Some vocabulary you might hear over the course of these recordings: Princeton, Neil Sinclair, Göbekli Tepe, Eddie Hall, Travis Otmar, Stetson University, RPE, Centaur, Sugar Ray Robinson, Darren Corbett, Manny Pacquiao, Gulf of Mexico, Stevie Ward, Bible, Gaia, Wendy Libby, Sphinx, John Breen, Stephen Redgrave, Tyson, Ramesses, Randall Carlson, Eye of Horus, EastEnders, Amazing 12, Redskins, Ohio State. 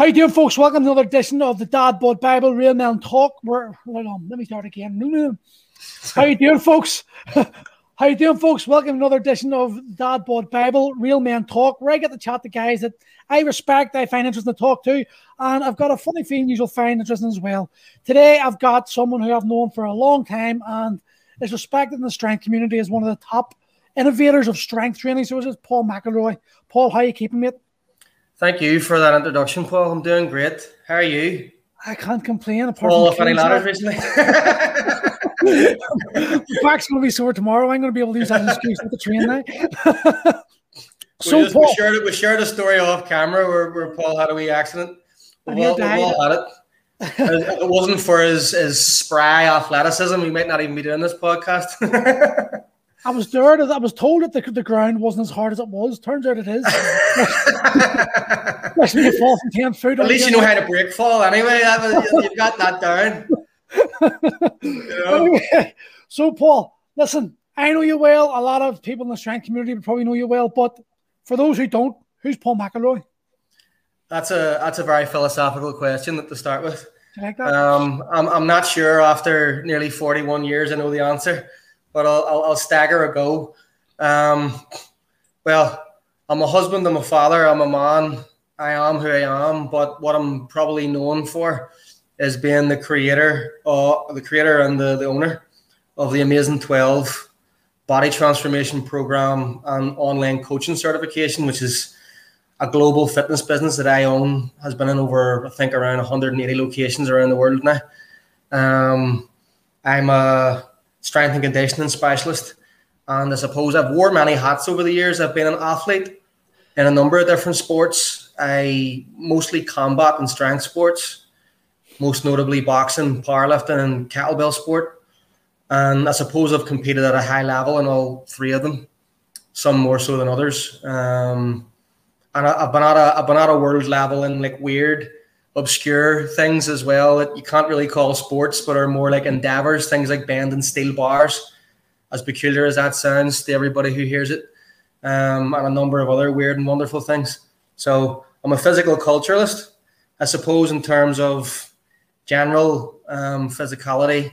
How you doing, folks? Welcome to another edition of the Dad Bod Bible Real Men Talk. How you doing, folks? How you doing, folks? Welcome to another edition of Dad Bod Bible Real Men Talk, where I get to chat to guys that I respect, I find interesting to talk to, and I've got a funny thing you'll find interesting as well. Today, I've got someone who I've known for a long time and is respected in the strength community as one of the top innovators of strength training. So this is Paul McElroy. Paul, how you keeping, mate? Thank you for that introduction, Paul. I'm doing great. How are you? I can't complain. Fall off any ladders recently? My back's going to be sore tomorrow. I'm going to be able to use that excuse with the train now. So, Paul, we shared a story off camera where Paul had a wee accident. We all had it. If it wasn't for his spry athleticism, we might not even be doing this podcast. I was there. I was told that the ground wasn't as hard as it was. Turns out it is. Especially if you fall from 10 foot. At least you know how to brake fall anyway. You've got that down. You know? Anyway, so, Paul, listen, I know you well. A lot of people in the strength community would probably know you well. But for those who don't, who's Paul McElroy? That's a very philosophical question to start with. Do you like that? I'm not sure after nearly 41 years I know the answer. But I'll stagger a go. Well, I'm a husband, I'm a father, I'm a man. I am who I am. But what I'm probably known for is being the creator and the owner of the Amazing 12 body transformation program and online coaching certification, which is a global fitness business that I own. Has been in over, I think, around 180 locations around the world now. I'm a strength and conditioning specialist, and I suppose I've worn many hats over the years. I've been an athlete in a number of different sports. I mostly combat and strength sports, most notably boxing, powerlifting, and kettlebell sport. And I suppose I've competed at a high level in all three of them, some more so than others. And I've been at a world level in like weird, obscure things as well that you can't really call sports, but are more like endeavors, things like bending steel bars, as peculiar as that sounds to everybody who hears it, and a number of other weird and wonderful things. So I'm a physical culturalist, I suppose, in terms of general physicality,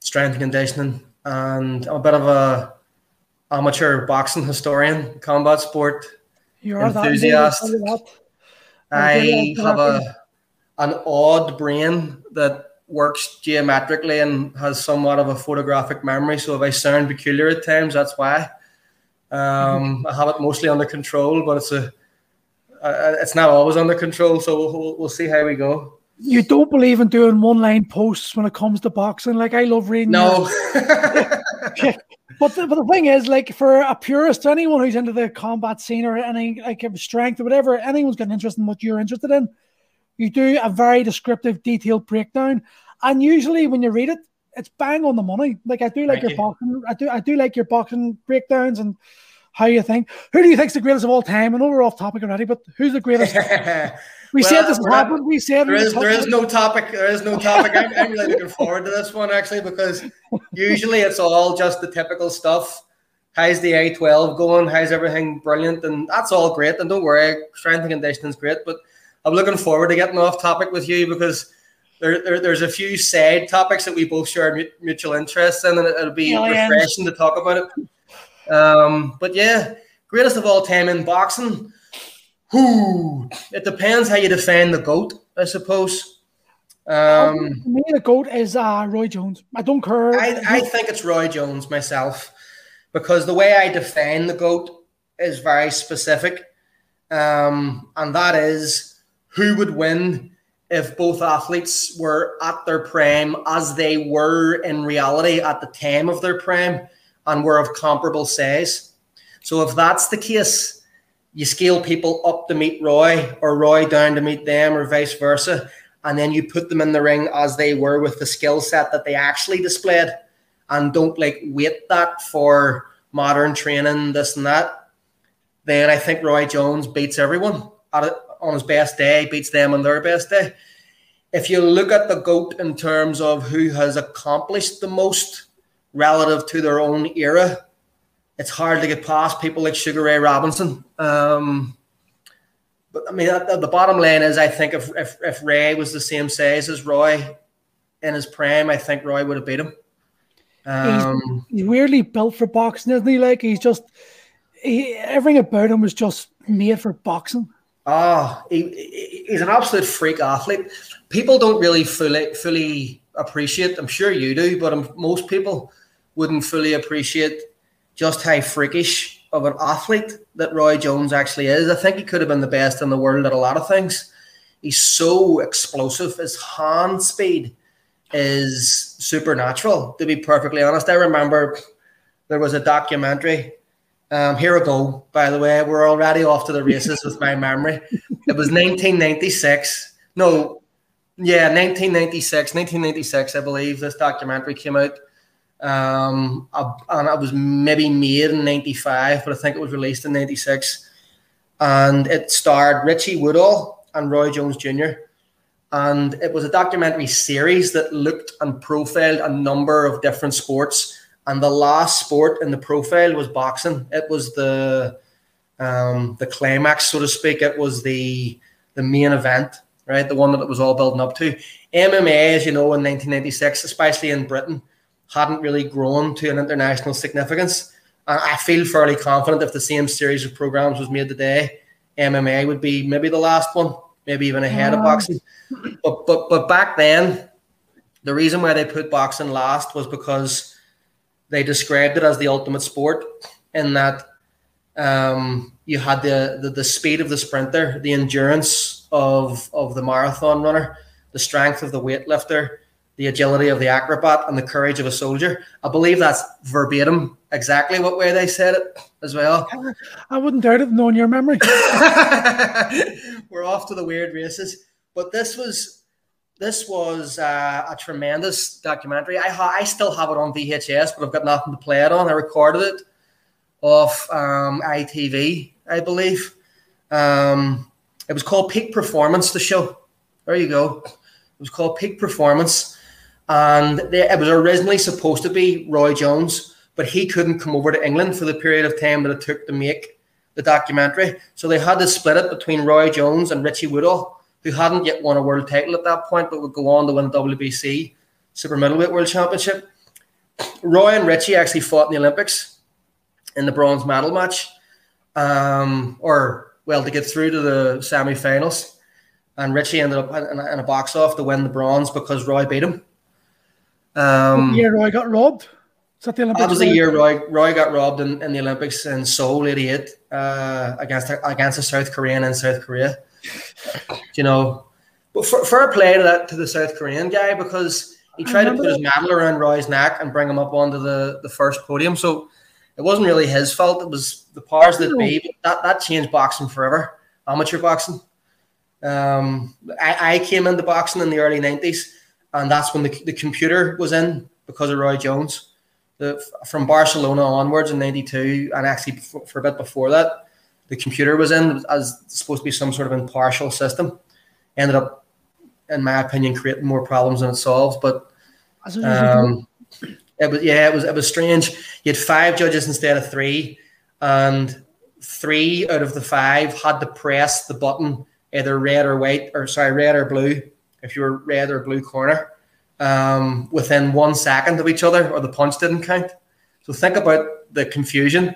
strength and conditioning, and I'm a bit of a amateur boxing historian, combat sport enthusiast. I have an odd brain that works geometrically and has somewhat of a photographic memory. So if I sound peculiar at times, that's why. I have it mostly under control, but it's not always under control. So we'll see how we go. You don't believe in doing one-line posts when it comes to boxing? Like, I love reading. No. But the thing is, like, for a purist, anyone who's into the combat scene or any like strength or whatever, anyone's got an interest in what you're interested in. You do a very descriptive, detailed breakdown, and usually when you read it, it's bang on the money. Like, I do like your boxing. I do like your boxing breakdowns and how you think. Who do you think's the greatest of all time? I know we're off topic already, but who's the greatest? There is no topic. I'm really looking forward to this one, actually, because usually it's all just the typical stuff. How's the A12 going? How's everything brilliant? And that's all great. And don't worry, strength and conditioning's great. But I'm looking forward to getting off topic with you, because there's a few side topics that we both share mutual interests in, and it'll be refreshing to talk about it. But yeah, greatest of all time in boxing. Who? It depends how you define the GOAT, I suppose. For me, the GOAT is Roy Jones. I don't care. I think it's Roy Jones myself, because the way I define the GOAT is very specific, and that is who would win if both athletes were at their prime as they were in reality at the time of their prime and were of comparable size. So if that's the case, you scale people up to meet Roy, or Roy down to meet them, or vice versa. And then you put them in the ring as they were with the skill set that they actually displayed, and don't like wait that for modern training, this and that. Then I think Roy Jones beats everyone on his best day, beats them on their best day. If you look at the GOAT in terms of who has accomplished the most relative to their own era, it's hard to get past people like Sugar Ray Robinson. But I mean, the bottom line is, I think if Ray was the same size as Roy in his prime, I think Roy would have beat him. He's weirdly built for boxing, isn't he? Like, he's just, everything about him was just made for boxing. Oh, he's an absolute freak athlete. People don't really fully appreciate, I'm sure you do, but most people wouldn't fully appreciate just how freakish of an athlete that Roy Jones actually is. I think he could have been the best in the world at a lot of things. He's so explosive. His hand speed is supernatural, to be perfectly honest. I remember there was a documentary. Here we go, by the way. We're already off to the races with my memory. It was 1996. No, yeah, 1996, I believe, this documentary came out. And it was maybe made in 95, but I think it was released in 96. And it starred Richie Woodall and Roy Jones Jr. And it was a documentary series that looked and profiled a number of different sports. And the last sport in the profile was boxing. It was the climax, so to speak. It was the main event, right? The one that it was all building up to. MMA, as you know, in 1996, especially in Britain, hadn't really grown to an international significance. And I feel fairly confident if the same series of programs was made today, MMA would be maybe the last one, maybe even ahead of boxing. But back then, the reason why they put boxing last was because they described it as the ultimate sport, in that you had the speed of the sprinter, the endurance of the marathon runner, the strength of the weightlifter, the agility of the acrobat, and the courage of a soldier. I believe that's verbatim exactly what way they said it as well. I wouldn't doubt it, knowing your memory. We're off to the weird races. But this was a tremendous documentary. I still have it on VHS, but I've got nothing to play it on. I recorded it off ITV, I believe. It was called Peak Performance, the show. There you go. It was called Peak Performance. And it was originally supposed to be Roy Jones, but he couldn't come over to England for the period of time that it took to make the documentary. So they had to split it between Roy Jones and Richie Woodall, who hadn't yet won a world title at that point, but would go on to win the WBC Super Middleweight World Championship. Roy and Richie actually fought in the Olympics in the bronze medal match, to get through to the semi-finals. And Richie ended up in a box off to win the bronze because Roy beat him. The year Roy got robbed? Is that the Olympics? That was the year Roy got robbed in the Olympics in Seoul '88 against a South Korean in South Korea. You know, but fair play to the South Korean guy, because he tried to put his medal around Roy's neck and bring him up onto the first podium. So it wasn't really his fault. It was the powers that be. But that changed boxing forever, amateur boxing. I came into boxing in the early 90s, and that's when the computer was in because of Roy Jones. From Barcelona onwards in 92, and actually for a bit before that, the computer was in, as supposed to be some sort of impartial system. Ended up, in my opinion, creating more problems than it solves. But it was strange. You had 5 judges instead of 3, and 3 out of the 5 had to press the button, either red or blue, if you were red or blue corner, within 1 second of each other, or the punch didn't count. So think about the confusion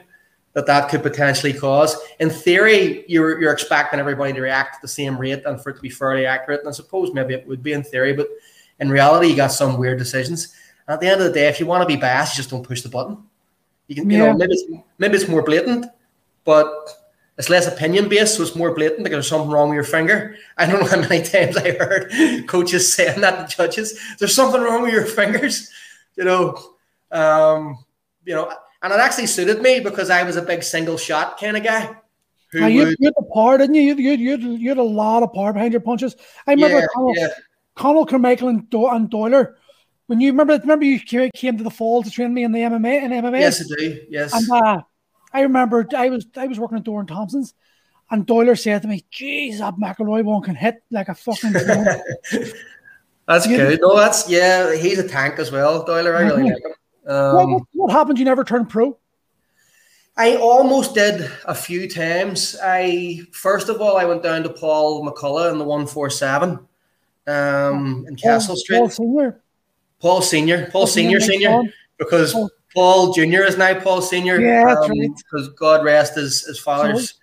that could potentially cause. In theory, you're expecting everybody to react at the same rate and for it to be fairly accurate. And I suppose maybe it would be in theory, but in reality, you got some weird decisions. And at the end of the day, if you want to be biased, you just don't push the button. You can, you know, maybe it's more blatant, but it's less opinion based, so it's more blatant because there's something wrong with your finger. I don't know how many times I heard coaches saying that to judges. There's something wrong with your fingers, you know. And it actually suited me because I was a big single shot kind of guy. You had the power, didn't you? You had a lot of power behind your punches. I remember Connell Carmichael and Doyler. When you remember you came to the Falls to train me in the MMA. Yes, I do. Yes. And I remember I was working at Doran Thompson's, and Doyler said to me, "Jeez, that McElroy one can hit like a fucking." That's good. No, he's a tank as well, Doyler. I really like him. What happened? You never turned pro? I almost did a few times. First of all, I went down to Paul McCullough in the 147 in Castle Street. Paul Senior, because Paul Junior is now Paul Senior. Yeah, that's right. Because God rest his father's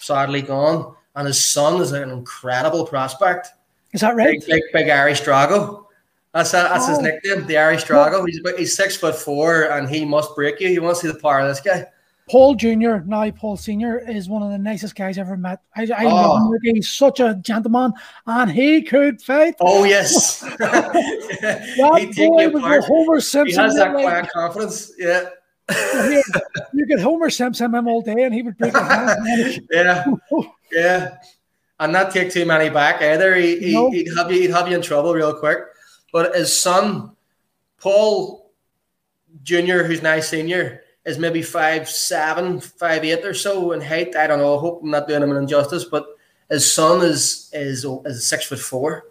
sadly gone, and his son is an incredible prospect. Is that right? Big Irish Drago. That's his nickname, the Irish Drago. He's 6'4", and he must break you. You want to see the power of this guy. Paul Junior, now Paul Senior, is one of the nicest guys I've ever met. I love him. He's such a gentleman, and he could fight. Oh yes, that boy was the Homer Simpson. He has that quiet confidence. Yeah, you could Homer Simpson him all day, and he would break his hand. Yeah, yeah, and not take too many back either. He'd have you in trouble real quick. But his son, Paul Junior, who's now Senior, is maybe 5'7", 5'8" or so in height. I don't know. I hope I'm not doing him an injustice, but his son is 6'4".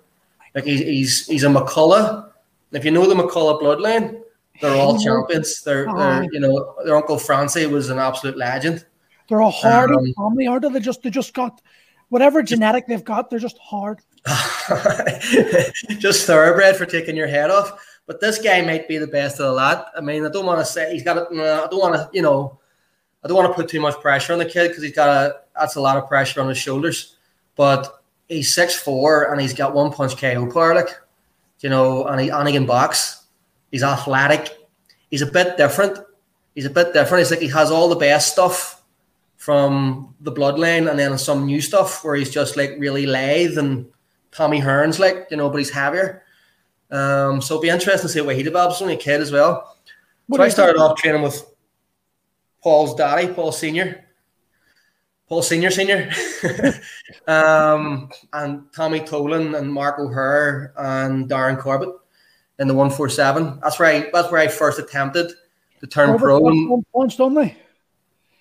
Like he's a McCullough. If you know the McCullough bloodline, they're all champions. They're you know, their Uncle Francie was an absolute legend. They're a hard family, aren't they? They just got whatever genetic they've got. They're just hard. Just thoroughbred for taking your head off. But this guy might be the best of the lot. I mean, I don't want to say he's got. I don't want to put too much pressure on the kid because he's got that's a lot of pressure on his shoulders. But he's 6'4" and he's got 1-punch KO power, like, you know, and he can box. He's athletic. He's a bit different. He's like he has all the best stuff from the bloodline, and then some new stuff where he's just like really lithe and Tommy Hearns, like, you know, but he's heavier. So it'll be interesting to see what he develops. Only a kid as well. So I started off training with Paul's daddy, Paul Senior, and Tommy Tolan and Mark O'Hare and Darren Corbett in the 147. That's where I first attempted to turn pro. And punched only.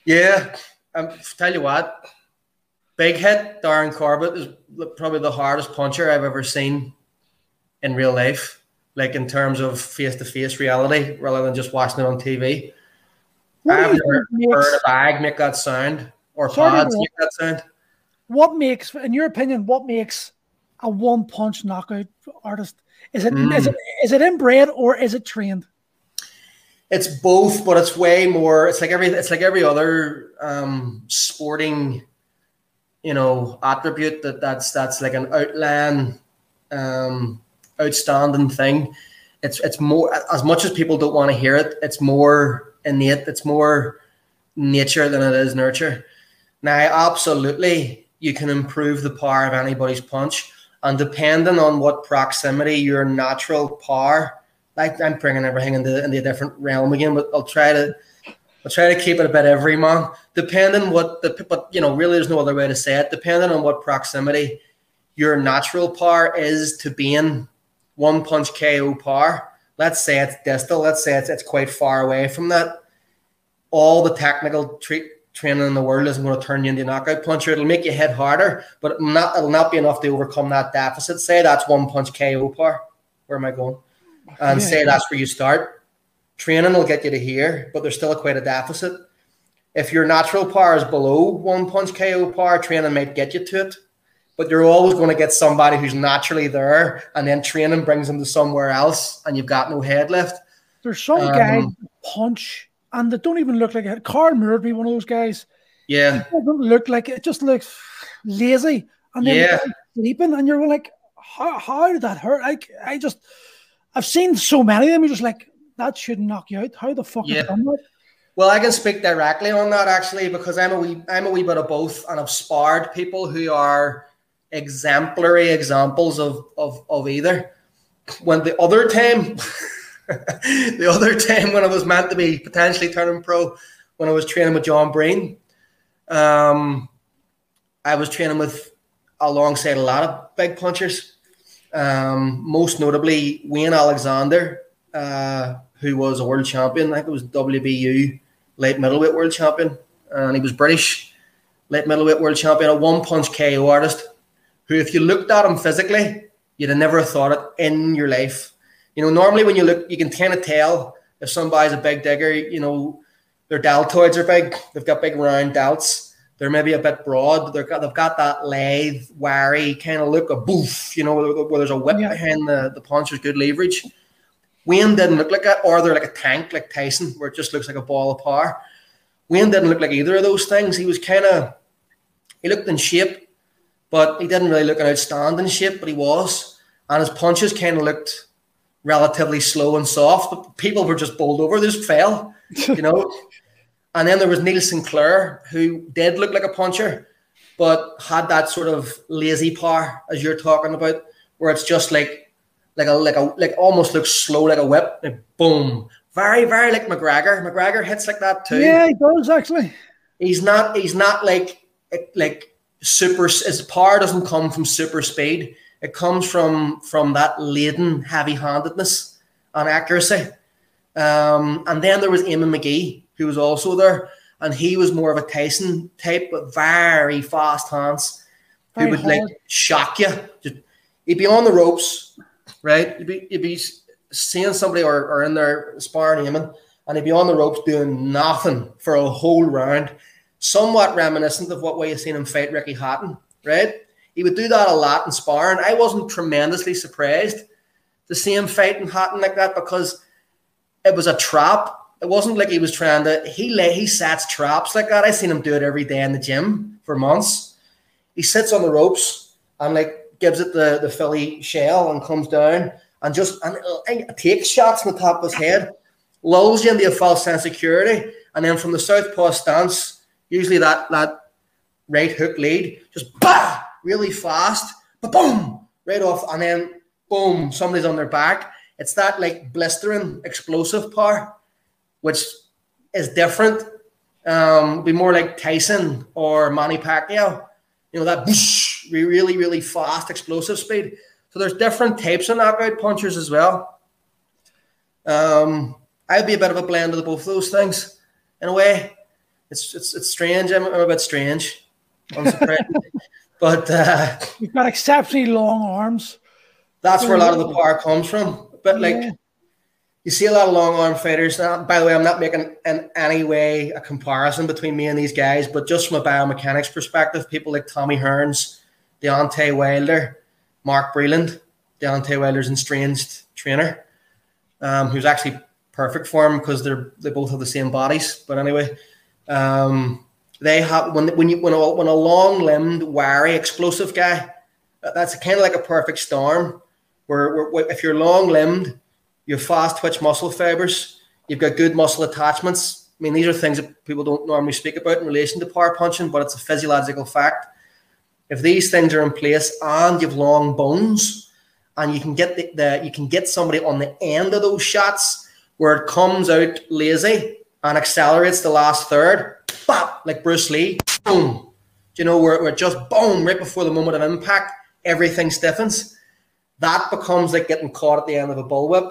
Yeah, tell you what, big hit. Darren Corbett is probably the hardest puncher I've ever seen in real life, like in terms of face-to-face reality rather than just watching it on TV. I've never heard a bag make that sound or pads make that sound. What makes, in your opinion, what makes a one-punch knockout artist? Is it inbred or is it trained? It's both, but it's way more. It's like every other sporting, you know, attribute that's like an outland, outstanding thing. It's more, as much as people don't want to hear it, it's more innate, it's more nature than it is nurture. Now, absolutely, you can improve the power of anybody's punch, and depending on what proximity your natural power, like I'm bringing everything into a different realm again, but I'll try to keep it a bit every man. Depending what you know, really, there's no other way to say it. Depending on what proximity your natural power is to being one punch KO power. Let's say it's distal. Let's say it's quite far away from that. All the technical training in the world isn't going to turn you into a knockout puncher. It'll make you hit harder, but it'll not be enough to overcome that deficit. Say that's one punch KO power. Where am I going? And say that's where you start. Training will get you to here, but there's still quite a deficit. If your natural power is below one punch KO power, training might get you to it. But you're always going to get somebody who's naturally there, and then training brings them to somewhere else, and you've got no head left. There's some guys punch, and they don't even look like it. Carl Moore would be one of those guys. Yeah, it doesn't look like it. Just looks lazy, and then sleeping, and you're like, "How did that hurt?" Like, I've seen so many of them. You're just like, "That should knock you out." How the fuck? Yeah. Done that? Well, I can speak directly on that actually, because I'm a wee bit of both, and I've sparred people who are exemplary examples of either. When the other time when I was meant to be potentially turning pro, when I was training with John Breen, I was training with alongside a lot of big punchers, most notably Wayne Alexander, who was a world champion. I think it was WBU light middleweight world champion, and he was British light middleweight world champion, a one-punch KO artist, who, if you looked at him physically, you'd have never thought it in your life. You know, normally when you look, you can kind of tell if somebody's a big digger, you know, Their deltoids are big. They've got big round delts. They're maybe a bit broad. They've got that lithe, wary kind of look, a boof, you know, where there's a whip behind the punch. There's good leverage. Wayne didn't look like that, or they're like a tank like Tyson, where it just looks like a ball of power. Wayne didn't look like either of those things. He was kind of, he looked in shape, but he didn't really look an outstanding shape, but he was. And his punches kind of looked relatively slow and soft, but people were just bowled over. They just fell, you know. And then there was Neil Sinclair, who did look like a puncher, but had that sort of lazy power, as you're talking about, where it's just like almost looks slow, like a whip, like boom. Very, very like McGregor. McGregor hits like that too. Yeah, he does actually. He's not like super. His power doesn't come from super speed. It comes from that laden heavy-handedness and accuracy. And then there was Eamon McGee, who was also there, and he was more of a Tyson type, but very fast hands, who would like shock you. He'd be on the ropes, right? He'd be seeing somebody or in there sparring Eamon, and he'd be on the ropes doing nothing for a whole round, somewhat reminiscent of what way you've seen him fight Ricky Hatton, right? He would do that a lot in sparring. I wasn't tremendously surprised to see him fighting Hatton like that, because it was a trap. It wasn't like he was trying to. He sets traps like that. I seen him do it every day in the gym for months. He sits on the ropes and like gives it the Philly shell and comes down and just takes shots on the top of his head, lulls you into a false sense of security, and then from the southpaw stance, usually that right hook lead, just bah. Really fast, but boom, right off, and then boom, somebody's on their back. It's that like blistering, explosive power, which is different. Be more like Tyson or Manny Pacquiao, you know, that whoosh, really, really fast, explosive speed. So there's different types of knockout punchers as well. I'd be a bit of a blend of the both of those things in a way. It's strange. I'm a bit strange. I'm surprised. But you've got exceptionally long arms. That's where a lot of the power comes from. But you see a lot of long arm fighters. Now, by the way, I'm not making in any way a comparison between me and these guys, but just from a biomechanics perspective, people like Tommy Hearns, Deontay Wilder, Mark Breland. Deontay Wilder's an estranged trainer, who's actually perfect for him because they both have the same bodies. But anyway, they have when a long-limbed, wary, explosive guy, that's kind of like a perfect storm. Where if you're long-limbed, you have fast twitch muscle fibers, you've got good muscle attachments. I mean, these are things that people don't normally speak about in relation to power punching, but it's a physiological fact. If these things are in place and you've long bones, and you can get you can get somebody on the end of those shots where it comes out lazy and accelerates the last third. Bop, like Bruce Lee, boom. Do you know where just boom, right before the moment of impact, everything stiffens. That becomes like getting caught at the end of a bullwhip.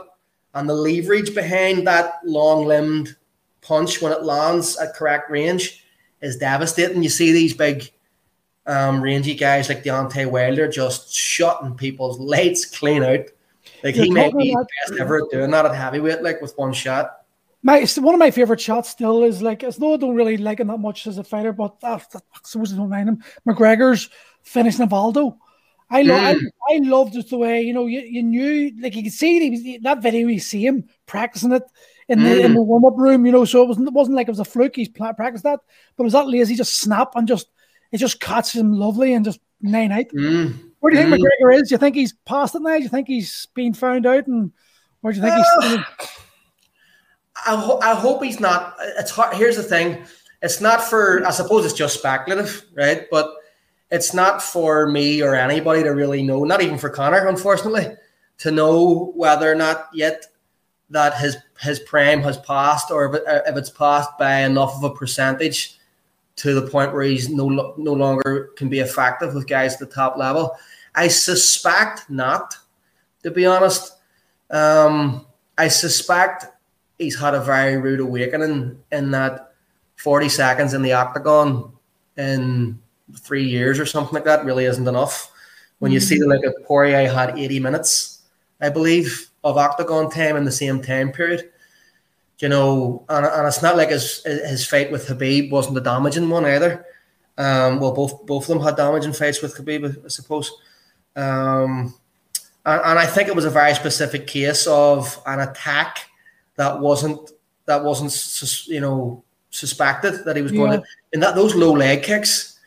And the leverage behind that long-limbed punch when it lands at correct range is devastating. You see these big rangy guys like Deontay Wilder just shutting people's lights clean out. Like he might be the best ever at doing that at heavyweight, like with one shot. One of my favorite shots still is like, as though I don't really like him that much as a fighter, but I suppose I don't mind him. McGregor's finishing Evaldo. I loved it the way, you know, you knew, like you could see that video, you see him practicing it in the warm up room, you know. So it wasn't like it was a fluke. He's practiced that, but it was that lazy just snap and it just catches him lovely and just night. Where do you think McGregor is? Do you think he's past it now? Do you think he's been found out, and where do you think he's? I hope he's not. It's hard. Here's the thing. It's not for, I suppose it's just speculative, right? But it's not for me or anybody to really know, not even for Conor, unfortunately, to know whether or not yet that his prime has passed, or if it's passed by enough of a percentage to the point where he's no longer can be effective with guys at the top level. I suspect not, to be honest. I suspect he's had a very rude awakening in that 40 seconds in the octagon in 3 years or something like that really isn't enough. When you see, like, a Poirier had 80 minutes, I believe, of octagon time in the same time period. you know, and it's not like his fight with Khabib wasn't a damaging one either. Well, both of them had damaging fights with Khabib, I suppose. And I think it was a very specific case of an attack that wasn't you know, suspected that he was going to. And that those low leg kicks,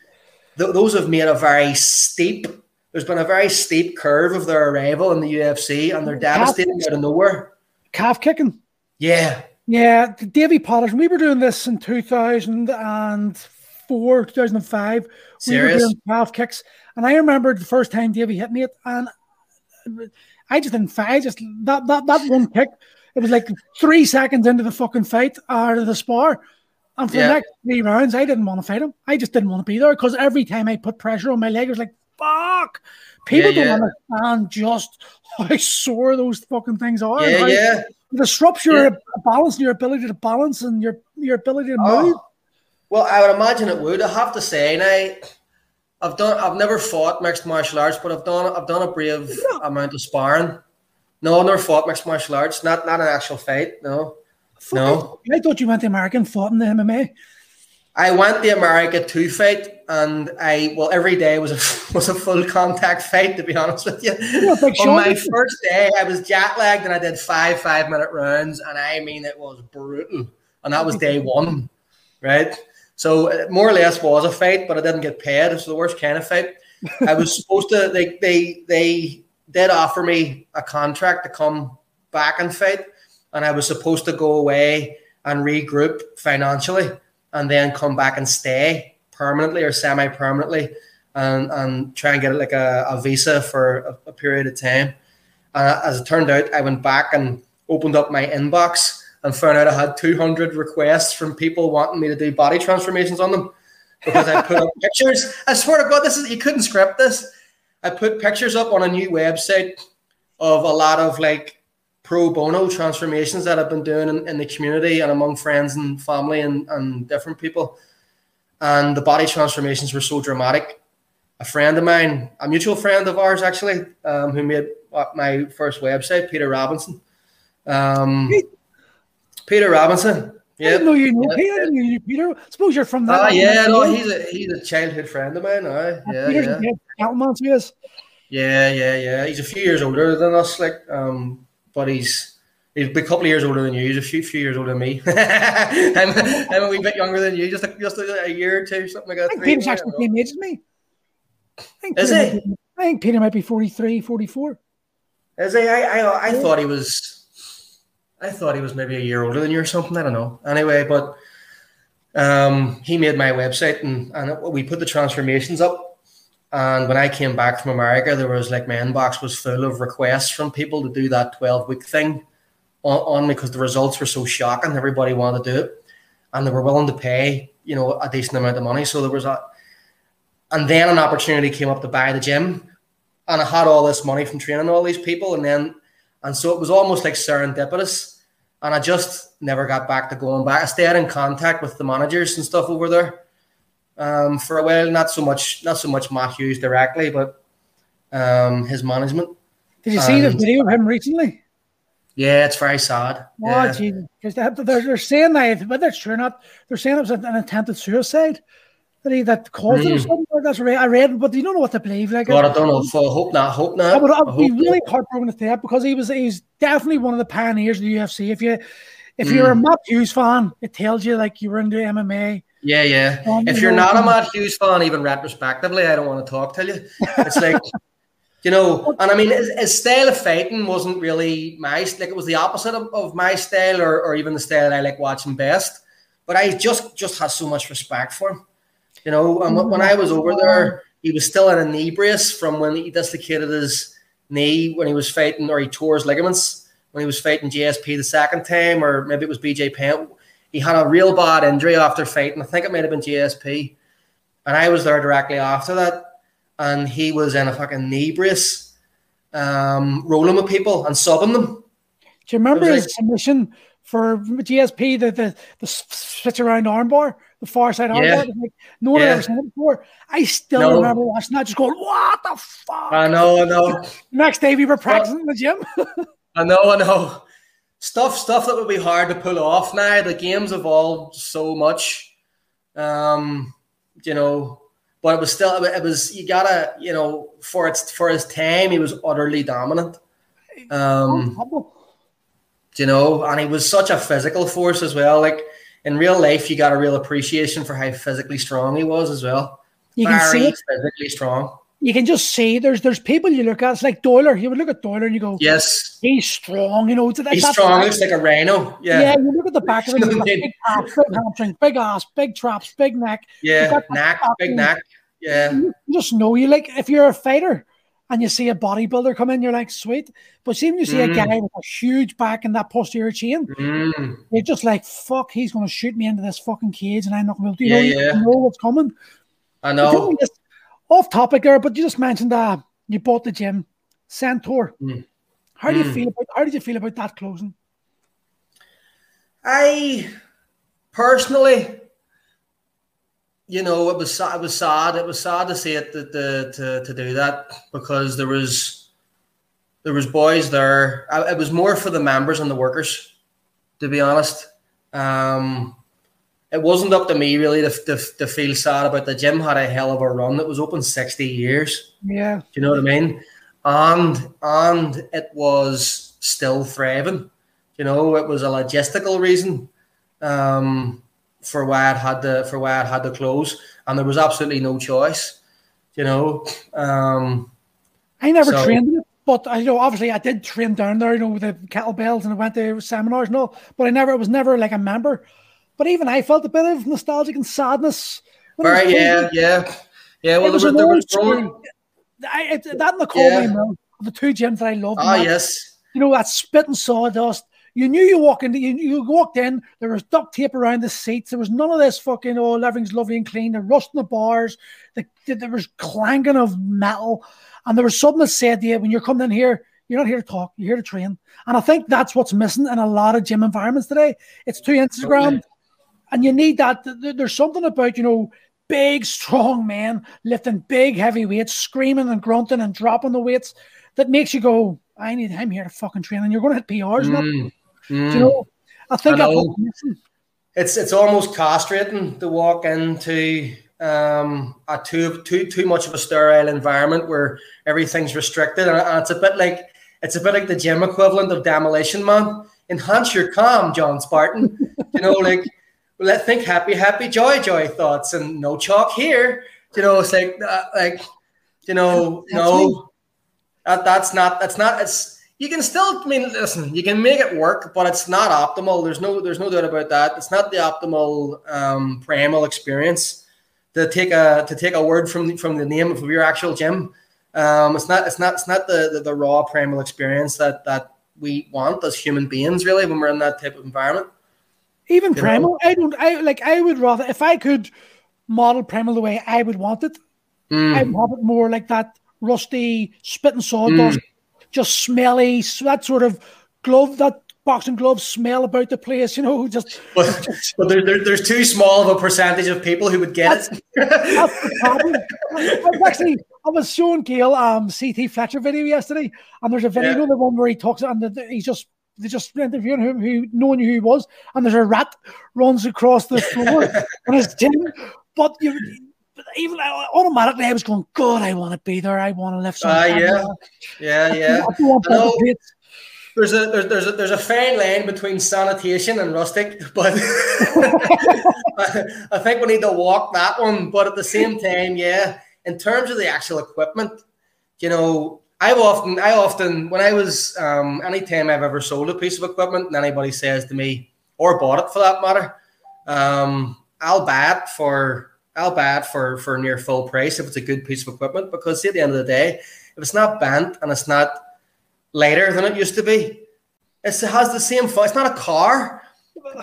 those have made a very steep. There's been a very steep curve of their arrival in the UFC, and they're devastating out of nowhere. Calf kicking. Yeah. Yeah. Davey Patterson, we were doing this in 2004, 2005. Serious? We were doing calf kicks. And I remember the first time Davey hit me, and I just didn't fight. I just, that one kick, it was like 3 seconds into the fucking fight, out of the spar. And for the next 3 rounds, I didn't want to fight him. I just didn't want to be there, because every time I put pressure on my leg, it was like, fuck. People don't understand just how sore those fucking things are. Yeah, yeah. It disrupts your balance, your ability to balance, and your ability to move. Well, I would imagine it would. I have to say, and I've never fought mixed martial arts, but I've done a brave amount of sparring. No, I've never fought mixed martial arts. Not an actual fight. No, no. I thought you went to America and fought in the MMA. I went to America to fight, and every day was a full contact fight, to be honest with you. On my first day, I was jet lagged, and I did 5 5-minute rounds, and I mean, it was brutal. And that was day one, right? So it more or less was a fight, but I didn't get paid. It's the worst kind of fight. I was supposed to. They did offer me a contract to come back and fight, and I was supposed to go away and regroup financially, and then come back and stay permanently or semi-permanently, and try and get like a visa for a period of time. As it turned out, I went back and opened up my inbox and found out I had 200 requests from people wanting me to do body transformations on them, because I put up pictures. I swear to God, you couldn't script this. I put pictures up on a new website of a lot of like pro bono transformations that I've been doing in the community and among friends and family and different people. And the body transformations were so dramatic. A friend of mine, a mutual friend of ours, actually, who made my first website, Peter Robinson. Peter Robinson. Yeah. I didn't know you knew Peter. I didn't know you knew Peter. I suppose you're from that. He's a childhood friend of mine. Yeah. He's a few years older than us, like, but he's a couple of years older than you. He's a few years older than me. I'm a wee bit younger than you, just a year or two, something like that. I think Peter's actually the same age as me. I think Peter might be 43, 44. Is he? I thought he was. I thought he was maybe a year older than you or something. I don't know. Anyway, but he made my website, and we put the transformations up. And when I came back from America, there was like my inbox was full of requests from people to do that 12-week thing on me, because the results were so shocking. Everybody wanted to do it, and they were willing to pay, you know, a decent amount of money. So there was that. And then an opportunity came up to buy the gym, and I had all this money from training all these people, and so it was almost like serendipitous. And I just never got back to going back. I stayed in contact with the managers and stuff over there. For a while, not so much Matt Hughes directly, but his management. Did you see the video of him recently? Yeah, it's very sad. Oh, Jesus. Because they're saying that, whether it's true or not, they're saying it was an attempted suicide that caused it or something. That's right. I read, but you don't know what to believe. Like, God, I don't know. So I hope not. I'd be really heartbroken to death, because he's definitely one of the pioneers of the UFC. If you're a Matt Hughes fan, it tells you like you were into MMA. Yeah, yeah. If you're not a Matt Hughes fan, even retrospectively, I don't want to talk to you. It's like, you know, and I mean, his style of fighting wasn't really it was the opposite of my style, or even the style that I like watching best. But I just had so much respect for him. You know, and when I was over there, he was still in a knee brace from when he dislocated his knee when he was fighting, or he tore his ligaments when he was fighting GSP the second time, or maybe it was BJ Penn. He had a real bad injury after fighting. I think it might have been GSP. And I was there directly after that. And he was in a fucking knee brace, rolling with people and subbing them. Do you remember his submission for GSP, the switch around armbar, the far side armbar? Like, no one had ever seen it before. I still remember watching that, just going, what the fuck? I know. Next day we were practicing in the gym. I know. Stuff that would be hard to pull off now. The game's evolved so much, you know. But it was still, you gotta, you know, for his time, he was utterly dominant. You know, and he was such a physical force as well. Like in real life, you got a real appreciation for how physically strong he was as well. You can see it. Physically strong. You can just see there's people you look at. It's like Doyler. You would look at Doyler and you go, yes, he's strong. You know, he's strong. He looks like a rhino. Yeah. Yeah. You look at the back of him. Like big abs, big hamstrings, big ass, big traps, big neck. Yeah. Big neck. Yeah. You just know you like if you're a fighter and you see a bodybuilder come in, you're like, sweet. But see when you see a guy with a huge back and that posterior chain, you're just like, fuck, he's going to shoot me into this fucking cage and I'm not going to do it. You know what's coming. I know. Off topic there, but you just mentioned you bought the gym, Centaur. How did you feel about that closing? I personally, you know, it was sad to see it to do that, because there was boys there. It was more for the members and the workers, to be honest. It wasn't up to me really to feel sad about. The gym had a hell of a run. It was open 60 years. Yeah. Do you know what I mean? And it was still thriving. You know, it was a logistical reason for why it had to close, and there was absolutely no choice. You know, I never trained it, but I know obviously I did train down there, you know, with the kettlebells, and I went to seminars and all, but it was never like a member. But even I felt a bit of nostalgic and sadness. Right, yeah. Well, that and the Conway Mill, the two gyms that I loved. Ah, yes. You know, that spit and sawdust. You knew you walked in, there was duct tape around the seats. There was none of this fucking, oh, everything's lovely and clean. The rust in the bars. There was clanking of metal. And there was something that said to you, when you're coming in here, you're not here to talk, you're here to train. And I think that's what's missing in a lot of gym environments today. It's too Instagram. Okay. And you need that. There's something about, you know, big, strong men lifting big, heavy weights, screaming and grunting and dropping the weights that makes you go, I'm here to fucking train. And you're going to hit PRs. You know, I think it's almost castrating to walk into a too much of a sterile environment where everything's restricted. And it's a bit like the gym equivalent of Demolition Man. Enhance your calm, John Spartan. You know, like, let's think happy, joy thoughts, and no chalk here. You know, it's like, you know, you can still, I mean, listen, you can make it work, but it's not optimal. There's no doubt about that. It's not the optimal primal experience to take a word from the name of your actual gym. It's not the raw primal experience that we want as human beings, really, when we're in that type of environment. Even primal, I would rather, if I could model primal the way I would want it, I would have it more like that rusty spit and sawdust, just smelly, that sort of glove, that boxing glove smell about the place, you know, just. But there's too small of a percentage of people who would get it. That's the problem. I was showing Gail CT Fletcher video yesterday, and there's a video, the one where he talks, and they're just interviewing him, knowing who he was, and there's a rat runs across the floor on his gym. But even automatically, I was going, God, I want to be there. I want to lift something. There's a fine line between sanitation and rustic, but I think we need to walk that one. But at the same time, in terms of the actual equipment, you know. I often, when I was, anytime I've ever sold a piece of equipment and anybody says to me, or bought it for that matter, I'll buy it for near full price if it's a good piece of equipment, because at the end of the day, if it's not bent and it's not lighter than it used to be, it has the same fun. It's not a car.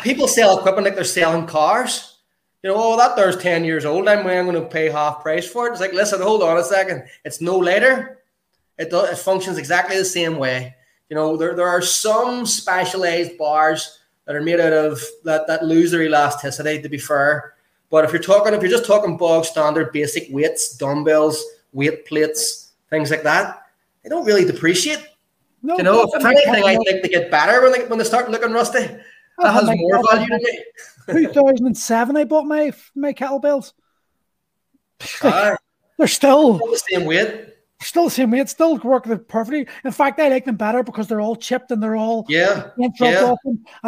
People sell equipment like they're selling cars. You know, oh, that there's 10 years old. I'm going to pay half price for it. It's like, listen, hold on a second. It's no lighter. It functions exactly the same way. You know, there are some specialized bars that are made out of that lose their elasticity, to be fair. But if you're just talking bog standard, basic weights, dumbbells, weight plates, things like that, they don't really depreciate. No, you know, if anything, I think they get better when they start looking rusty. That has more value to me. 2007, I bought my kettlebells. They're still the same weight. Still the same weight. Still work perfectly. In fact, I like them better because they're all chipped and they're all And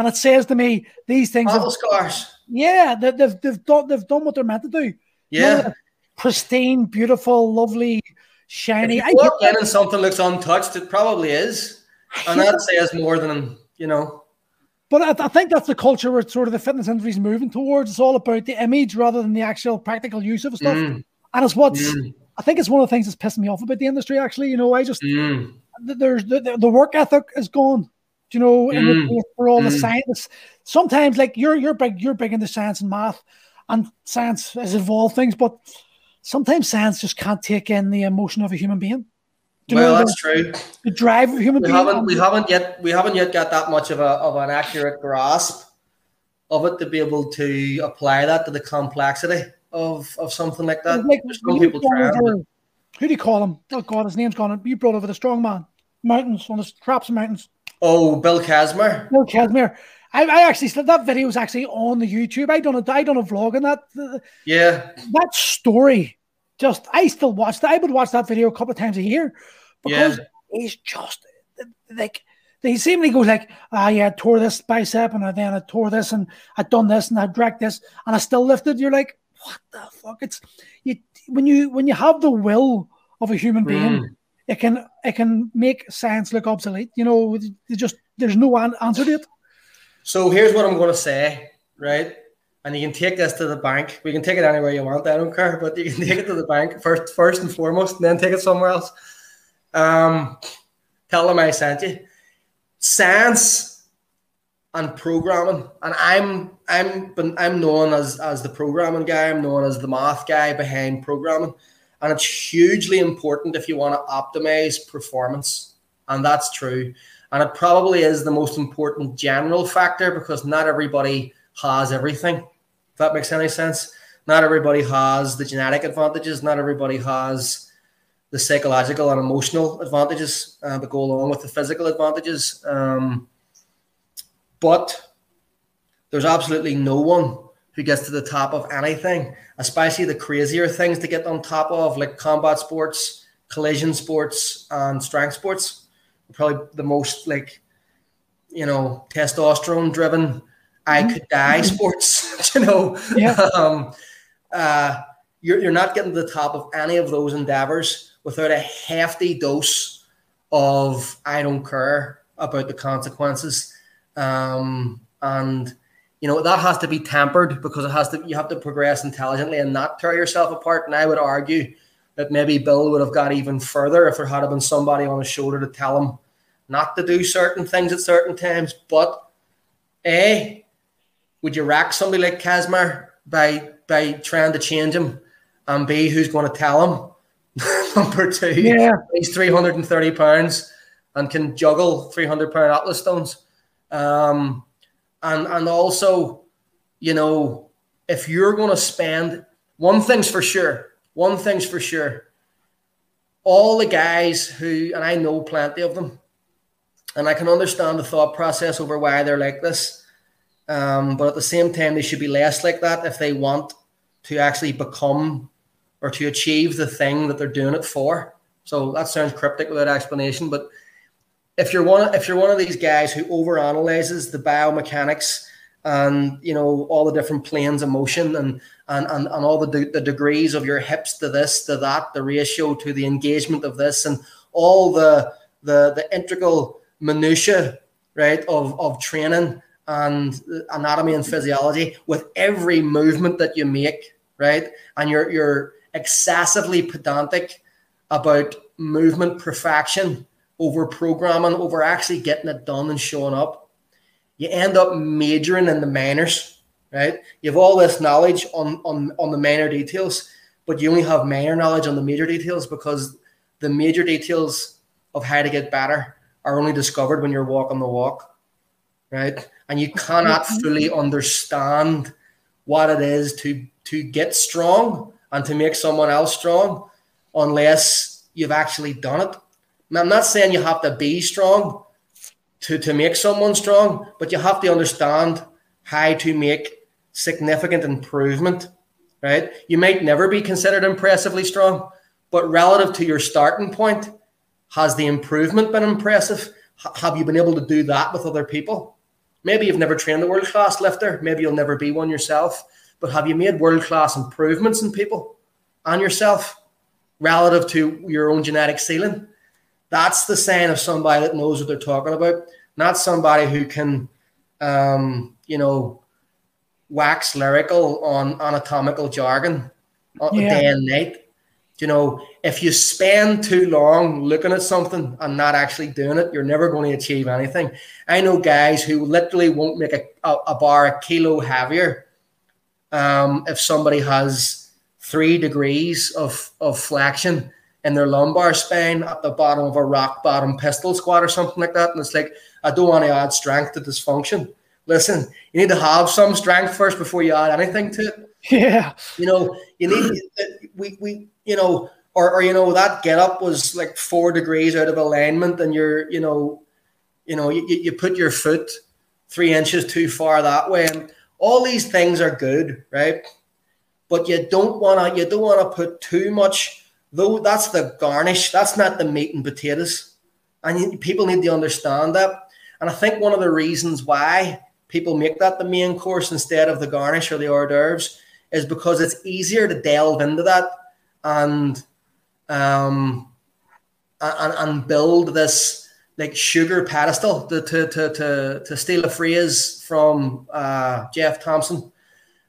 it says to me, these things are scars. Yeah, they've done what they're meant to do. Yeah, pristine, beautiful, lovely. Shiny. If you walk in and something looks untouched, it probably is, and that says more than you know. But I think that's the culture where sort of the fitness industry is moving towards. It's all about the image rather than the actual practical use of stuff. Mm. And it's I think it's one of the things that's pissing me off about the industry. Actually, you know, I just there's the work ethic is gone. Do you know, for all the science. Sometimes, like you're big into science and math, and science has evolved things, but sometimes science just can't take in the emotion of a human being. Well, that's true. The drive of a human being. We haven't yet got that much of an accurate grasp of it to be able to apply that to the complexity of something like that. Like, who do you call him? Oh God, his name's gone. You brought over the strong man, mountains on the traps of mountains. Oh, Bill Kazmir. Bill Kazmir. I actually said that video was actually on the YouTube. I done a vlog on that. Yeah. That story, I still watch that. I would watch that video a couple of times a year because he's just like he seemingly goes like, I tore this bicep and then I tore this and I done this and I dragged this and I still lifted. You're like, what the fuck? It's when you have the will of a human being, it can make science look obsolete. You know, there's no answer to it. So here's what I'm going to say, right? And you can take this to the bank. We can take it anywhere you want. I don't care, but you can take it to the bank first and foremost, and then take it somewhere else. Tell them I sent you. Science and programming, and I'm known as the programming guy. I'm known as the math guy behind programming, and it's hugely important if you want to optimize performance, and that's true. And it probably is the most important general factor because not everybody has everything, if that makes any sense. Not everybody has the genetic advantages. Not everybody has the psychological and emotional advantages that go along with the physical advantages. But there's absolutely no one who gets to the top of anything, especially the crazier things to get on top of, like combat sports, collision sports, and strength sports. Probably the most, like, you know, testosterone driven I could die sports. You know, you're not getting to the top of any of those endeavors without a hefty dose of I don't care about the consequences, and you know that has to be tempered because you have to progress intelligently and not tear yourself apart. And I would argue that maybe Bill would have got even further if there had been somebody on his shoulder to tell him not to do certain things at certain times. But A, would you rack somebody like Kazmir by trying to change him? And B, who's going to tell him? Number two, he's 330 pounds and can juggle 300-pound Atlas stones. And also, you know, if you're going to spend – one thing's for sure, all the guys who, and I know plenty of them, and I can understand the thought process over why they're like this, but at the same time, they should be less like that if they want to actually become or to achieve the thing that they're doing it for. So that sounds cryptic without explanation, but if you're one of these guys who overanalyzes the biomechanics and, you know, all the different planes of motion and all the degrees of your hips to this, to that, the ratio to the engagement of this, and all the integral minutiae, right, of training and anatomy and physiology with every movement that you make, right? And you're excessively pedantic about movement perfection over programming, over actually getting it done and showing up. You end up majoring in the minors, right? You have all this knowledge on the minor details, but you only have minor knowledge on the major details because the major details of how to get better are only discovered when you're walking the walk, right? And you cannot fully understand what it is to get strong and to make someone else strong unless you've actually done it. I'm not saying you have to be strong to make someone strong, but you have to understand how to make significant improvement, right? You might never be considered impressively strong, but relative to your starting point, has the improvement been impressive? Have you been able to do that with other people? Maybe you've never trained a world-class lifter. Maybe you'll never be one yourself. But have you made world-class improvements in people and yourself relative to your own genetic ceiling? That's the sign of somebody that knows what they're talking about, not somebody who can, you know, wax lyrical on anatomical jargon day and night. You know, if you spend too long looking at something and not actually doing it, you're never going to achieve anything. I know guys who literally won't make a bar a kilo heavier if somebody has 3 degrees of flexion in their lumbar spine at the bottom of a rock bottom pistol squat or something like that. And it's like, I don't want to add strength to this function. Listen, you need to have some strength first before you add anything to it. Yeah. You know, you need, we you know, or, you know, that get up was like 4 degrees out of alignment and you're, you put your foot 3 inches too far that way. And all these things are good, right? But you don't want to put too much, though. That's the garnish. That's not the meat and potatoes. And people need to understand that. And I think one of the reasons why people make that the main course instead of the garnish or the hors d'oeuvres is because it's easier to delve into that and build this like sugar pedestal, to steal a phrase from Jeff Thompson,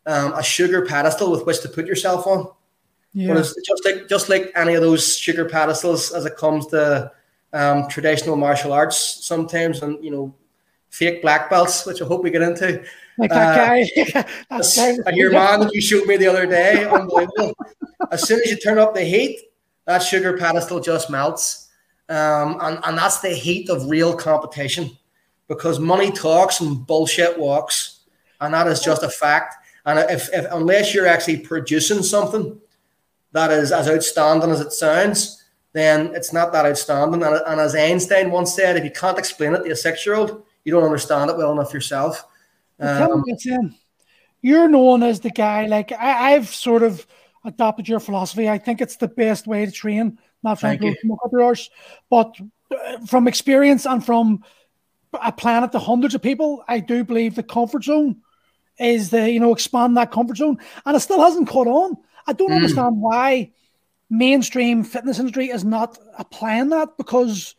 a sugar pedestal with which to put yourself on. Yeah. But it's just like any of those sugar pedestals as it comes to traditional martial arts sometimes, and you know, fake black belts, which I hope we get into. Like that guy. And your man that you showed me the other day, unbelievable. As soon as you turn up the heat, that sugar pedestal just melts. And that's the heat of real competition, because money talks and bullshit walks. And that is just a fact. And if unless you're actually producing something that is as outstanding as it sounds, then it's not that outstanding. And as Einstein once said, if you can't explain it to a 6-year-old, you don't understand it well enough yourself. You're known as the guy, like I've sort of adopted your philosophy. I think it's the best way to train, not from yours, but from experience and from a planet to hundreds of people. I do believe the comfort zone is the, you know, expand that comfort zone, and it still hasn't caught on. I don't understand why mainstream fitness industry is not applying that, because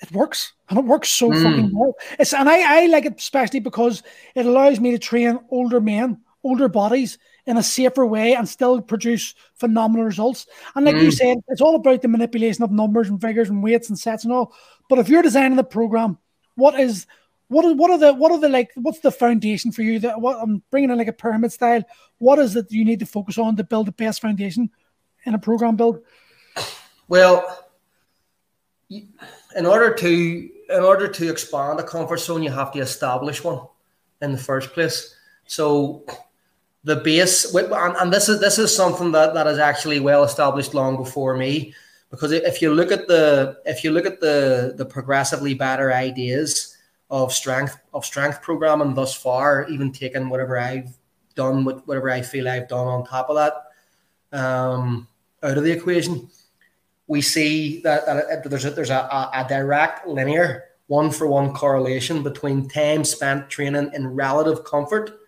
it works, and it works so fucking well. And I like it especially because it allows me to train older men, older bodies in a safer way and still produce phenomenal results. And like you said, it's all about the manipulation of numbers and figures and weights and sets and all. But if you're designing the program, what's the foundation for you? That what I'm bringing in like a pyramid style. What is it you need to focus on to build the best foundation in a program build? Well, in order to expand a comfort zone, you have to establish one in the first place. So the base, and this is something that is actually well established long before me, because if you look at the progressively better ideas of strength programming thus far, even taking whatever I've done with whatever I feel I've done on top of that out of the equation, we see that there's a direct linear one-for-one correlation between time spent training in relative comfort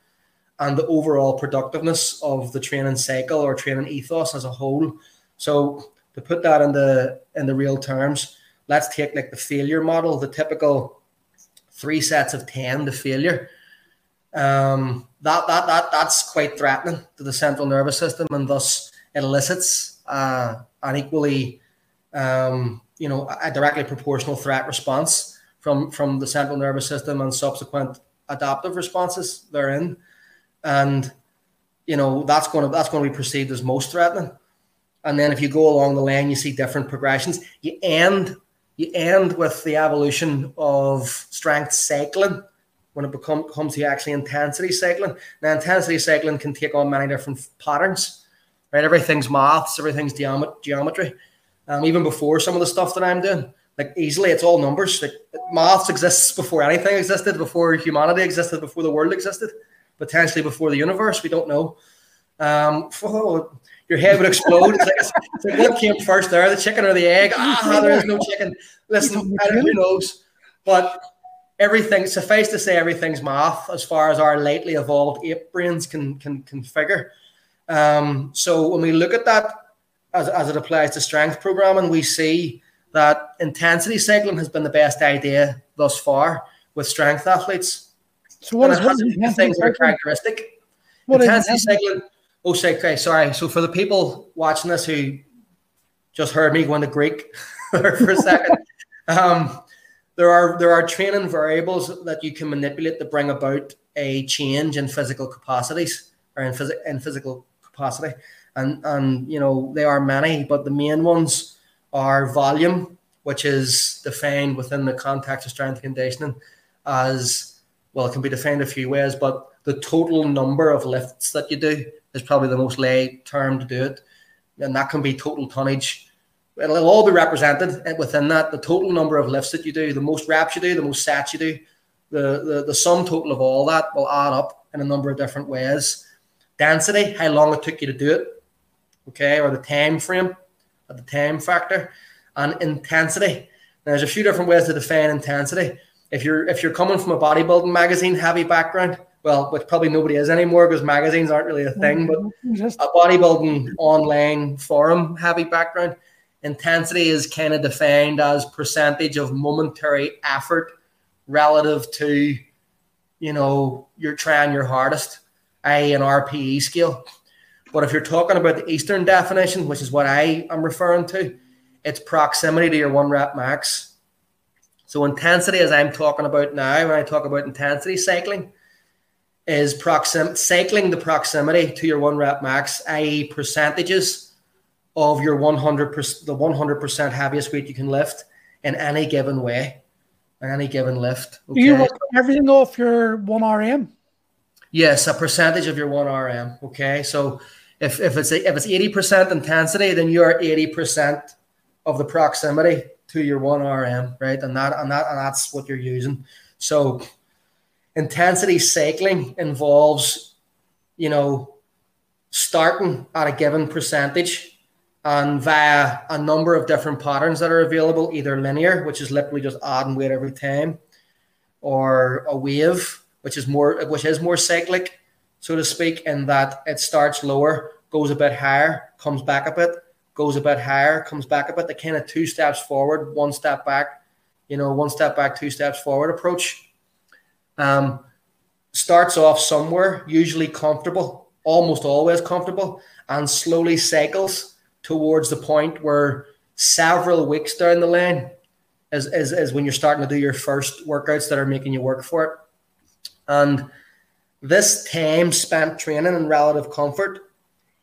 and the overall productiveness of the training cycle or training ethos as a whole. So to put that in the real terms, let's take like the failure model, the typical 3 sets of 10 to failure. That's quite threatening to the central nervous system, and thus it elicits an equally a directly proportional threat response from the central nervous system and subsequent adaptive responses therein, and you know that's going to be perceived as most threatening. And then if you go along the line, you see different progressions. You end with the evolution of strength cycling when it comes to actually intensity cycling. Now intensity cycling can take on many different patterns, right? Everything's maths, everything's geometry. Even before some of the stuff that I'm doing, like easily, it's all numbers. Like maths exists before anything existed, before humanity existed, before the world existed, potentially before the universe. We don't know. Your head would explode. It's like what came first there, the chicken or the egg? There is no chicken. Listen, I don't, who knows? But everything, suffice to say, everything's math as far as our lately evolved ape brains can figure. So when we look at that as it applies to strength programming, we see that intensity cycling has been the best idea thus far with strength athletes. So what is one thing that are characteristic? What intensity is cycling? Oh, okay, sorry. So for the people watching this who just heard me going to Greek for a second, there are training variables that you can manipulate to bring about a change in physical capacities or in physical capacity, and you know they are many, but the main ones are volume, which is defined within the context of strength conditioning as well. It can be defined a few ways, but the total number of lifts that you do is probably the most lay term to do it, and that can be total tonnage. It'll all be represented within that. The total number of lifts that you do, the most reps you do, the most sets you do, the sum total of all that will add up in a number of different ways. Density, how long it took you to do it, okay, or the time frame, or the time factor, and intensity. Now, there's a few different ways to define intensity. If you're coming from a bodybuilding magazine heavy background, well, which probably nobody is anymore because magazines aren't really a thing, but a bodybuilding online forum heavy background, intensity is kind of defined as percentage of momentary effort relative to, you know, you're trying your hardest, i.e. an RPE scale. But if you're talking about the Eastern definition, which is what I am referring to, it's proximity to your one rep max. So intensity, as I'm talking about now, when I talk about intensity cycling, is cycling the proximity to your one rep max, i.e. percentages of your 100% heaviest weight you can lift in any given way, in any given lift. Okay? Do you work everything off your 1RM? Yes, a percentage of your 1RM. Okay, so if it's 80% intensity, then you are 80% of the proximity to your 1RM, right? And that's what you're using. So intensity cycling involves, you know, starting at a given percentage, and via a number of different patterns that are available, either linear, which is literally just adding weight every time, or a wave, which is more cyclic, so to speak, in that it starts lower, goes a bit higher, comes back a bit, goes a bit higher, comes back a bit. The kind of two steps forward, one step back, you know, one step back, two steps forward approach. Starts off somewhere, usually comfortable, almost always comfortable, and slowly cycles towards the point where several weeks down the line is when you're starting to do your first workouts that are making you work for it. And this time spent training in relative comfort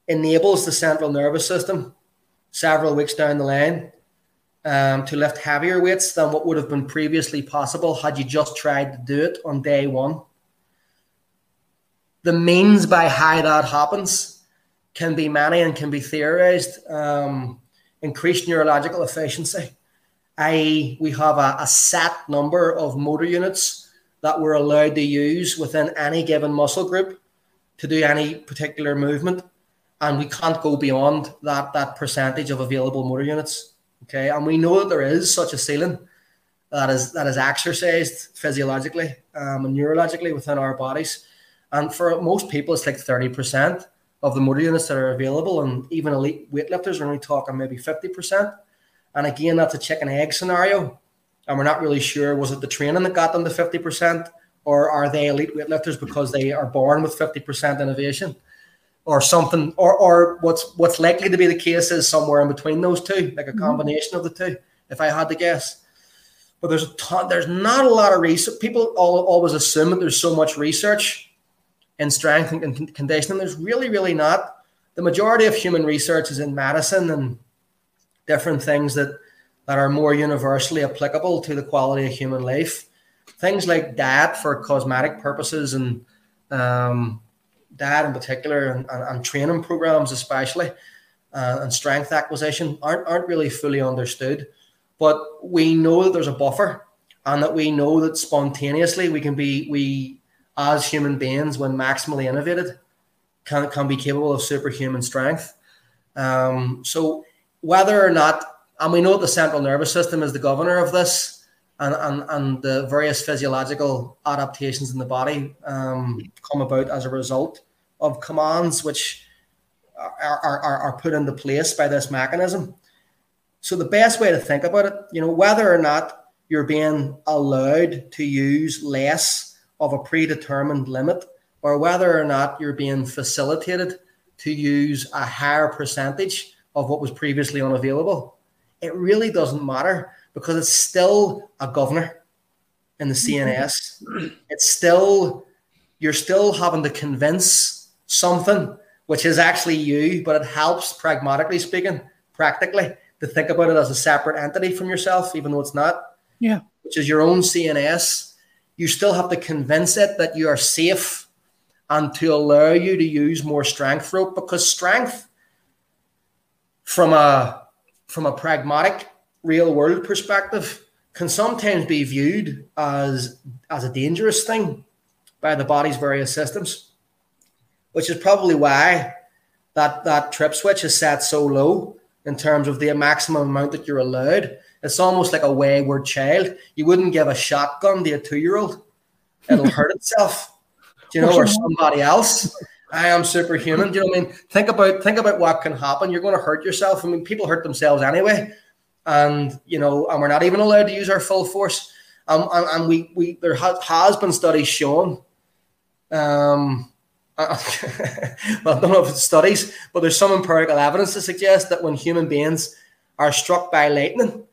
enables the central nervous system several weeks down the line to lift heavier weights than what would have been previously possible had you just tried to do it on day one. The means by how that happens can be many and can be theorized. Increased neurological efficiency, i.e. we have a set number of motor units that we're allowed to use within any given muscle group to do any particular movement, and we can't go beyond that percentage of available motor units. Okay, and we know that there is such a ceiling that is exercised physiologically and neurologically within our bodies, and for most people it's like 30%. Of the motor units that are available, and even elite weightlifters are only talking maybe 50%. And again, that's a chicken egg scenario. And we're not really sure, was it the training that got them to 50%, or are they elite weightlifters because they are born with 50% innovation or something, or what's likely to be the case is somewhere in between those two, like a combination of the two, if I had to guess. But there's a ton, there's not a lot of research. People always assume that there's so much research in strength and conditioning. There's really, really not. The majority of human research is in medicine and different things that are more universally applicable to the quality of human life. Things like diet for cosmetic purposes, and diet in particular, and training programs especially, and strength acquisition aren't really fully understood. But we know that there's a buffer, and that we know that spontaneously we can be, we as human beings, when maximally innovated, can be capable of superhuman strength. So whether or not, and we know the central nervous system is the governor of this, and the various physiological adaptations in the body come about as a result of commands which are put into place by this mechanism. So the best way to think about it, you know, whether or not you're being allowed to use less of a predetermined limit, or whether or not you're being facilitated to use a higher percentage of what was previously unavailable, it really doesn't matter, because it's still a governor in the CNS. It's still, you're still having to convince something which is actually you, but it helps, pragmatically speaking, practically, to think about it as a separate entity from yourself, even though it's not. Yeah. Which is your own CNS. You still have to convince it that you are safe and to allow you to use more strength rope, because strength from a pragmatic real world perspective can sometimes be viewed as a dangerous thing by the body's various systems, which is probably why that trip switch is set so low in terms of the maximum amount that you're allowed. It's almost like a wayward child. You wouldn't give a shotgun to a 2-year-old. It'll hurt itself, you know, or somebody else. I am superhuman. Do you know what I mean? Think about what can happen. You're going to hurt yourself. I mean, people hurt themselves anyway. And, you know, and we're not even allowed to use our full force. And we there has been studies shown. Well, I don't know if it's studies, but there's some empirical evidence to suggest that when human beings are struck by lightning,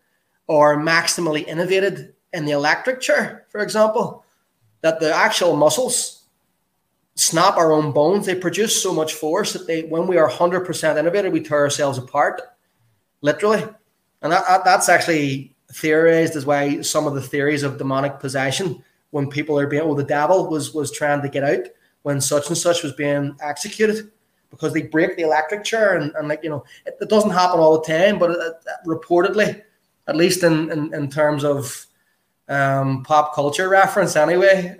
or maximally innovated in the electric chair, for example, that the actual muscles snap our own bones. They produce so much force that they, when we are 100% innovated, we tear ourselves apart, literally. And that's actually theorized as why some of the theories of demonic possession, when people are being, oh, the devil was trying to get out when such and such was being executed, because they break the electric chair. And like, you know, it doesn't happen all the time, but reportedly, at least in terms of pop culture reference anyway,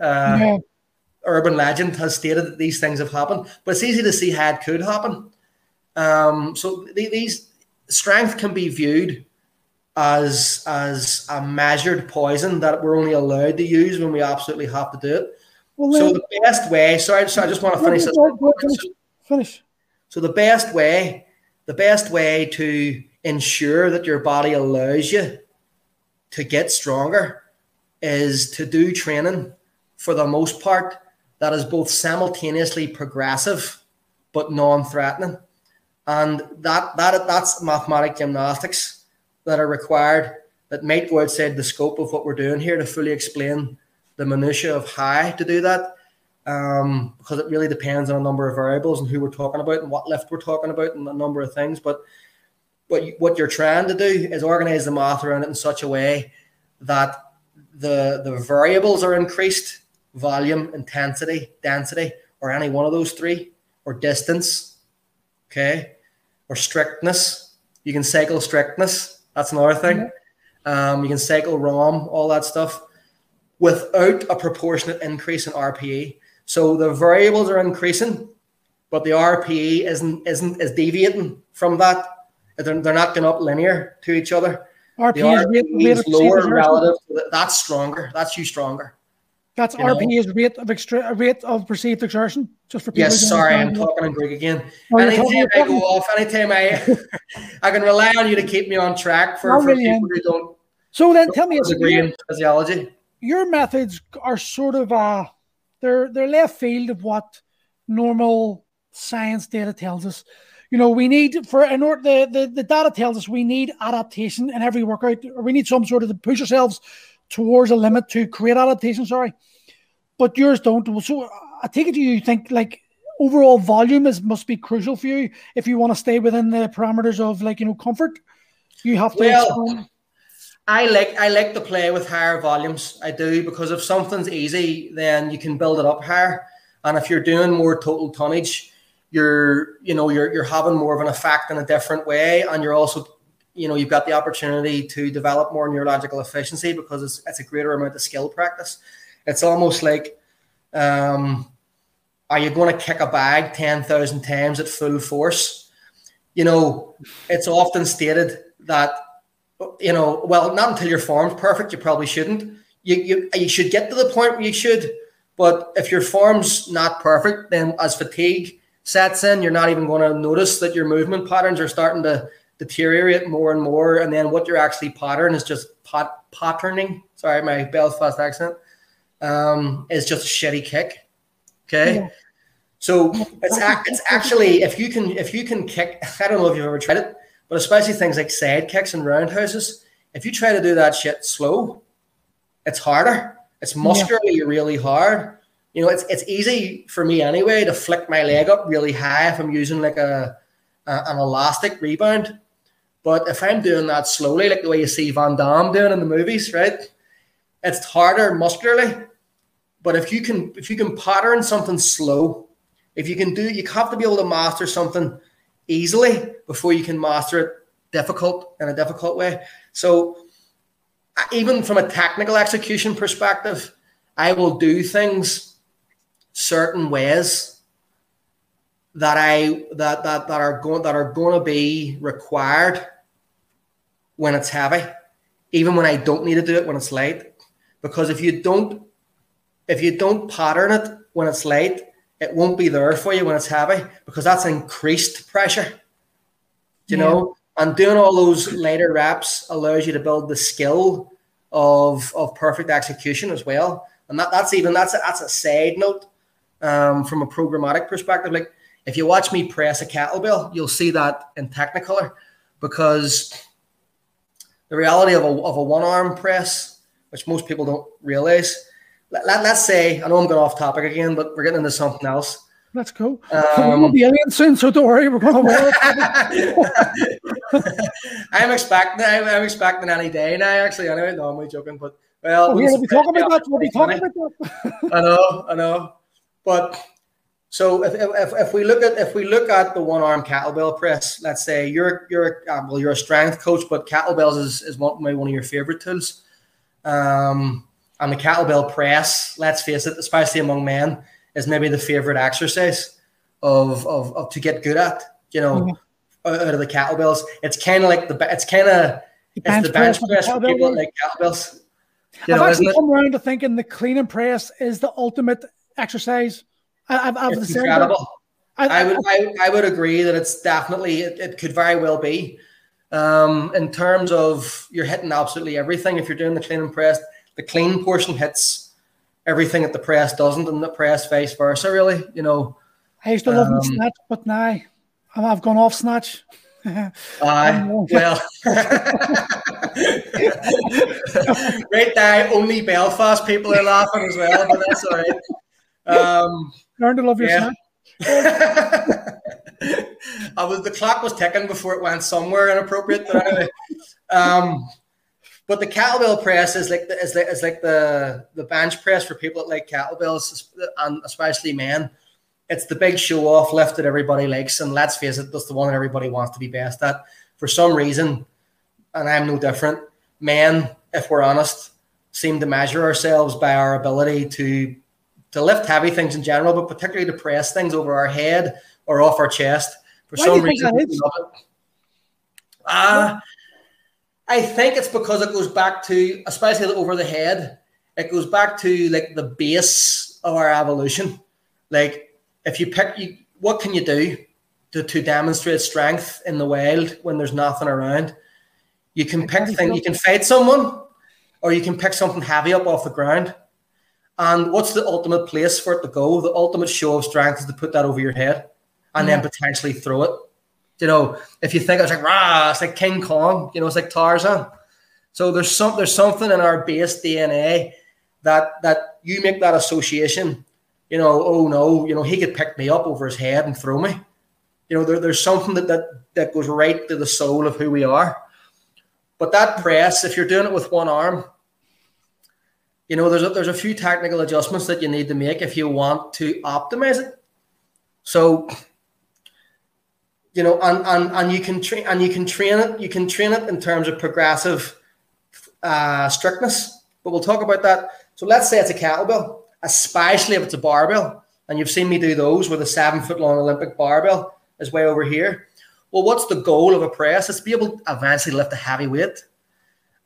urban legend has stated that these things have happened. But it's easy to see how it could happen. So these strength can be viewed as a measured poison that we're only allowed to use when we absolutely have to do it. Well, so the best way, sorry, I just want to finish this. Finish. So the best way to ensure that your body allows you to get stronger is to do training, for the most part, that is both simultaneously progressive but non-threatening. And that's mathematic gymnastics that are required, that might go outside the scope of what we're doing here to fully explain the minutiae of how to do that, because it really depends on a number of variables and who we're talking about and what lift we're talking about and a number of things. But what you're trying to do is organize the math around it in such a way that the variables are increased: volume, intensity, density, or any one of those three, or distance, okay, or strictness. You can cycle strictness. That's another thing. You can cycle ROM, all that stuff, without a proportionate increase in RPE. So the variables are increasing, but the RPE is deviating from that. They're not going up linear to each other. RPE is lower relative. That's stronger. That's you stronger. That's RPE is rate of perceived exertion. Just for people. Yes, sorry, I'm talking in Greek again. Anytime I go off, anytime I can rely on you to keep me on track for people who don't. So then, tell me, in physiology, your methods are sort of they're left field of what normal science data tells us. You know, we need the data tells us we need adaptation in every workout, or we need some sort of to push ourselves towards a limit to create adaptation. Sorry, but yours don't. So I take it you think like overall volume must be crucial for you if you want to stay within the parameters of, like, you know, comfort. You have to. Well, I like to play with higher volumes. I do, because if something's easy, then you can build it up higher, and if you're doing more total tonnage, you're having more of an effect in a different way, and you're also you know, you've got the opportunity to develop more neurological efficiency because it's a greater amount of skill practice. It's almost like, are you going to kick a bag 10,000 times at full force? You know, it's often stated that, you know, well, not until your form's perfect, you probably shouldn't. You should get to the point where you should, but if your form's not perfect, then as fatigue sets in, you're not even going to notice that your movement patterns are starting to deteriorate more and more, and then what you're actually patterning is just patterning. Sorry, my Belfast accent. Is just a shitty kick. Okay, yeah. So it's actually if you can kick. I don't know if you've ever tried it, but especially things like side kicks and roundhouses. If you try to do that shit slow, it's harder. It's muscularly really hard. You know, it's easy for me anyway to flick my leg up really high if I'm using like an elastic rebound. But if I'm doing that slowly, like the way you see Van Damme doing in the movies, right? It's harder muscularly. But if you can pattern something slow, you have to be able to master something easily before you can master it in a difficult way. So even from a technical execution perspective, I will do things certain ways that are going to be required when it's heavy, even when I don't need to do it when it's light. Because if you don't pattern it when it's light, it won't be there for you when it's heavy, because that's increased pressure. You know, and doing all those lighter reps allows you to build the skill of perfect execution as well. And that's a side note from a programmatic perspective. Like if you watch me press a kettlebell, you'll see that in Technicolor, because the reality of a one-arm press, which most people don't realize. Let's say, I know I'm going off topic again, but we're getting into something else. That's cool. We will be alien soon, so don't worry. We're going to I'm expecting any day now, actually. Anyway, no, I'm only joking. But, well, we'll be talking about that. We'll be talking about that. I know. But so if we look at the one-arm kettlebell press, let's say you're a strength coach, but kettlebells is one of your favorite tools. And the kettlebell press, let's face it, especially among men, is maybe the favorite exercise of to get good at, you know, out of the kettlebells. It's kind of like the bench press for people that like kettlebells. You I've know, actually come around to thinking the clean and press is the ultimate exercise. It's incredible. I would agree that it's definitely it could very well be. In terms of you're hitting absolutely everything if you're doing the clean and press. The clean portion hits everything that the press doesn't, and the press vice versa, really. You know, I used to love my snatch, but now I've gone off snatch. Well, right now, only Belfast people are laughing as well, but that's all right. Learn to love your snatch. The clock was ticking before it went somewhere inappropriate, but anyway. But the kettlebell press is like the bench press for people that like kettlebells, and especially men. It's the big show-off lift that everybody likes, and let's face it, that's the one that everybody wants to be best at. For some reason, and I'm no different, men, if we're honest, seem to measure ourselves by our ability to lift heavy things in general, but particularly to press things over our head or off our chest. For some reason, we love it. I think it's because it goes back to, especially over the head, it goes back to like the base of our evolution. Like if you pick, what can you do to demonstrate strength in the wild when there's nothing around? You can pick things, you can fight someone, or you can pick something heavy up off the ground. And what's the ultimate place for it to go? The ultimate show of strength is to put that over your head and then potentially throw it. You know, if you think it's like rah, it's like King Kong. You know, it's like Tarzan. So there's something in our base DNA that you make that association. You know, oh no, you know he could pick me up over his head and throw me. You know, there's something that goes right to the soul of who we are. But that press, if you're doing it with one arm, you know, there's a few technical adjustments that you need to make if you want to optimize it. So you know, and you can train, and you can train it in terms of progressive strictness. But we'll talk about that. So let's say it's a kettlebell, especially if it's a barbell. And you've seen me do those with a 7-foot-long Olympic barbell is way over here. Well, what's the goal of a press? It's to be able to eventually lift a heavy weight.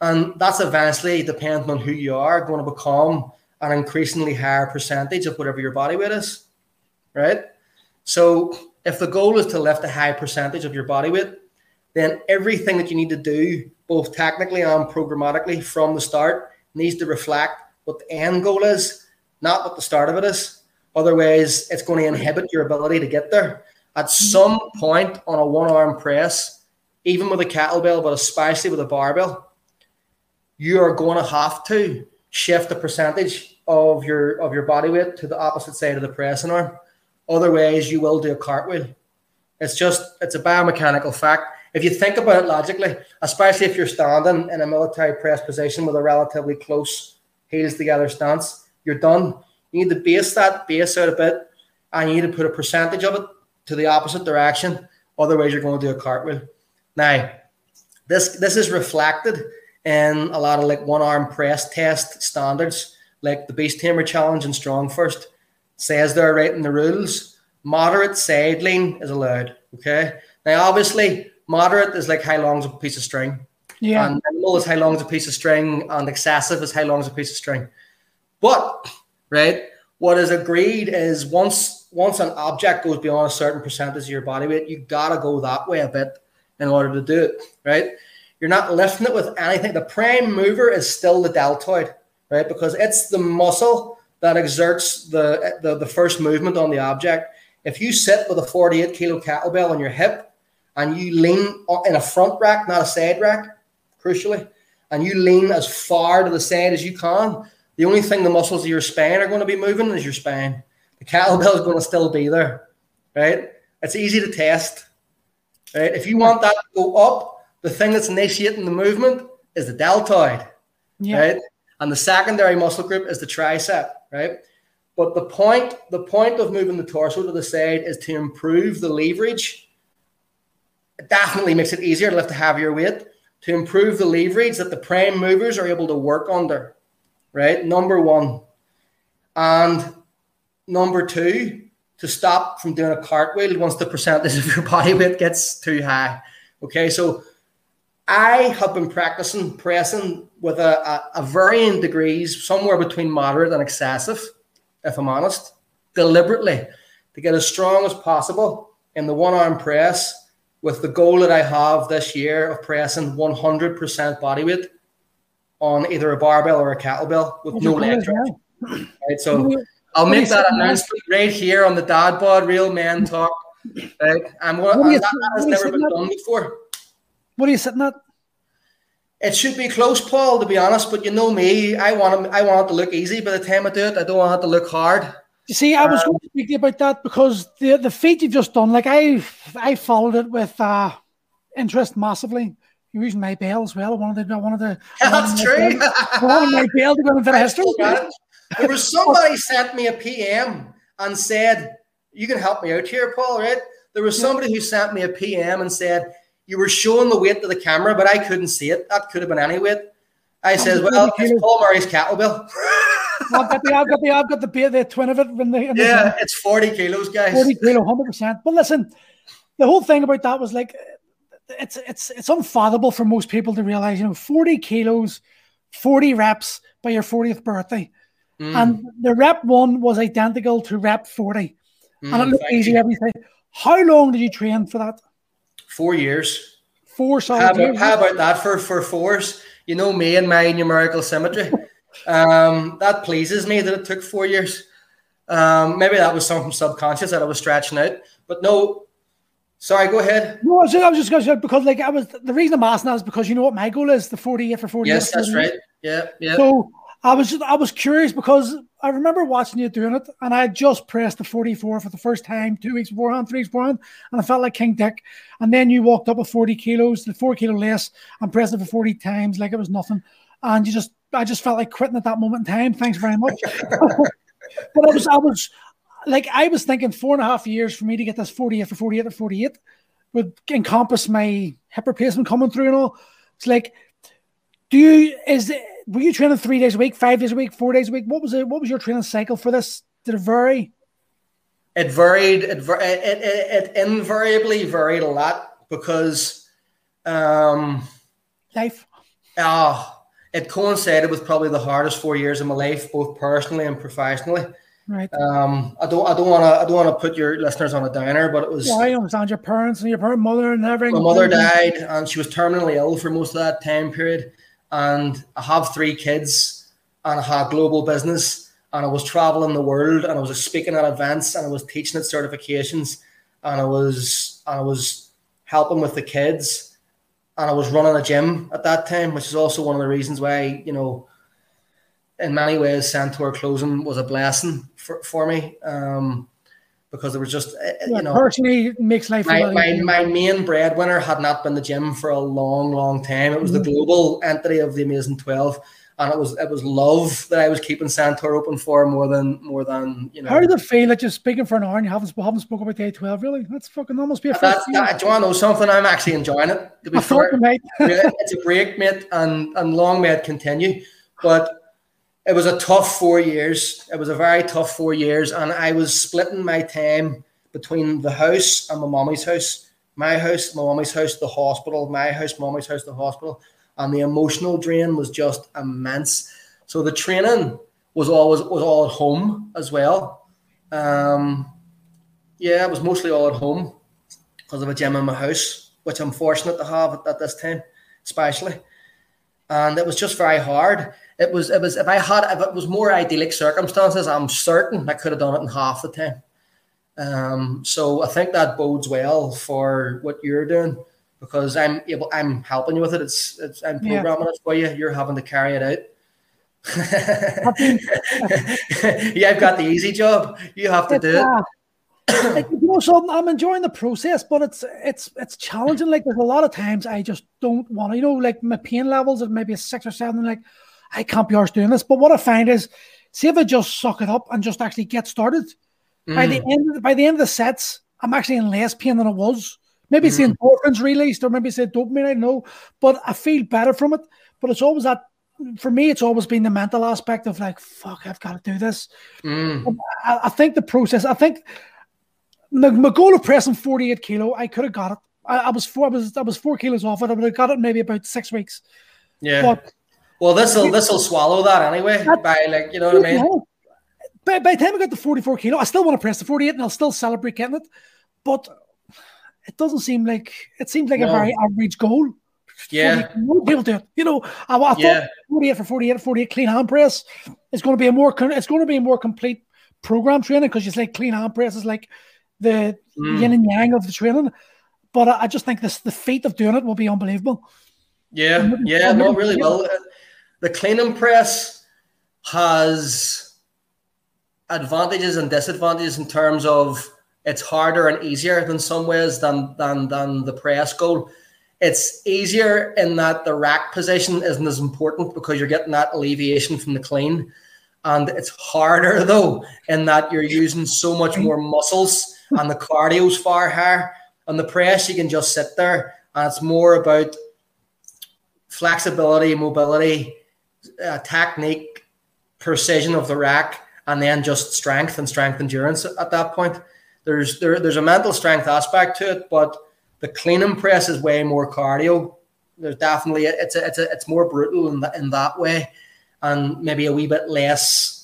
And that's eventually, depending on who you are, going to become an increasingly higher percentage of whatever your body weight is, right? So if the goal is to lift a high percentage of your body weight, then everything that you need to do, both technically and programmatically from the start, needs to reflect what the end goal is, not what the start of it is. Otherwise, it's going to inhibit your ability to get there. At some point on a one-arm press, even with a kettlebell, but especially with a barbell, you are going to have to shift the percentage of your body weight to the opposite side of the pressing arm. Otherwise, you will do a cartwheel. It's a biomechanical fact. If you think about it logically, especially if you're standing in a military press position with a relatively close heels together stance, you're done. You need to base out a bit, and you need to put a percentage of it to the opposite direction. Otherwise, you're going to do a cartwheel. Now, this is reflected in a lot of like one-arm press test standards, like the Beast Tamer Challenge and Strong First. It says they're right in the rules. Moderate side lean is allowed, okay? Now, obviously, moderate is like how long is a piece of string. Yeah. And minimal is how long is a piece of string, and excessive is how long is a piece of string. But... right. What is agreed is once an object goes beyond a certain percentage of your body weight, you gotta go that way a bit in order to do it. Right. You're not lifting it with anything. The prime mover is still the deltoid, right? Because it's the muscle that exerts the first movement on the object. If you sit with a 48-kilo kettlebell on your hip and you lean in a front rack, not a side rack, crucially, and you lean as far to the side as you can, the only thing the muscles of your spine are going to be moving is your spine. The kettlebell is going to still be there, right? It's easy to test, right? If you want that to go up, the thing that's initiating the movement is the deltoid, yeah, right? And the secondary muscle group is the tricep, right? But the point of moving the torso to the side is to improve the leverage. It definitely makes it easier to lift a heavier weight, to improve the leverage that the prime movers are able to work under. Right, number one. And number two, to stop from doing a cartwheel once the percentage of your body weight gets too high. Okay, so I have been practicing pressing with a varying degrees, somewhere between moderate and excessive, if I'm honest, deliberately, to get as strong as possible in the one-arm press with the goal that I have this year of pressing 100% body weight on either a barbell or a kettlebell with no leg drive. Right, so I'll make that announcement right here on the Dad Bod Real Men Talk. Right, and that has never been done before. What are you sitting at? It should be close, Paul, to be honest. But you know me, I want it to look easy by the time I do it. I don't want it to look hard. You see, I was going to speak to you about that because the feed you've just done, like I followed it with interest massively. You're using my bell as well. I wanted to. Yeah, that's true. I wanted my bell to go into the history. There was somebody sent me a PM and said, "You can help me out here, Paul." Right? There was somebody who sent me a PM and said, "You were showing the weight to the camera, but I couldn't see it. That could have been any weight." I said, "Well, it's Paul Murray's kettlebell." I've got the twin of it. It's 40 kilos, guys. 40 kilos, 100%. But listen, the whole thing about that was like, it's unfathomable for most people to realize, you know, 40 kilos, 40 reps by your 40th birthday. Mm. And the rep 1 was identical to rep 40. And it looked easy every day. How long did you train for that? 4 years. Four solid years. How about that for fours? You know me and my numerical symmetry. That pleases me that it took 4 years. Maybe that was something subconscious that I was stretching out. But no... Sorry, go ahead. No, I was just going to say, because like the reason I'm asking that is because you know what my goal is, the 48 for 40. Yes, that's right. Yeah, yeah. So I was curious because I remember watching you doing it, and I had just pressed the 44 for the first time 2 weeks beforehand, 3 weeks beforehand, and I felt like King Dick. And then you walked up with 40 kilos, the 4 kilo less, and pressed it for 40 times like it was nothing. And I just felt like quitting at that moment in time. Thanks very much. But I was thinking 4.5 years for me to get this 48 for 48 or 48 would encompass my hip replacement coming through and all. It's like, were you training 3 days a week, 5 days a week, 4 days a week? What was your training cycle for this? Did it vary? It varied. It invariably varied a lot because life. It coincided with probably the hardest 4 years of my life, both personally and professionally. Right. I don't want to put your listeners on a downer, but it was. Yeah, I understand your parents and your mother and everything. My mother died, and she was terminally ill for most of that time period. And I have three kids, and I had global business, and I was traveling the world, and I was speaking at events, and I was teaching at certifications, and I was helping with the kids, and I was running a gym at that time, which is also one of the reasons why, you know, in many ways, Centaur closing was a blessing for me, because there was just, you know, personally makes life. My main breadwinner had not been the gym for a long, long time. It was the global entity of the Amazing 12, and it was love that I was keeping Centaur open for more than you know. How did it feel that you're speaking for an hour and you haven't spoken about day 12? Really, that's fucking almost be a. Do you want to know something? I'm actually enjoying it. To be fair, it's a break, mate, and long may it continue, but. It was a tough 4 years. It was a very tough 4 years. And I was splitting my time between the house and my mommy's house. My house, my mommy's house, the hospital. My house, mommy's house, the hospital. And the emotional drain was just immense. So the training was all at home as well. Yeah, it was mostly all at home because of a gym in my house, which I'm fortunate to have at this time, especially. And it was just very hard. It was if it was more idyllic circumstances, I'm certain I could have done it in half the time. So I think that bodes well for what you're doing because I'm helping you with it. I'm programming it for you. You're having to carry it out. Yeah, I've got the easy job. You have to do it. You know, so I'm enjoying the process, but it's challenging. Like, there's a lot of times I just don't want to, you know, like my pain levels of maybe a 6 or 7, like I can't be arsed doing this. But what I find is, see if I just suck it up and just actually get started. By the end of the sets, I'm actually in less pain than I was. Maybe it's the endorphins released, or maybe it's the dopamine, I don't know, but I feel better from it. But it's always that. For me, it's always been the mental aspect of like, fuck, I've got to do this. I think the process. I think. My goal of pressing 48 kilo, I could have got it. I was 4 kilos off it. I would have got it maybe about 6 weeks. Yeah. But, well, this'll swallow that anyway. By like, you know what I mean. By the time I got to 44 kilo, I still want to press the 48, and I'll still celebrate getting it. But it doesn't seem like a very average goal. Yeah. People do it. You know, I thought 48 clean hand press is going to be a more complete program training because you like clean hand press is like. The yin and yang of the training, but I just think the feat of doing it will be unbelievable. Yeah, no, really well. The clean and press has advantages and disadvantages in terms of it's harder and easier in some ways than the press goal. It's easier in that the rack position isn't as important because you're getting that alleviation from the clean, and it's harder though in that you're using so much more muscles. And the cardio's far higher. On the press, you can just sit there, and it's more about flexibility, mobility, technique, precision of the rack, and then just strength and strength endurance. At that point, there's a mental strength aspect to it, but the clean and press is way more cardio. There's definitely it's more brutal in that way, and maybe a wee bit less.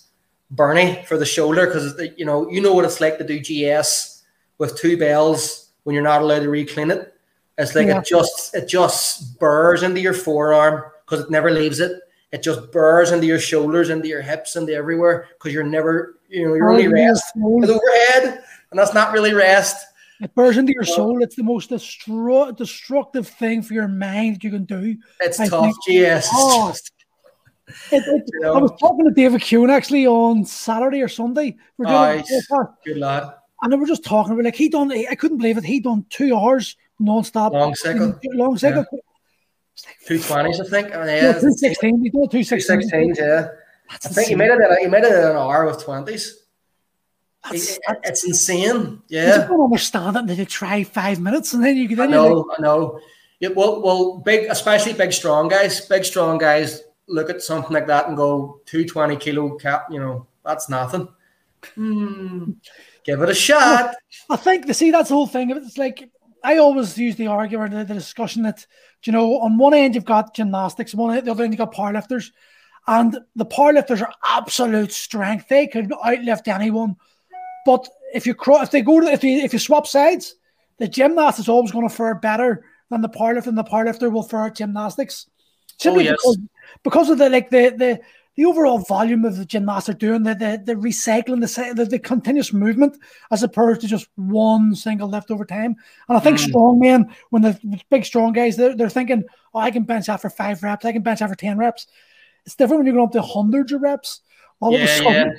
Burny for the shoulder because you know what it's like to do GS with two bells when you're not allowed to reclean it. It's like it just burrs into your forearm because it never leaves it. It just burrs into your shoulders, into your hips, into everywhere because you're never your only rest is overhead, and that's not really rest. It burrs into your soul. It's the most destructive thing for your mind you can do. It's tough. GS. I was talking to David Kuhn actually on Saturday or Sunday. We're doing good lad. And they were just talking about like I couldn't believe it. He done 2 hours non-stop. Long cycle. Yeah. Like, 220s, I think. Oh, yeah, 216. He done 216s. Yeah. I think he made it. He made it in an hour with 20s. It's insane. Yeah, you don't understand it until you try 5 minutes, and then you get in. I know. Yeah, well, especially big, strong guys. Big, strong guys look at something like that and go 220-kilo cap. You know, that's nothing. Give it a shot. I think that's the whole thing. It's like I always use the argument in the discussion that on one end you've got gymnastics, the other end you've got powerlifters, and the powerlifters are absolute strength. They could outlift anyone. But if you swap sides, the gymnast is always going to fare better than the powerlifter, and the powerlifter will fare gymnastics. Simply because of the overall volume of the gymnasts are doing, the recycling, the continuous movement, as opposed to just one single lift over time. And I think strongmen, when the big strong guys, they're thinking, oh, I can bench after 5 reps, I can bench after 10 reps. It's different when you're going up to hundreds of reps. All of a sudden.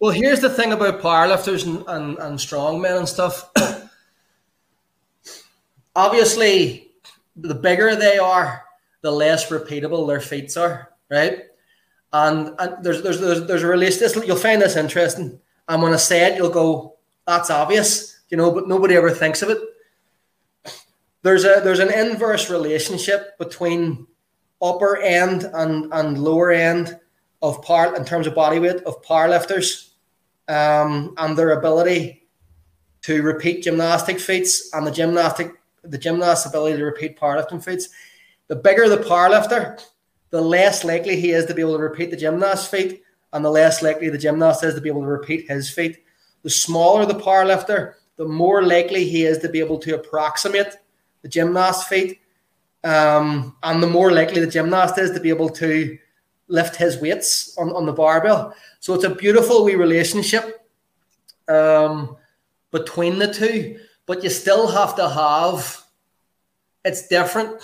Well, here's the thing about powerlifters and strongmen and stuff. Obviously, the bigger they are, the less repeatable their feats are, right? And there's a release. You'll find this interesting. And when I say it, you'll go, "That's obvious," but nobody ever thinks of it. There's an inverse relationship between upper end and lower end of power in terms of body weight of powerlifters, and their ability to repeat gymnastic feats and the gymnast's ability to repeat powerlifting feats. The bigger the powerlifter, the less likely he is to be able to repeat the gymnast's feat, and the less likely the gymnast is to be able to repeat his feat. The smaller the powerlifter, the more likely he is to be able to approximate the gymnast's feat, and the more likely the gymnast is to be able to lift his weights on the barbell. So it's a beautiful wee relationship between the two, but you still have to have, it's different.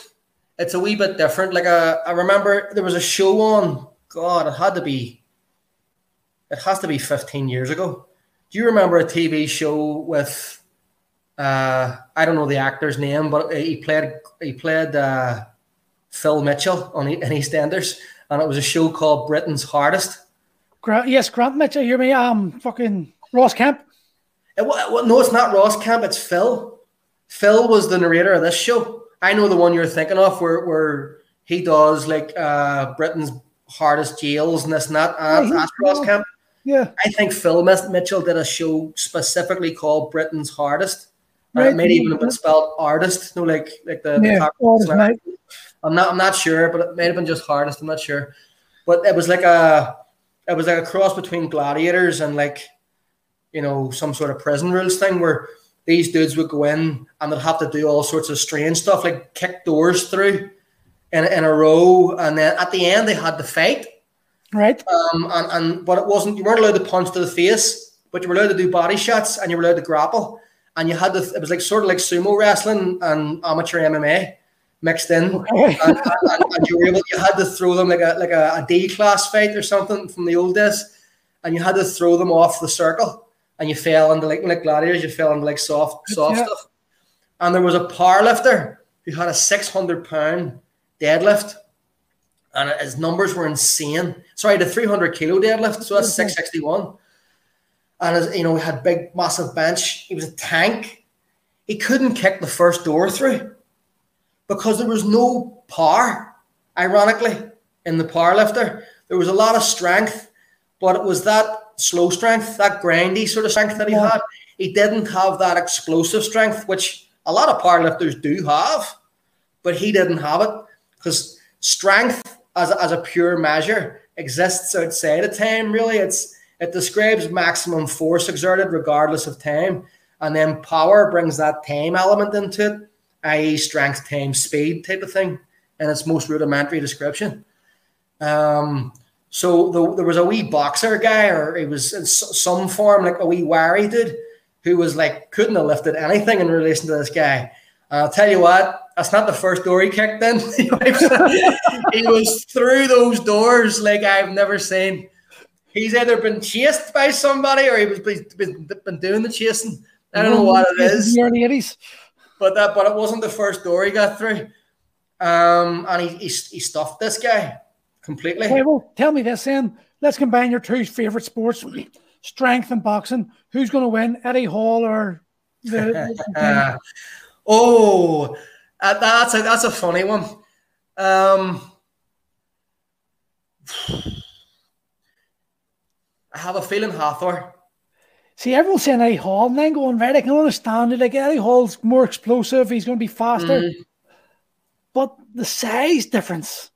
It's a wee bit different. Like I remember there was a show on. God, it has to be 15 years ago. Do you remember a TV show with? I don't know the actor's name, but he played Phil Mitchell in EastEnders, and it was a show called Britain's Hardest. Grant Mitchell. You hear me? Fucking Ross Kemp. No, it's not Ross Kemp. It's Phil. Phil was the narrator of this show. I know the one you're thinking of, where he does Britain's hardest jails and this and that. Ross Kemp. Yeah, I think Phil Mitchell did a show specifically called Britain's Hardest. Right. It might even have been spelled artist. I'm not sure, but it might have been just hardest. I'm not sure, but it was like a cross between gladiators and some sort of prison rules thing where these dudes would go in and they'd have to do all sorts of strange stuff, like kick doors through in a row, and then at the end they had to fight. Right. But you weren't allowed to punch to the face, but you were allowed to do body shots and you were allowed to grapple. And you had it was sort of like sumo wrestling and amateur MMA mixed in. Okay. and you had to throw them like a D class fight or something from the old days, and you had to throw them off the circle. And you fell into like gladiators, you fell into soft stuff. And there was a powerlifter who had a 600-pound deadlift, and his numbers were insane. Sorry, the 300-kilo deadlift, so that's 661. And he had big, massive bench. He was a tank. He couldn't kick the first door through because there was no power. Ironically, in the powerlifter, there was a lot of strength, but it was that slow strength, that grindy sort of strength that he had. He didn't have that explosive strength, which a lot of powerlifters do have, but he didn't have it, because strength as a pure measure exists outside of time, really. It describes maximum force exerted regardless of time, and then power brings that time element into it, i.e. strength times speed type of thing, in its most rudimentary description. So there was a wee boxer guy, or he was in some form, like a wee wiry dude, who was couldn't have lifted anything in relation to this guy. And I'll tell you what, that's not the first door he kicked in. He was through those doors like I've never seen. He's either been chased by somebody, or he's been doing the chasing. I don't know what it is. In the 80s. But it wasn't the first door he got through. And he stuffed this guy completely. Okay, well, tell me this then. Let's combine your two favorite sports, strength and boxing, who's going to win, Eddie Hall or the that's a funny one. I have a feeling Hathor. See, everyone's saying Eddie Hall, and then going, right, I can understand it. Like, Eddie Hall's more explosive. He's going to be faster. Mm. But the size difference.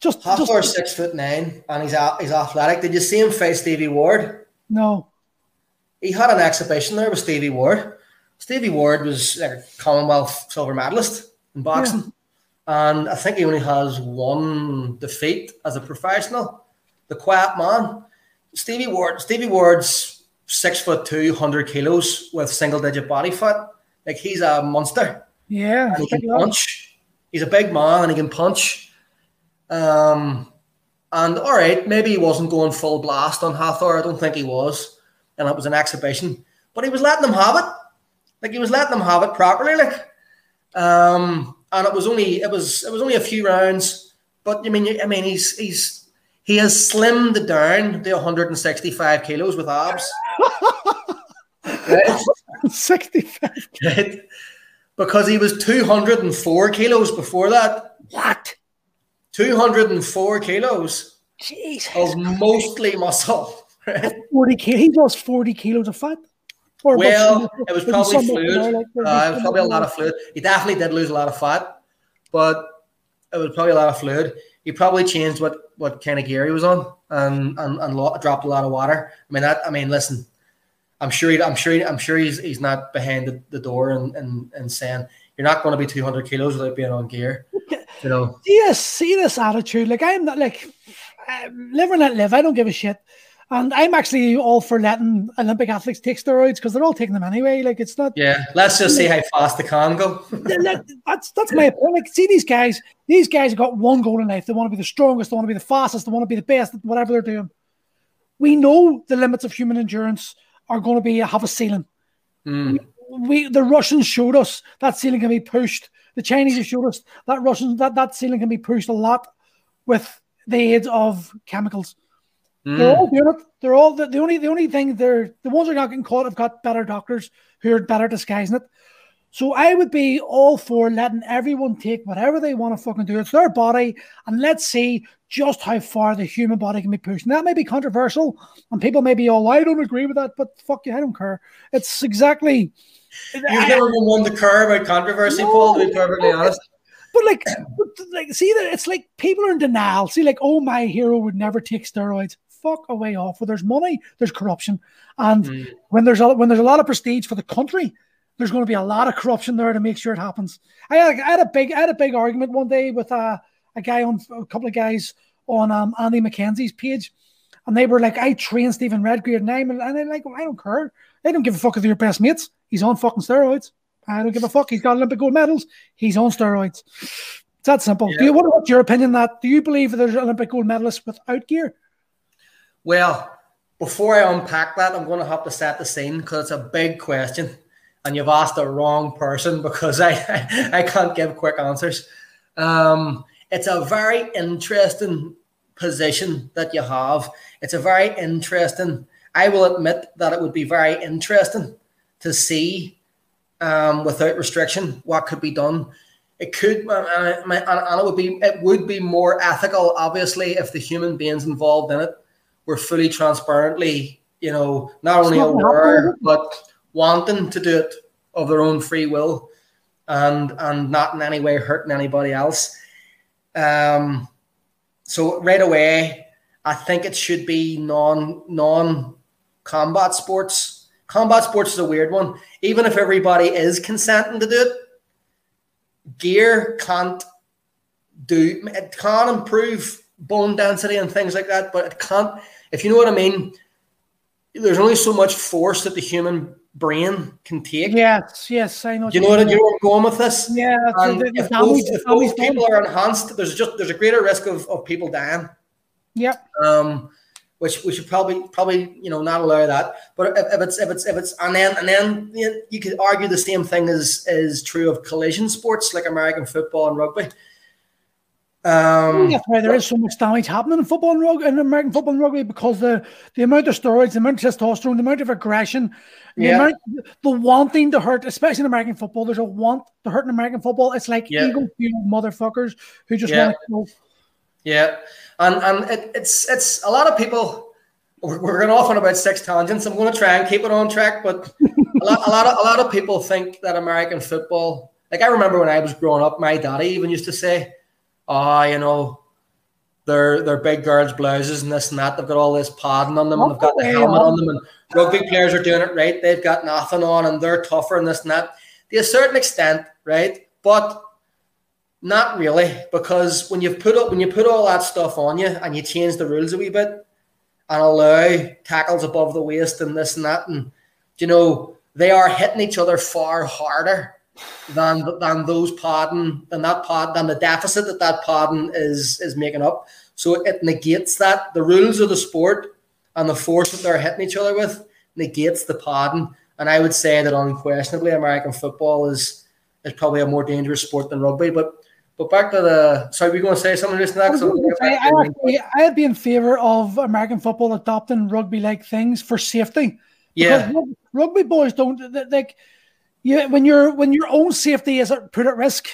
Just Hathor, 6'9", and he's athletic. Did you see him face Stevie Ward? No. He had an exhibition there with Stevie Ward. Stevie Ward was like a Commonwealth silver medalist in boxing. Yeah. And I think he only has one defeat as a professional. The quiet man. Stevie Ward's 6'2", 100 kilos with single-digit body fat. Like, he's a monster. Yeah. And he can punch. He's a big man and he can punch. And all right, maybe he wasn't going full blast on Hathor. I don't think he was. And it was an exhibition. But he was letting them have it. Like, he was letting them have it properly. Like, and it was only a few rounds. But I mean, he has slimmed down to 165 kilos with abs. Right? 65. Right? Because he was 204 kilos before that. What? 204 kilos. Jesus. Of mostly muscle. Right? 40 kilos. He lost 40 kilos of fat. Or well, it was probably fluid. It was probably a lot of fluid. He definitely did lose a lot of fat, but it was probably a lot of fluid. He probably changed what kind of gear he was on and dropped a lot of water. I mean, listen, I'm sure he's not behind the door and saying you're not going to be 200 kilos without being on gear. You know, see this attitude. Like, I'm not like live or not live. I don't give a shit. And I'm actually all for letting Olympic athletes take steroids because they're all taking them anyway. Like, it's not. Yeah, let's just see how fast they can go. that's my point. Like, see these guys. These guys have got one goal in life. They want to be the strongest. They want to be the fastest. They want to be the best at whatever they're doing. We know the limits of human endurance are going to have a ceiling. Mm. The Russians showed us that ceiling can be pushed. The Chinese have showed us that that ceiling can be pushed a lot with the aid of chemicals. Mm. They're all doing it. They're all the only thing they're the ones who are not getting caught have got better doctors who are better disguising it. So I would be all for letting everyone take whatever they want to fucking do. It's their body, and let's see just how far the human body can be pushed. And that may be controversial, and people may be all, I don't agree with that, but fuck you, I don't care. It's exactly. You've never been one to care about controversy, Paul, to be perfectly honest. But like, see that it's like people are in denial. See, like, oh, my hero would never take steroids. Fuck away off. Where there's money, there's corruption, and when there's a lot of prestige for the country, there's going to be a lot of corruption there to make sure it happens. I had a big argument one day with a couple of guys on Andy McKenzie's page, and they were like, I trained Stephen Redgrave and I'm like, I don't care. They don't give a fuck if they're your best mates. He's on fucking steroids. I don't give a fuck. He's got Olympic gold medals. He's on steroids. It's that simple. Yeah. What's your opinion on that? Do you believe there's Olympic gold medalists without gear? Well, before I unpack that, I'm going to have to set the scene because it's a big question and you've asked the wrong person because I can't give quick answers. It's a very interesting position that you have. It's a very interesting, I will admit that it would be very interesting to see without restriction what could be done. It could, and it would be more ethical, obviously, if the human beings involved in it were fully transparently, you know, not only aware, but wanting to do it of their own free will and not in any way hurting anybody else. So right away, I think it should be non-combat sports. Combat sports is a weird one. Even if everybody is consenting to do it, gear can't improve bone density and things like that, but it can't, if you know what I mean, there's only so much force that the human brain can take. Yes, I know. You know where I'm going with this? Yeah. If both people are enhanced, there's a greater risk of people dying. Yeah. Which we should probably not allow that. But if it's and then you could argue the same thing is true of collision sports like American football and rugby. That's why there is so much damage happening in football and rugby, in American football and rugby, because the amount of steroids, the amount of testosterone, the amount of aggression, the wanting to hurt, especially in American football. There's a want to hurt in American football. It's like ego-fueled motherfuckers who just want to kill. Yeah, and it's a lot of people. We're going off on about six tangents. I'm going to try and keep it on track, but a lot of people think that American football. Like, I remember when I was growing up, my daddy even used to say, "Ah, you know, they're big girls' blouses and this and that. They've got all this padding on them, and they've got the helmet on them, and rugby players are doing it right. They've got nothing on, and they're tougher and this and that." To a certain extent, right, but not really, because when you put all that stuff on you and you change the rules a wee bit and allow tackles above the waist and this and that, and you know, they are hitting each other far harder than the deficit that padding is making up. So it negates that. The rules of the sport and the force that they're hitting each other with negates the padding. And I would say that unquestionably American football is probably a more dangerous sport than rugby. But back to the – sorry, were you going to say something just next? I'd be in favour of American football adopting rugby-like things for safety. Yeah. Because rugby boys don't – like, when your own safety is put at risk,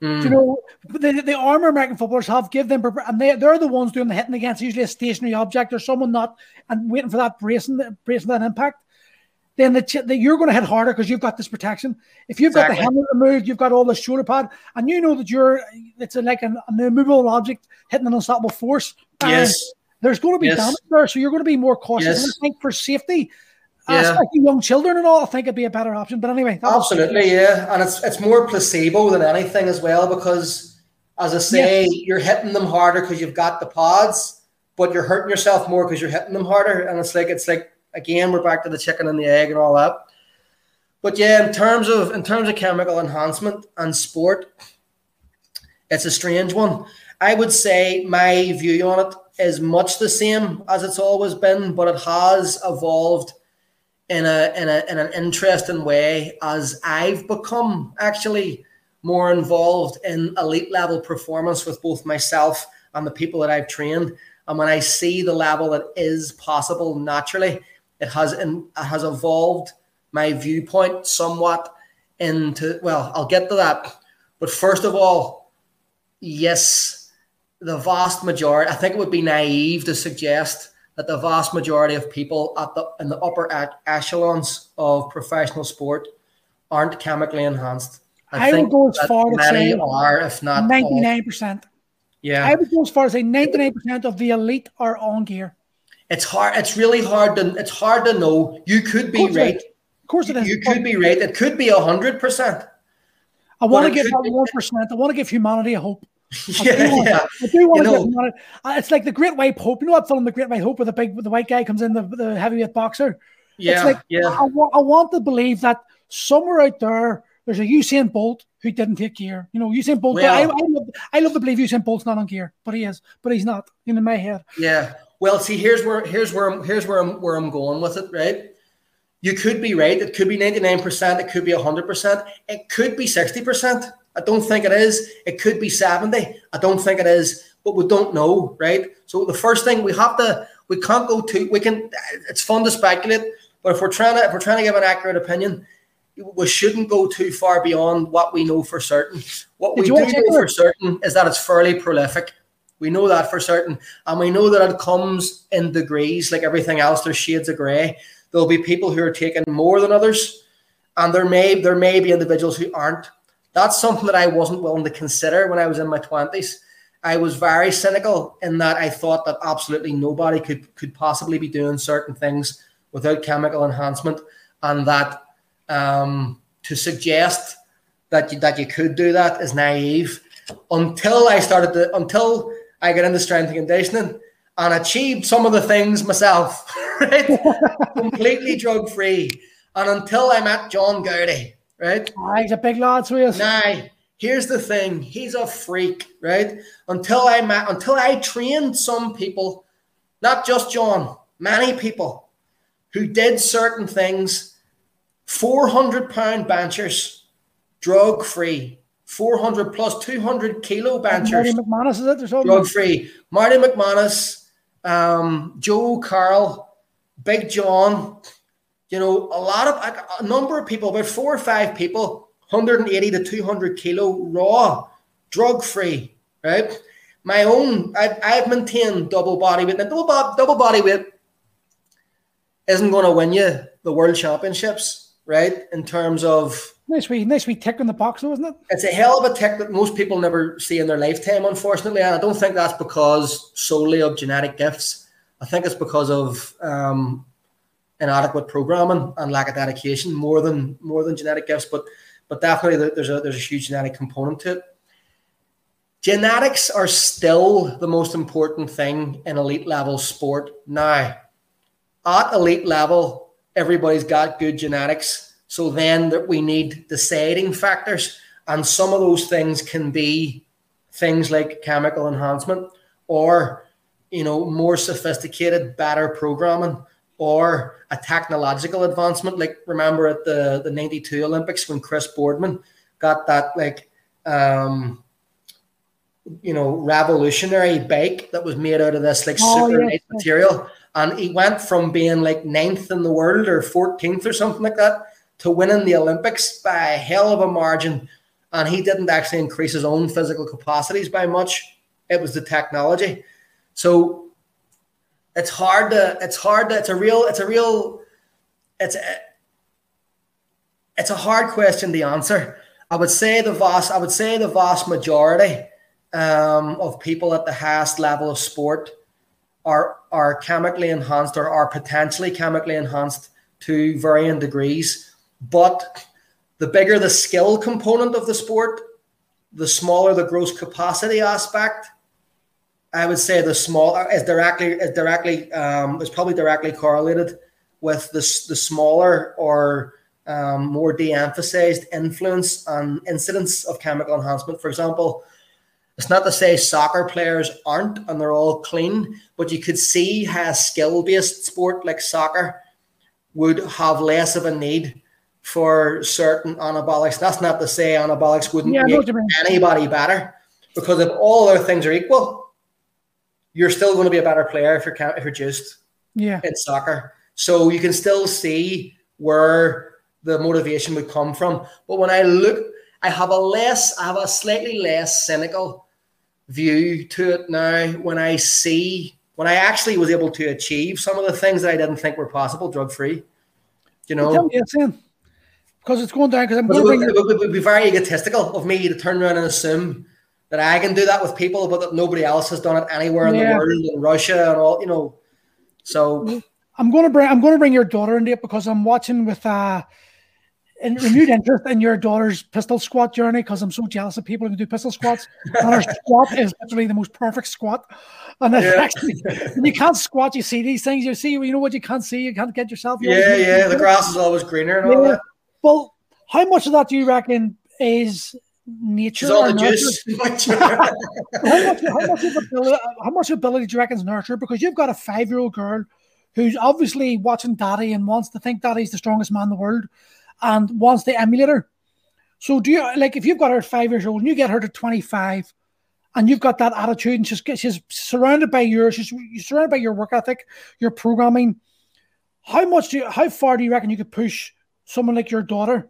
you know, the armour American footballers have, give them – and they're the ones doing the hitting against usually a stationary object or someone not – and waiting for that bracing that impact. Then you're going to hit harder because you've got this protection. If you've got the helmet removed, you've got all the shoulder pad, and you know that it's like an immovable object hitting an unstoppable force. Yes, there's going to be damage there, so you're going to be more cautious. Yes. I think for safety, especially young children and all, I think it'd be a better option. But anyway, absolutely, yeah, and it's more placebo than anything as well, because as I say, you're hitting them harder because you've got the pods, but you're hurting yourself more because you're hitting them harder, and it's like. Again, we're back to the chicken and the egg and all that. But yeah, in terms of chemical enhancement and sport, it's a strange one. I would say my view on it is much the same as it's always been, but it has evolved in an interesting way as I've become actually more involved in elite level performance with both myself and the people that I've trained. And when I see the level that is possible naturally, it has evolved my viewpoint somewhat into, well, I'll get to that. But first of all, yes, the vast majority, I think it would be naive to suggest that the vast majority of people in the upper echelons of professional sport aren't chemically enhanced. I would go as far as saying 99%. Yeah, I would go as far as saying 99% of the elite are on gear. It's hard. It's really hard to. It's hard to know. You could be right. Of course, it is. You could be right. It could be 100%. I want to give that 1%. I want to give humanity a hope. I do want to give humanity. It's like the Great White Hope. You know that film, The Great White Hope, where the white guy comes in, the heavyweight boxer. Yeah, it's like, I want to believe that somewhere out there, there's a Usain Bolt who didn't take gear. You know, Usain Bolt. Well, I love to believe Usain Bolt's not on gear, but he is. But he's not. In my head. Yeah. Well, see, here's where I'm going with it, right? You could be right. It could be 99%. It could be 100%. It could be 60%. I don't think it is. It could be 70%. I don't think it is. But we don't know, right? So the first thing we can't go too. It's fun to speculate, but if we're trying to give an accurate opinion, we shouldn't go too far beyond what we know for certain. What we do know for certain is that it's fairly prolific. We know that for certain. And we know that it comes in degrees. Like everything else, there's shades of grey. There'll be people who are taking more than others. And there may be individuals who aren't. That's something that I wasn't willing to consider when I was in my 20s. I was very cynical in that I thought that absolutely nobody could possibly be doing certain things without chemical enhancement. And that to suggest that you could do that is naive. Until I got into strength and conditioning and achieved some of the things myself, right? Completely drug free, and until I met John Gowdy, right? He's a big lad, so he is. Now, here's the thing: he's a freak, right? Until I trained some people, not just John, many people who did certain things, 400-pound benchers, drug free. 400 plus 200 kilo benchers. Marty McManus, is it? Or something? Drug free. Marty McManus, Joe Carl, Big John, you know, a lot of, like, a number of people, about 4 or 5 people, 180 to 200 kilo raw, drug free, right? My own, I've maintained double body weight. Now, double body weight isn't going to win you the world championships, right? In terms of... Nice wee tick in the box, though, isn't it? It's a hell of a tick that most people never see in their lifetime, unfortunately. And I don't think that's because solely of genetic gifts. I think it's because of inadequate programming and lack of dedication, more than genetic gifts. But definitely there's a huge genetic component to it. Genetics are still the most important thing in elite level sport now. At elite level, everybody's got good genetics. So then that we need deciding factors. And some of those things can be things like chemical enhancement or, you know, more sophisticated, better programming or a technological advancement. Like, remember at the 92 Olympics when Chris Boardman got that, like, you know, revolutionary bike that was made out of this, like, super nice material. And he went from being like 9th in the world or 14th or something like that to winning the Olympics by a hell of a margin. And he didn't actually increase his own physical capacities by much. It was the technology. So it's a hard question to answer. I would say the vast majority of people at the highest level of sport are chemically enhanced or are potentially chemically enhanced to varying degrees. But the bigger the skill component of the sport, the smaller the gross capacity aspect. I would say the smaller is probably directly correlated with the smaller or more de-emphasized influence and incidence of chemical enhancement. For example, it's not to say soccer players aren't and they're all clean, but you could see how a skill-based sport like soccer would have less of a need for certain anabolics. That's not to say anabolics wouldn't make anybody better, because if all other things are equal, you're still going to be a better player if you're juiced in soccer. So you can still see where the motivation would come from. But when I look, I have a slightly less cynical view to it now when I actually was able to achieve some of the things that I didn't think were possible, drug-free, you know. Because it's going down. It would be very egotistical of me to turn around and assume that I can do that with people, but that nobody else has done it anywhere in the world, in Russia and all, you know. So I'm going to bring your daughter into it, because I'm watching with renewed interest in your daughter's pistol squat journey, because I'm so jealous of people who do pistol squats. And her squat is literally the most perfect squat. And actually, when you can't squat, you see these things. You see, you know what you can't see. You can't get yourself. The grass is always greener and all that. Well, how much of that do you reckon is nature? It's all the juice. How much ability do you reckon is nurture? Because you've got a 5-year-old girl who's obviously watching daddy and wants to think daddy's the strongest man in the world, and wants the emulator. So do you, like, if you've got her at 5 years old and you get her to 25 and you've got that attitude and she's surrounded by your work ethic, your programming, how far do you reckon you could push someone like your daughter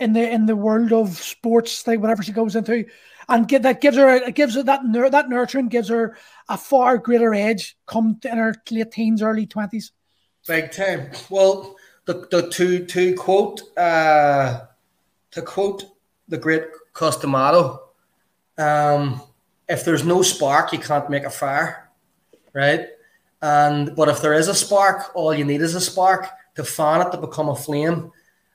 in the world of sports, like whatever she goes into, and that nurturing gives her a far greater edge come in her late teens, early 20s? Big time. Well, to quote the great Costamato, if there's no spark, you can't make a fire, right? But if there is a spark, all you need is a spark to fan it to become a flame,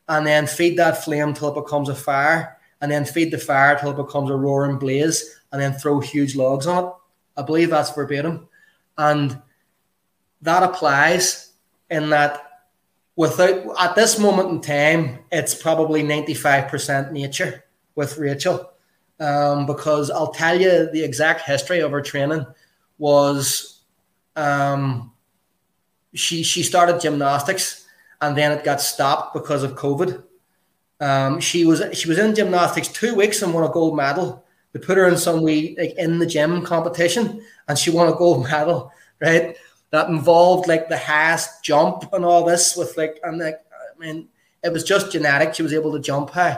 and then feed that flame till it becomes a fire, and then feed the fire till it becomes a roaring blaze, and then throw huge logs on it. I believe that's verbatim, and that applies in that. At this moment in time, it's probably 95% nature with Rachel, because I'll tell you the exact history of her training was she started gymnastics and then it got stopped because of COVID. She was in gymnastics 2 weeks and won a gold medal. They put her in some wee, like, in the gym competition, and she won a gold medal, right? That involved like the highest jump and all this with like, and like, I mean, it was just genetic. She was able to jump high.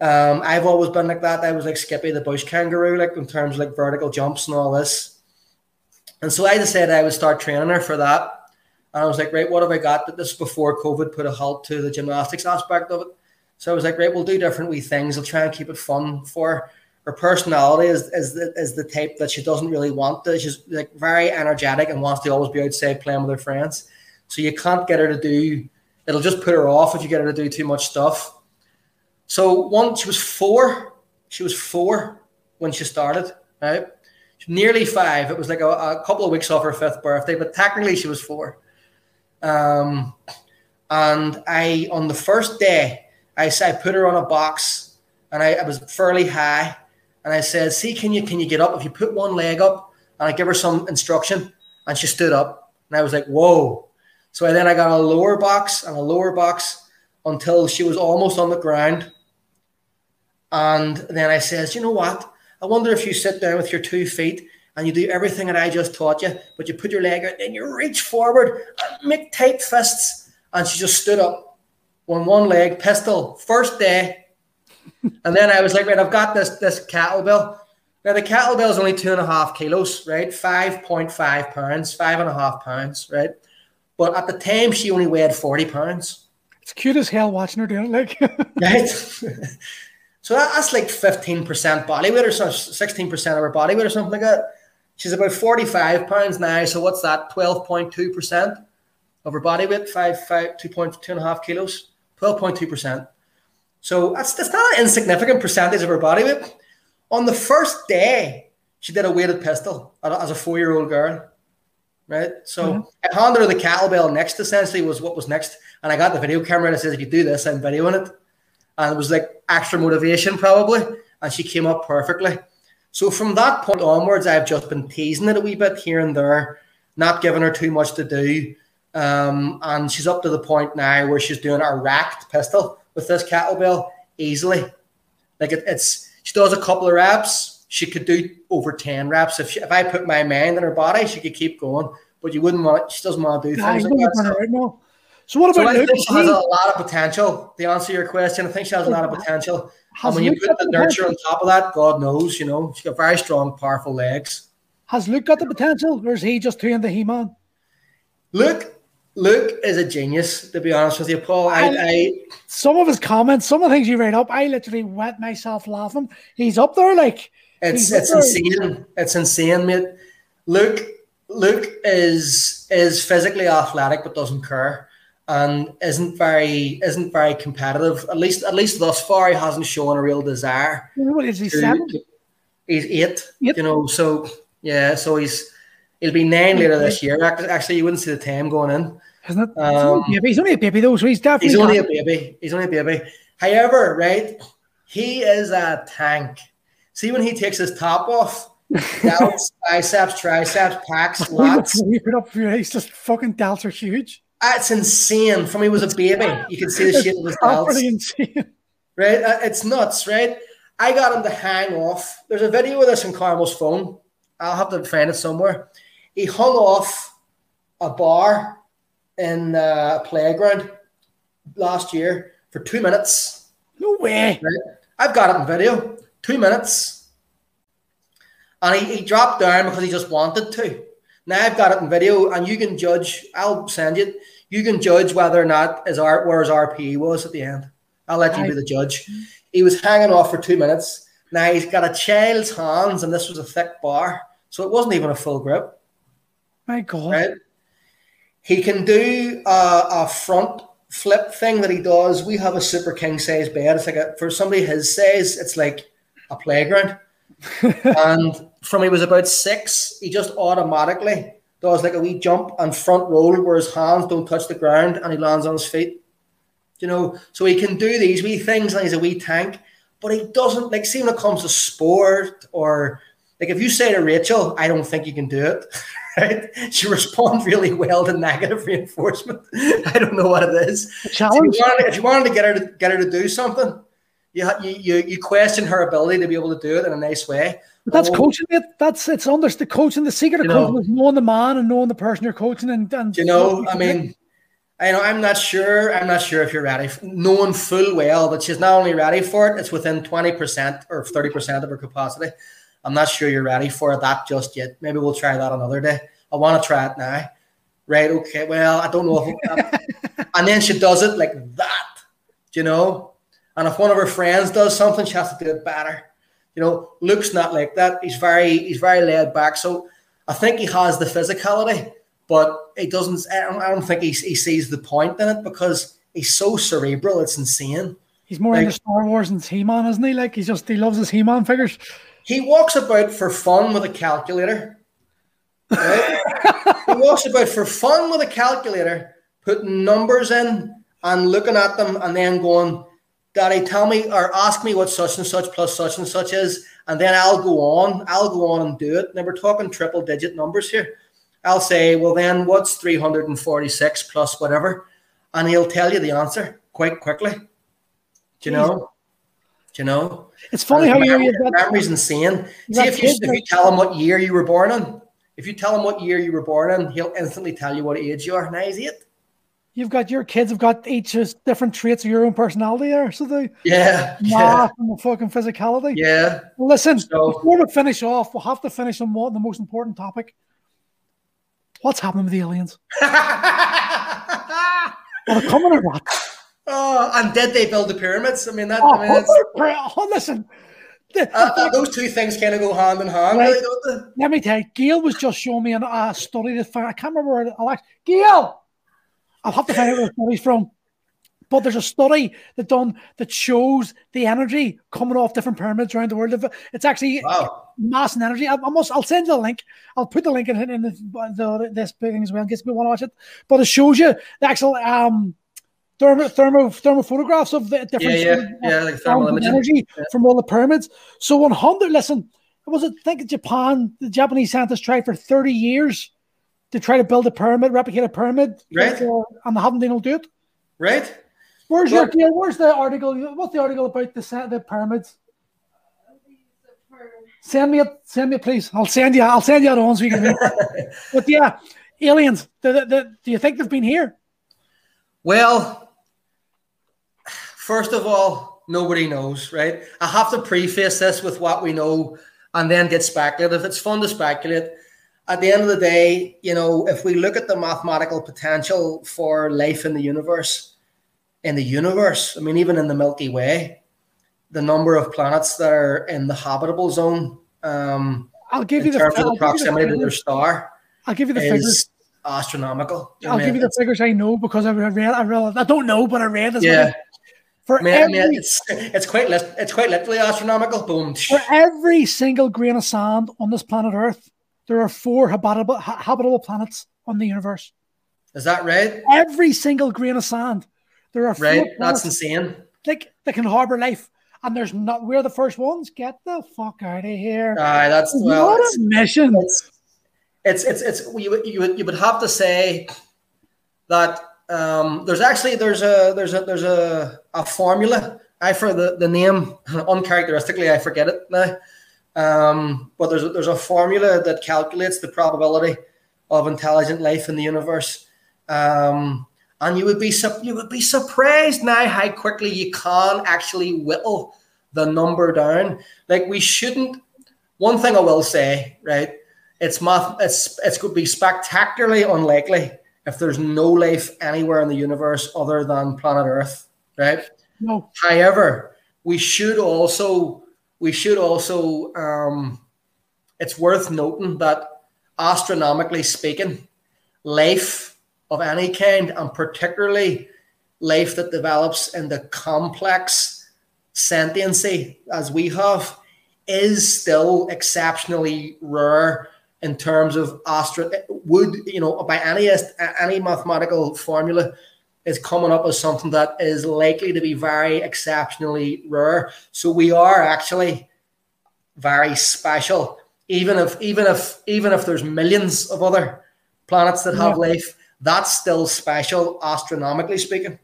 I've always been like that. I was like Skippy the bush kangaroo, like in terms of like vertical jumps and all this. And so I decided I would start training her for that. And I was like, right, what have I got? That this before COVID put a halt to the gymnastics aspect of it. So I was like, right, we'll do different wee things. I'll try and keep it fun for her. Her personality is the type that she doesn't really want to. She's like very energetic and wants to always be outside playing with her friends. So you can't get her to do, it'll just put her off if you get her to do too much stuff. So once she was four when she started, right? She was nearly five. It was like a couple of weeks off her fifth birthday, but technically she was four. And I, on the first day, I put her on a box, and I was fairly high. And I said, see, can you get up? If you put one leg up, and I give her some instruction, and she stood up. And I was like, whoa. So then I got a lower box until she was almost on the ground. And then I says, you know what? I wonder if you sit down with your 2 feet and you do everything that I just taught you, but you put your leg out and you reach forward and make tight fists. And she just stood up on one leg, pistol, first day. And then I was like, right, I've got this kettlebell. Now, the kettlebell is only 2.5 kilos, right? 5.5 pounds, 5.5 pounds, right? But at the time, she only weighed 40 pounds. It's cute as hell watching her doing it. Like. Right? So that's like 15% body weight or something, 16% of her body weight or something like that. She's about 45 pounds now. So what's that? 12.2% of her body weight, 2.5 kilos, 12.2%. So that's not an insignificant percentage of her body weight. On the first day, she did a weighted pistol as a 4-year-old girl, right? So I handed her the kettlebell next, essentially, was what was next. And I got the video camera and I said, if you do this, I'm videoing it. And it was like extra motivation probably. And she came up perfectly. So from that point onwards, I've just been teasing it a wee bit here and there, not giving her too much to do. And she's up to the point now where she's doing a racked pistol with this kettlebell easily. Like she does a couple of reps. She could do over 10 reps. If I put my mind in her body, she could keep going. But you wouldn't want it. She doesn't want to do things like that. Right now. So what about? So I think she has a lot of potential. To answer your question, I think she has a lot of potential. And when you put the nurture on top of that, God knows, you know, she's got very strong, powerful legs. Has Luke got the potential, or is he just doing the He-Man? Luke is a genius, to be honest with you, Paul. Some of his comments, some of the things you read up, I literally wet myself laughing. He's up there, like it's insane. It's insane, mate. Luke is physically athletic, but doesn't care. And isn't very competitive. At least thus far, he hasn't shown a real desire. What is he, 7? He's 8. Yep. You know, so yeah, so he'll be 9 later this year. Actually, you wouldn't see the time going in. Isn't it? He's only a baby though, so he's definitely He's only a baby. However, right, he is a tank. See when he takes his top off. Delts, biceps, triceps, packs, lats. He's just fucking delts are huge. That's insane. From he was a baby, you can see the shape of his delts. Right? It's nuts, right? I got him to hang off. There's a video of this on Carmel's phone. I'll have to find it somewhere. He hung off a bar in a playground last year for 2 minutes. No way. Right? I've got it in video. 2 minutes. And he dropped down because he just wanted to. Now I've got it in video, and you can judge. I'll send it. You can judge whether or not where his RPE was at the end. I'll let you be the judge. He was hanging off for 2 minutes. Now he's got a child's hands, and this was a thick bar, so it wasn't even a full grip. My God. Right? He can do a front flip thing that he does. We have a super king size bed. It's like for somebody his size, it's like a playground. And from he was about 6, he just automatically does like a wee jump and front roll where his hands don't touch the ground and he lands on his feet. You know, so he can do these wee things and he's a wee tank, but he doesn't, like, see when it comes to sport or Like if you say to Rachel, I don't think you can do it, right? She responds really well to negative reinforcement. I don't know what it is. Challenge. If you wanted to get her to do something, you question her ability to be able to do it in a nice way. But that's coaching it. It's understood coaching. The secret of coaching is knowing the man and knowing the person you're coaching. And you know, I mean, I know I'm not sure if you're ready, knowing full well that she's not only ready for it, it's within 20% or 30% of her capacity. I'm not sure you're ready for that just yet. Maybe we'll try that another day. I want to try it now. Right, okay, well, I don't know. And then she does it like that, you know. And if one of her friends does something, she has to do it better. You know, Luke's not like that. He's very laid back. So I think he has the physicality, but he doesn't. I don't think he sees the point in it because he's so cerebral. It's insane. He's more into Star Wars and He-Man, isn't he? Like he loves his He-Man figures. He walks about for fun with a calculator. Right? He walks about for fun with a calculator, putting numbers in and looking at them, and then going, Daddy, tell me or ask me what such and such plus such and such is, and then I'll go on and do it. Now we're talking triple digit numbers here. I'll say, well, then what's 346 plus whatever? And he'll tell you the answer quite quickly. Do you know? It's funny how memory's insane. See, if you tell him what year you were born in, he'll instantly tell you what age you are. Now he's 8. You've got your kids have got each just different traits of your own personality there. So the and the fucking physicality. Yeah. Listen, before we finish off, we'll have to finish on the most important topic. What's happening with the aliens? Are they coming or what? Oh, and did they build the pyramids? Listen. Those two things kind of go hand in hand. Right. Really, don't they? Let me tell you, Gail was just showing me a study that I can't remember where Gail! I'll have to find out where the study's from. But there's a study that shows the energy coming off different pyramids around the world. It's actually mass and energy. I'll send you the link. I'll put the link in this thing as well in case people want to watch it. But it shows you the actual thermal photographs of the different like thermal energy from all the pyramids. So 100, listen, the Japanese scientists tried for 30 years to try to build a pyramid, replicate a pyramid, right? And they haven't been able to do it, right? Where's the article? What's the article about the pyramids? Send me it, please. I'll send you it on so you can read it. But yeah, aliens. Do you think they've been here? Well, first of all, nobody knows, right? I have to preface this with what we know, and then get speculative. It's fun to speculate. At the end of the day, you know, if we look at the mathematical potential for life in the universe, I mean, even in the Milky Way, the number of planets that are in the habitable zone, in terms of the proximity to their star, I'll give you the figures. Astronomical. I'll give you the figures I know because I read. I don't know, but I read as well. It's quite literally astronomical. Boom. For every single grain of sand on this planet Earth, there are 4 habitable planets on the universe. Is that right? Every single grain of sand. There are 4 planets. That's insane. Like they can harbor life, and there's not. We're the first ones. Get the fuck out of here. What a mission. You would have to say that there's a formula. The name uncharacteristically I forget it now. But there's a formula that calculates the probability of intelligent life in the universe, and you would be surprised now how quickly you can actually whittle the number down. Like we shouldn't. One thing I will say, right? It's going to be spectacularly unlikely if there's no life anywhere in the universe other than planet Earth, right? No. However, we should also it's worth noting that astronomically speaking, life of any kind, and particularly life that develops in the complex sentiency as we have, is still exceptionally rare in terms of by any mathematical formula, is coming up as something that is likely to be very exceptionally rare. So we are actually very special, even if there's millions of other planets that have life, that's still special, astronomically speaking,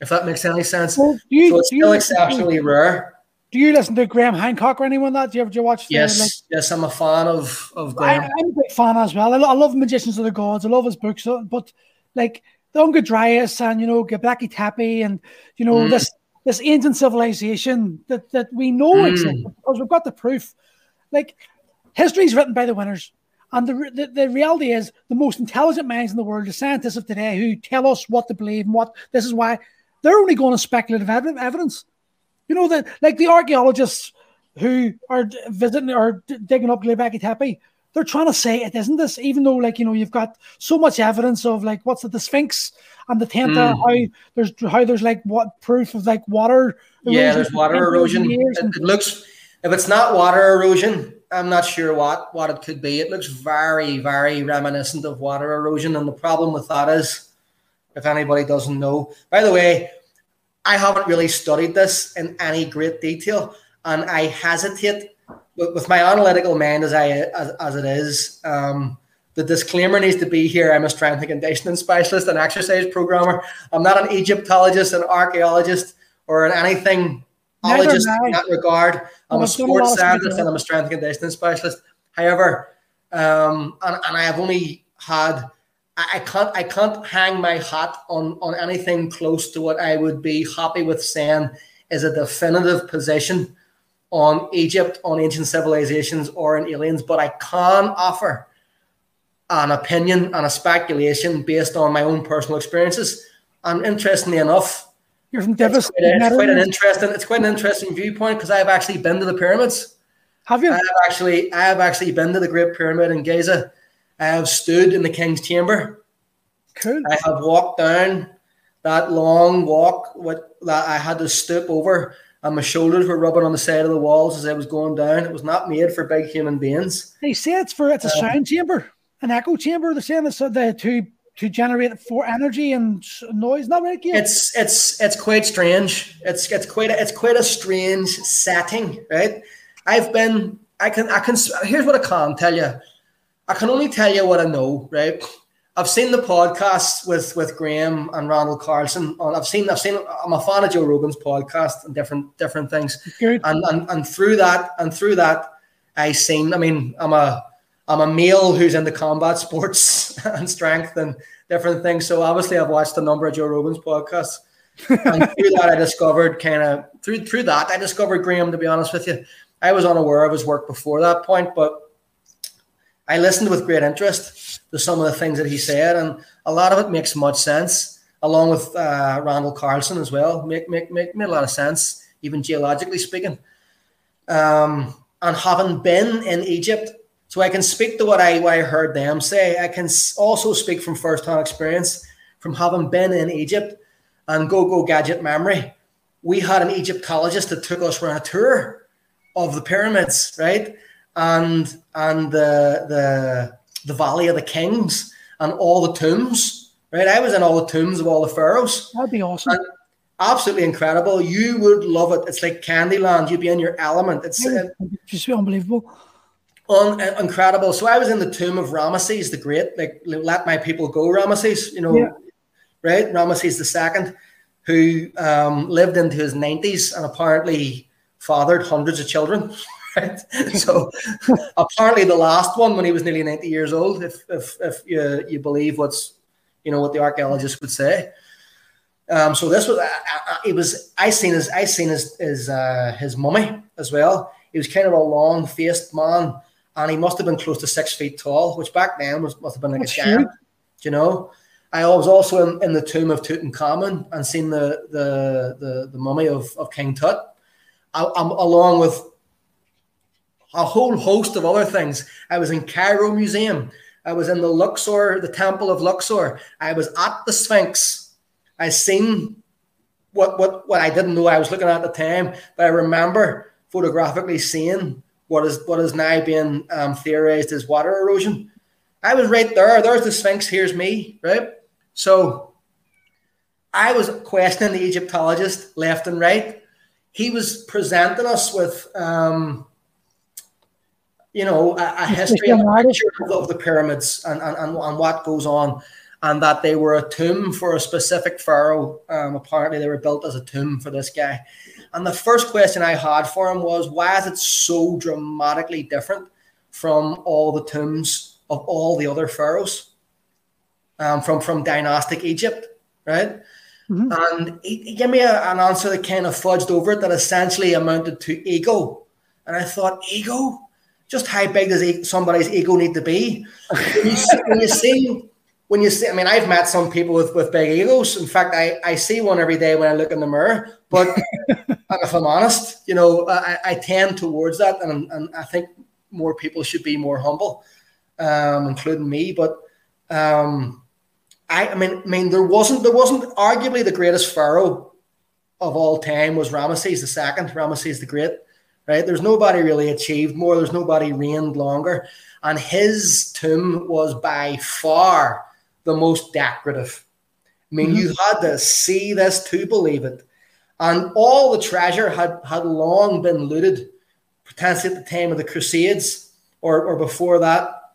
if that makes any sense. Well, so it's still exceptionally rare. Do you listen to Graham Hancock or anyone that? Do you watch? Yes, I'm a fan of Graham. I'm a big fan as well. I love Magicians of the Gods. I love his books, but like the Ungadryas and Göbekli Tepe and this ancient civilization that we know exists because we've got the proof. Like history's written by the winners, and the reality is the most intelligent minds in the world, the scientists of today, who tell us what to believe and what this is why they're only going on speculative evidence. Like the archaeologists who are visiting or digging up Göbekli Tepe, they're trying to say it isn't this, even though, you've got so much evidence of, the Sphinx and the Tenta, how there's proof of, water erosion. Yeah, there's water erosion. It looks, if it's not water erosion, I'm not sure what it could be. It looks very, very reminiscent of water erosion, and the problem with that is, if anybody doesn't know, by the way, I haven't really studied this in any great detail, and I hesitate with my analytical mind as it is. The disclaimer needs to be here. I'm a strength and conditioning specialist, an exercise programmer. I'm not an Egyptologist, an archaeologist, or an anything-ologist in that regard. I'm a sports scientist and I'm a strength and conditioning specialist. However, and I have only had. I can't hang my hat on anything close to what I would be happy with saying is a definitive position on Egypt, on ancient civilizations, or on aliens, but I can offer an opinion and a speculation based on my own personal experiences. And interestingly enough, you're from Davis. It's quite an interesting viewpoint because I've actually been to the pyramids. Have you? I have actually been to the Great Pyramid in Giza. I have stood in the King's Chamber. Cool. I have walked down that long walk that I had to stoop over, and my shoulders were rubbing on the side of the walls as I was going down. It was not made for big human beings. They say it's a sound chamber, an echo chamber. They're saying it's to generate for energy and noise. Not right, yeah. It's quite strange. It's quite a strange setting, right? Here's what I can tell you. I can only tell you what I know, right? I've seen the podcasts with Graham and Randall Carlson. I'm a fan of Joe Rogan's podcast and different things. Good. And through that, I'm a male who's into combat sports and strength and different things. So obviously I've watched a number of Joe Rogan's podcasts. And through that I discovered Graham, to be honest with you. I was unaware of his work before that point, but I listened with great interest to some of the things that he said, and a lot of it makes much sense, along with Randall Carlson as well. Made a lot of sense, even geologically speaking. And having been in Egypt, so I can speak to what I heard them say. I can also speak from first-hand experience, from having been in Egypt, and go gadget memory. We had an Egyptologist that took us on a tour of the pyramids, right? And the Valley of the Kings and all the tombs, right? I was in all the tombs of all the pharaohs. That'd be awesome. And absolutely incredible. You would love it. It's like Candyland. You'd be in your element. It's just unbelievable. Incredible. So I was in the tomb of Ramesses the Great. Like, let my people go, Ramesses. Right? Ramesses II, who lived into his 90s and apparently fathered hundreds of children. Right? So apparently the last one when he was nearly 90 years old, if you believe what the archaeologists would say. So this was I seen his mummy as well. He was kind of a long faced man, and he must have been close to 6 feet tall, which back then must have been like a giant. I was also in the tomb of Tutankhamun and seen the mummy of King Tut, along with a whole host of other things. I was in Cairo Museum. I was in the Luxor, the Temple of Luxor. I was at the Sphinx. I seen what I didn't know I was looking at the time, but I remember photographically seeing what is now being theorized as water erosion. I was right there. There's the Sphinx. Here's me, right? So I was questioning the Egyptologist left and right. He was presenting us with you know, a history and a picture of the pyramids and what goes on, and that they were a tomb for a specific pharaoh. Apparently they were built as a tomb for this guy. And the first question I had for him was, why is it so dramatically different from all the tombs of all the other pharaohs from dynastic Egypt, right? Mm-hmm. And he gave me an answer that kind of fudged over it, that essentially amounted to ego. And I thought, ego? Just how big does somebody's ego need to be? When you see, I mean, I've met some people with big egos. In fact, I see one every day when I look in the mirror. But if I'm honest, you know, I tend towards that. And I think more people should be more humble, including me. But I mean, there wasn't arguably the greatest pharaoh of all time was Ramesses the Great. Right? There's nobody really achieved more. There's nobody reigned longer. And his tomb was by far the most decorative. I mean, you had to see this to believe it. And all the treasure had long been looted, potentially at the time of the Crusades or before that,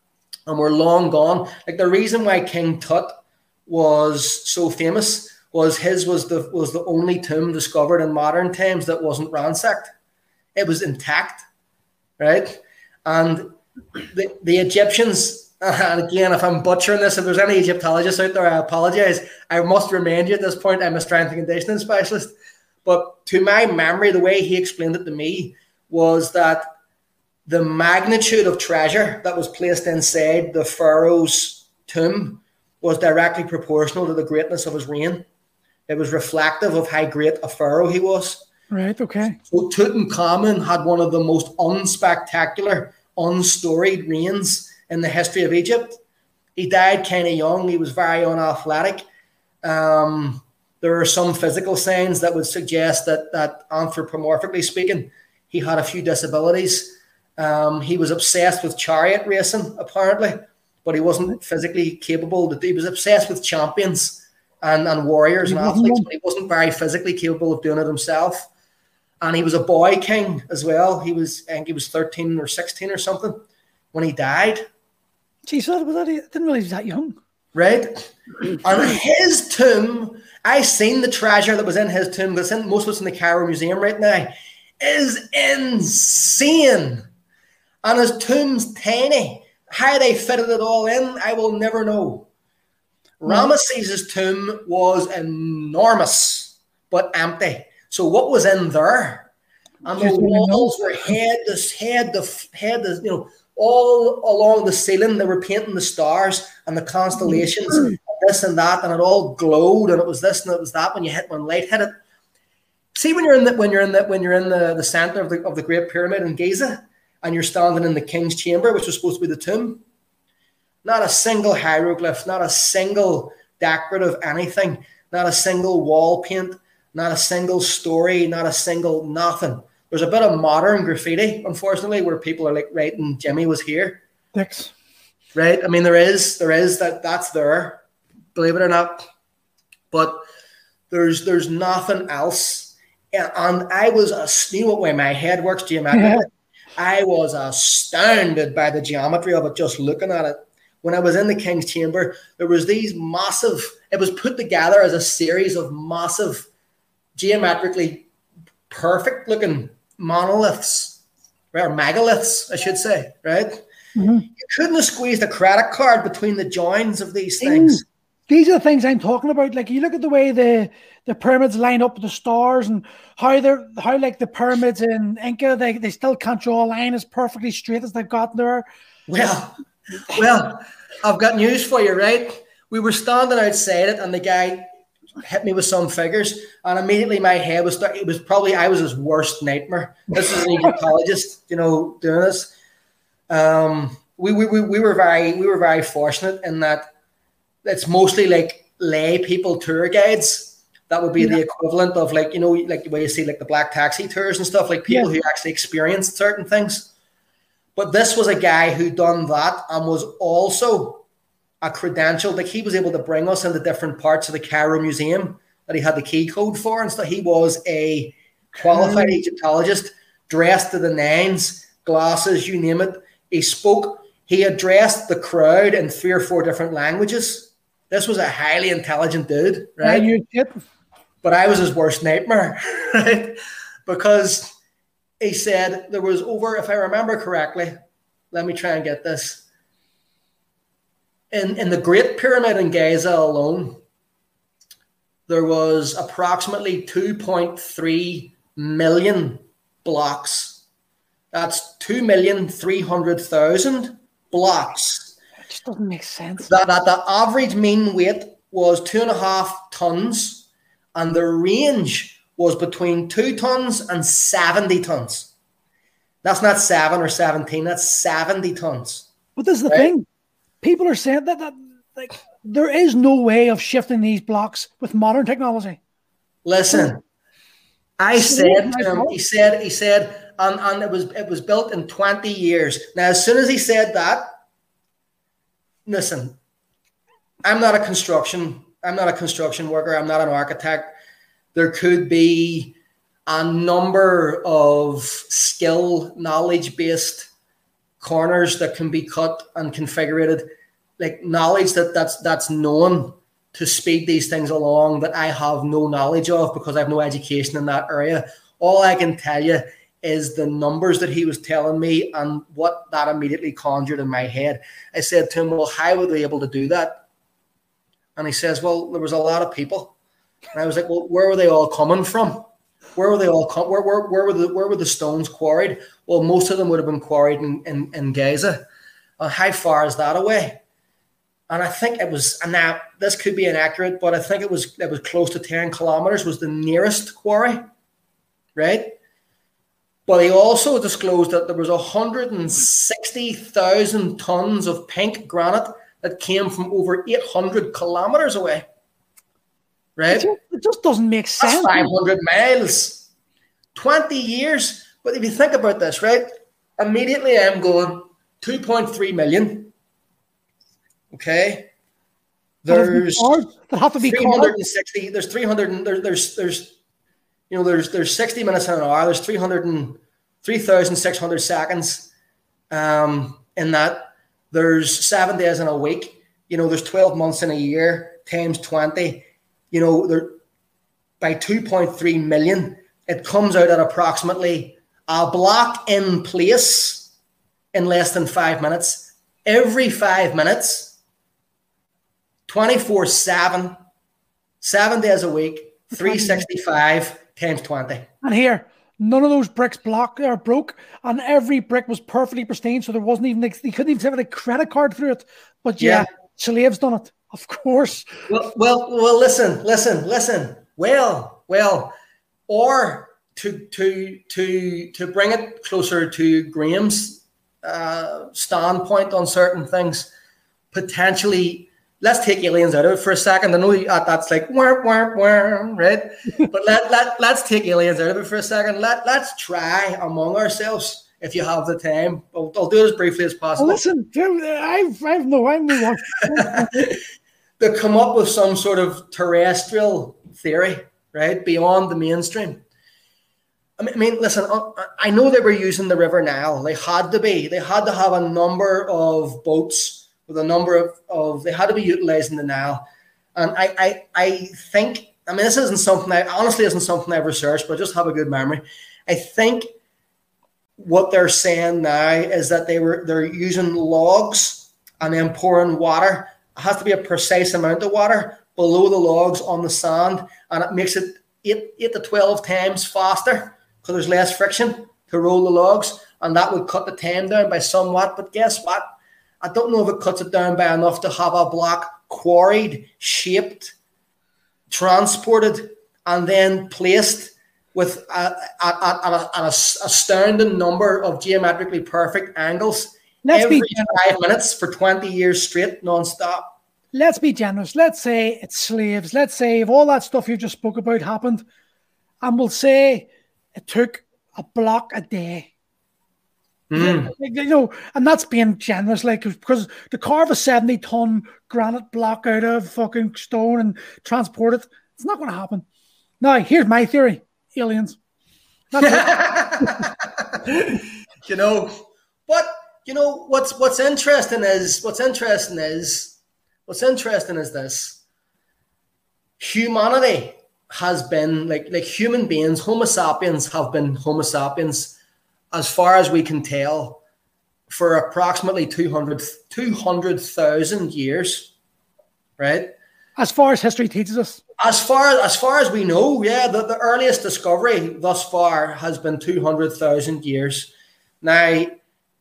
and were long gone. Like, the reason why King Tut was so famous was his was the only tomb discovered in modern times that wasn't ransacked. It was intact, right? And the Egyptians, and again, if I'm butchering this, if there's any Egyptologists out there, I apologize. I must remind you at this point, I'm a strength and conditioning specialist. But to my memory, the way he explained it to me was that the magnitude of treasure that was placed inside the pharaoh's tomb was directly proportional to the greatness of his reign. It was reflective of how great a pharaoh he was. Right, okay. So Tutankhamun had one of the most unspectacular, unstoried reigns in the history of Egypt. He died kind of young. He was very unathletic. There are some physical signs that would suggest that anthropomorphically speaking, he had a few disabilities. He was obsessed with chariot racing, apparently, but he wasn't physically capable. He was obsessed with champions and warriors and athletes, but he wasn't very physically capable of doing it himself. And he was a boy king as well. I think he was 13 or 16 or something when he died. Geez, I didn't realize he was that young. Right? And his tomb, I seen the treasure that was in his tomb, that's in most of it's in the Cairo Museum right now, is insane. And his tomb's tiny. How they fitted it all in, I will never know. Ramesses' tomb was enormous, but empty. So what was in there? And the walls were head to, you know, all along the ceiling. They were painting the stars and the constellations, and this and that, and it all glowed. And it was this and it was that. When light hit it, see when you're in the center of the Great Pyramid in Giza, and you're standing in the King's Chamber, which was supposed to be the tomb. Not a single hieroglyph, not a single decorative anything, not a single wall paint, not a single story, not a single nothing. There's a bit of modern graffiti, unfortunately, where people are like writing, Jimmy was here. Thanks. Right? I mean, there is that's there, believe it or not. But there's nothing else. And I was astounded, you know, way my head works geometrically. Yeah. I was astounded by the geometry of it, just looking at it. When I was in the King's Chamber, there was these massive, it was put together as a series of massive, geometrically perfect looking monoliths, or megaliths, I should say, right? Mm-hmm. You couldn't have squeezed a credit card between the joins of these things. These are the things I'm talking about. Like, you look at the way the pyramids line up with the stars, and how like the pyramids in Inca, they still can't draw a line as perfectly straight as they've gotten there. Well, I've got news for you, right? We were standing outside it, and the guy hit me with some figures, and immediately my head was starting. It was probably, I was his worst nightmare. This is an Egyptologist, you know, doing this. We were very fortunate in that it's mostly like lay people tour guides that would be the equivalent of, like, you know, like the way you see like the black taxi tours and stuff, like people who actually experienced certain things. But this was a guy who done that and was also a credential. Like, he was able to bring us into different parts of the Cairo Museum that he had the key code for and stuff. He was a qualified Egyptologist, dressed to the nines, glasses, you name it. He spoke, he addressed the crowd in 3 or 4 different languages. This was a highly intelligent dude, right? But I was his worst nightmare, right? Because he said there was over, if I remember correctly, let me try and get this. In the Great Pyramid in Giza alone, there was approximately 2.3 million blocks. That's 2,300,000 blocks. It just doesn't make sense. That the average mean weight was 2.5 tons, and the range was between 2 tons and 70 tons. That's not 7 or 17. That's 70 tons. But this is the thing. People are saying that like there is no way of shifting these blocks with modern technology. Listen, I said to him, he said, and it was built in 20 years. Now, as soon as he said that, listen, I'm not a construction worker. I'm not an architect. There could be a number of skill, knowledge-based corners that can be cut and configured, like knowledge that's known to speed these things along that I have no knowledge of because I have no education in that area. All I can tell you is the numbers that he was telling me and what that immediately conjured in my head. I said to him, well, how were they able to do that? And he says, well, there was a lot of people. And I was like, well, where were they all coming from? Where were they all come? Where were the stones quarried? Well, most of them would have been quarried in Gaza. How far is that away? And I think it was, and now this could be inaccurate, but I think it was close to 10 kilometers was the nearest quarry, right? But he also disclosed that there was 160,000 tons of pink granite that came from over 800 kilometers away. Right? It just doesn't make sense. That's 500 miles, 20 years. But if you think about this, right, immediately I'm going 2.3 million. Okay, there's 360. There's 300. There's you know there's 60 minutes in an hour. There's 3,600 seconds. In that there's 7 days in a week. You know there's 12 months in a year times 20. You know, there, by 2.3 million, it comes out at approximately a block in place in less than 5 minutes. Every 5 minutes, 24/7, 7 days a week, 365 times 20. And here, none of those bricks broke, and every brick was perfectly pristine, so there wasn't even, you couldn't even have a credit card through it. But yeah, slaves done it. Of course. Well. Listen. Well. Or to bring it closer to Graham's standpoint on certain things, potentially. Let's take aliens out of it for a second. I know that's like worm, right? But let's take aliens out of it for a second. Let's try among ourselves. If you have the time, I'll do it as briefly as possible. Well, listen, I've no to come up with some sort of terrestrial theory, right, beyond the mainstream. I mean, listen, I know they were using the River Nile. They had to be. They had to have a number of boats with a number of they had to be utilizing the Nile. And I think, I mean, this isn't something I've researched, but I just have a good memory. I think what they're saying now is that they're using logs and then pouring water. It has to be a precise amount of water below the logs on the sand, and it makes it 8 to 12 times faster because there's less friction to roll the logs, and that would cut the time down by somewhat. But guess what? I don't know if it cuts it down by enough to have a block quarried, shaped, transported, and then placed with an astounding number of geometrically perfect angles every 5 minutes for 20 years straight, non-stop. Let's be generous. Let's say it's slaves. Let's say if all that stuff you just spoke about happened, and we'll say it took a block a day. Mm. You know, and that's being generous, like, because to carve a 70-ton granite block out of fucking stone and transport it, it's not going to happen. Now, here's my theory. Aliens. You know, but you know, what's interesting is this. Humanity has been like human beings, Homo sapiens have been Homo sapiens, as far as we can tell, for approximately 200,000 years, right? As far as history teaches us. As far as we know, yeah, the earliest discovery thus far has been 200,000 years. Now,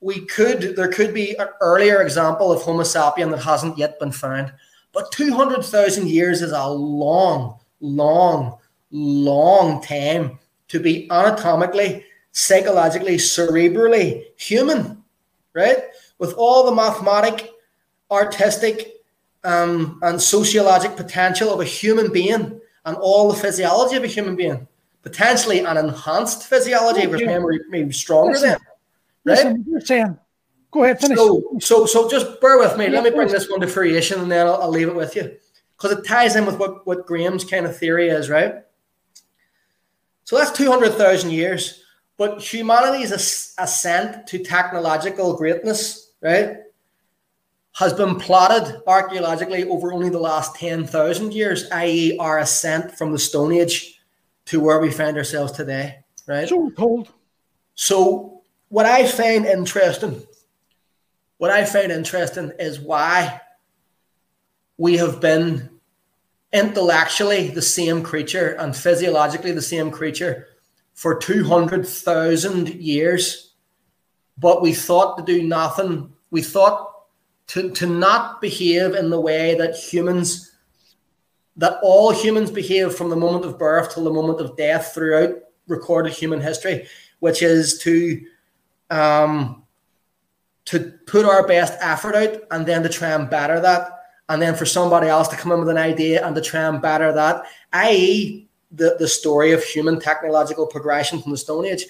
there could be an earlier example of Homo sapien that hasn't yet been found, but 200,000 years is a long, long, long time to be anatomically, psychologically, cerebrally human, right? With all the mathematic, artistic, and sociologic potential of a human being, and all the physiology of a human being, potentially an enhanced physiology, which may be stronger than, right? You're saying, go ahead, finish. So just bear with me. Yeah, let me bring this one to fruition, and then I'll leave it with you, because it ties in with what Graham's kind of theory is, right? So that's 200,000 years, but humanity's ascent to technological greatness, right, has been plotted archaeologically over only the last 10,000 years, i.e. our ascent from the Stone Age to where we find ourselves today, right? So cold. So what I find interesting is why we have been intellectually the same creature and physiologically the same creature for 200,000 years, but we thought to do nothing. We thought to not behave in the way that all humans behave from the moment of birth till the moment of death throughout recorded human history, which is to put our best effort out and then to try and better that, and then for somebody else to come in with an idea and to try and better that, i.e. the story of human technological progression from the Stone Age.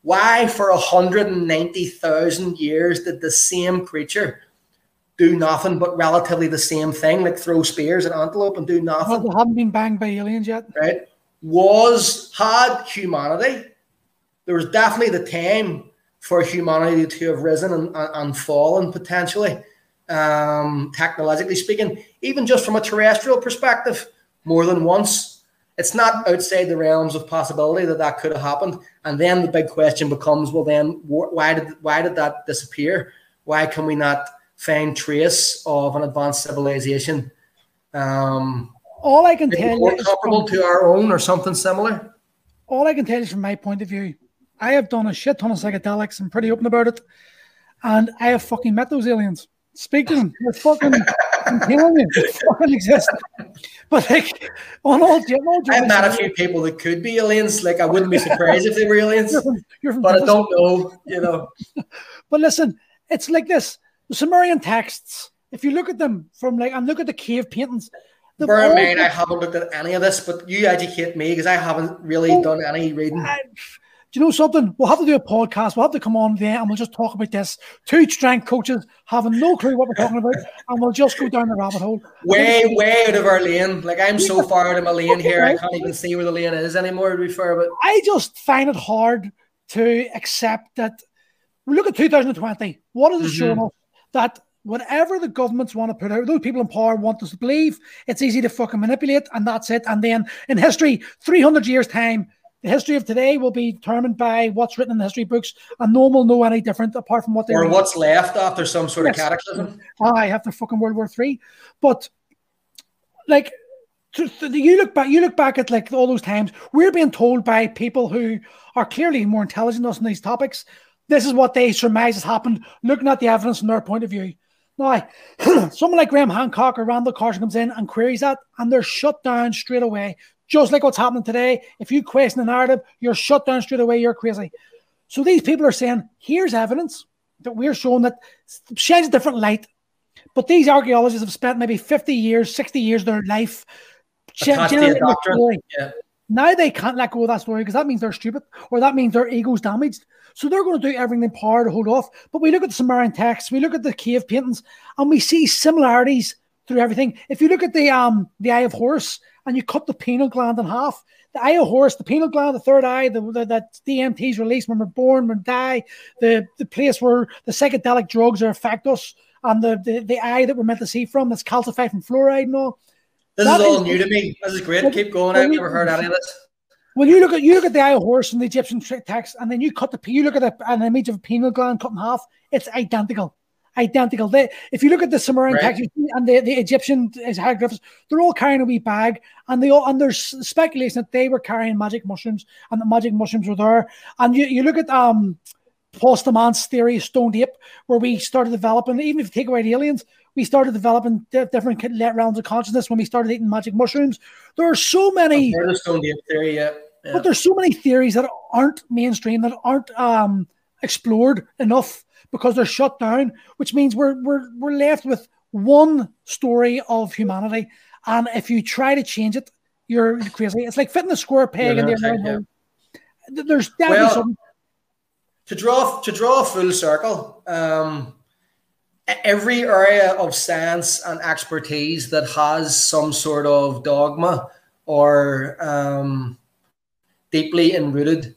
Why for 190,000 years did the same creature do nothing but relatively the same thing, like throw spears at antelope and do nothing? Well, they haven't been banged by aliens yet. Right. Had humanity, there was definitely the time for humanity to have risen and fallen potentially, technologically speaking, even just from a terrestrial perspective, more than once. It's not outside the realms of possibility that could have happened. And then the big question becomes, well, then why did that disappear? Why can we not find trace of an advanced civilization? All I can tell you is comparable to our own or something similar. All I can tell you is from my point of view, I have done a shit ton of psychedelics. I'm pretty open about it, and I have fucking met those aliens. Speak to them. They're fucking. I'm telling you, they fucking exist. But like, I've met a few people that could be aliens. Like, I wouldn't be surprised if they were aliens. But I don't know. You know. But listen, it's like this. The Sumerian texts, if you look at them from like, and look at the cave paintings. Bear in mind, I haven't looked at any of this, but you educate me because I haven't really done any reading. Do you know something? We'll have to do a podcast. We'll have to come on there and we'll just talk about this. Two strength coaches having no clue what we're talking about, and we'll just go down the rabbit hole. Way out of our lane. Like, I'm so far out of my lane here, I can't even see where the lane is anymore, to be fair. But I just find it hard to accept that. We look at 2020. What is it showing us? That whatever the governments want to put out, those people in power want us to believe, it's easy to fucking manipulate, and that's it. And then in history, 300 years' time, the history of today will be determined by what's written in the history books, and no one will know any different apart from what they... Or what's left after some sort of cataclysm. I have to fucking World War III. But, like, you look back at, like, all those times, we're being told by people who are clearly more intelligent than us in these topics, this is what they surmise has happened, looking at the evidence from their point of view. Now, someone like Graham Hancock or Randall Carlson comes in and queries that, and they're shut down straight away. Just like what's happening today, if you question the narrative, you're shut down straight away, you're crazy. So these people are saying, here's evidence that we're showing that sheds a different light. But these archaeologists have spent maybe 50 years, 60 years of their life. Now they can't let go of that story because that means they're stupid or that means their ego's damaged. So they're going to do everything in power to hold off. But we look at the Sumerian texts, we look at the cave paintings, and we see similarities through everything. If you look at the Eye of Horus and you cut the pineal gland in half, the Eye of Horus, the pineal gland, the third eye, that DMT's released when we're born, when we die, the place where the psychedelic drugs affect us, and the eye that we're meant to see from that's calcified from fluoride and all. This is all new to me. This is great. Well, keep going. I've never heard any of this. Well, you look at the Eye of Horus in the Egyptian text, and then you cut an image of a pineal gland cut in half. It's identical. Identical. If you look at the Sumerian text and the Egyptian hieroglyphs, they're all carrying a wee bag, and there's speculation that they were carrying magic mushrooms, and the magic mushrooms were there. And you look at Paul Stamant's theory of stoned ape, where we started developing, even if you take away the aliens, we started developing different realms of consciousness when we started eating magic mushrooms. There are so many. I've heard of stoned ape theory, yeah. But there's so many theories that aren't mainstream, that aren't explored enough, because they're shut down, which means we're left with one story of humanity, and if you try to change it, you're crazy. It's like fitting a square peg in there. Yeah. There's definitely something. To draw full circle, every area of science and expertise that has some sort of dogma or deeply enrooted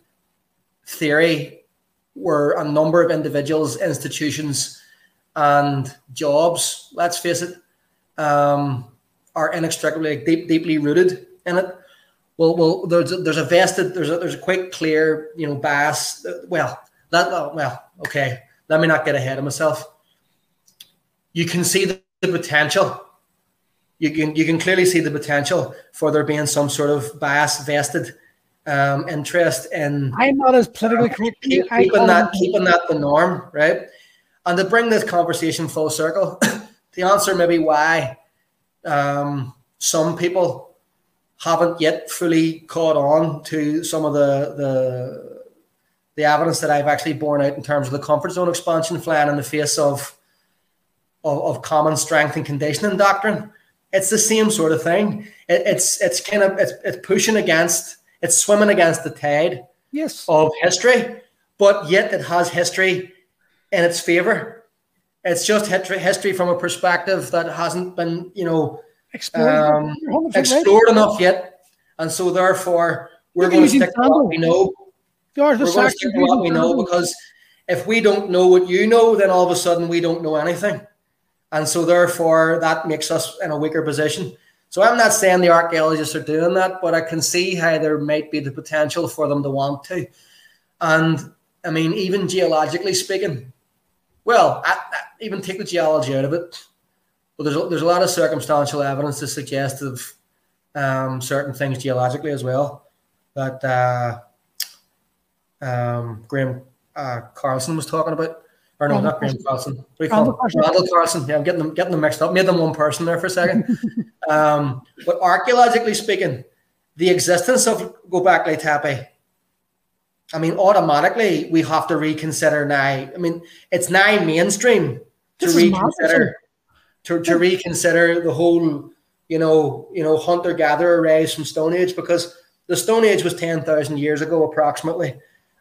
theory, where a number of individuals, institutions, and jobs, let's face it, are inextricably deeply rooted in it. Well, there's a quite clear, bias. Okay, let me not get ahead of myself. You can see the potential. You can clearly see the potential for there being some sort of bias vested interest in. I'm not as politically correct. Keeping that the norm, right? And to bring this conversation full circle, the answer maybe why some people haven't yet fully caught on to some of the evidence that I've actually borne out in terms of the comfort zone expansion flying in the face of common strength and conditioning doctrine. It's the same sort of thing. It's pushing against. It's swimming against the tide of history, but yet it has history in its favor. It's just history from a perspective that hasn't been, explored enough yet. And so therefore, we're going to stick to what we know. We're going to stick to what we know, because if we don't know what you know, then all of a sudden we don't know anything. And so therefore, that makes us in a weaker position. So I'm not saying the archaeologists are doing that, but I can see how there might be the potential for them to want to. And I mean, even geologically speaking, I even take the geology out of it. But there's a lot of circumstantial evidence to suggest of certain things geologically as well, that Graham Carlson was talking about. Or no, not Graham Carlson. Randall Carlson. Yeah, I'm getting them mixed up. Made them one person there for a second. But archaeologically speaking, the existence of Göbekli Tepe, I mean, automatically we have to reconsider now. I mean, it's now mainstream to reconsider the whole, hunter-gatherer race from Stone Age, because the Stone Age was 10,000 years ago approximately.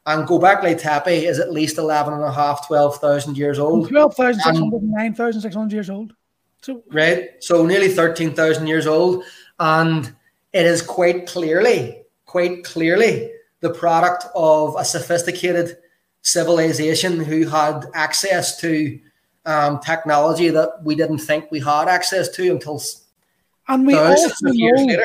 And Göbekli Tepe is at least 12,000 years old. 12,600, 9,600 years old. So nearly 13,000 years old. And it is quite clearly the product of a sophisticated civilization who had access to technology that we didn't think we had access to until thousands of years later.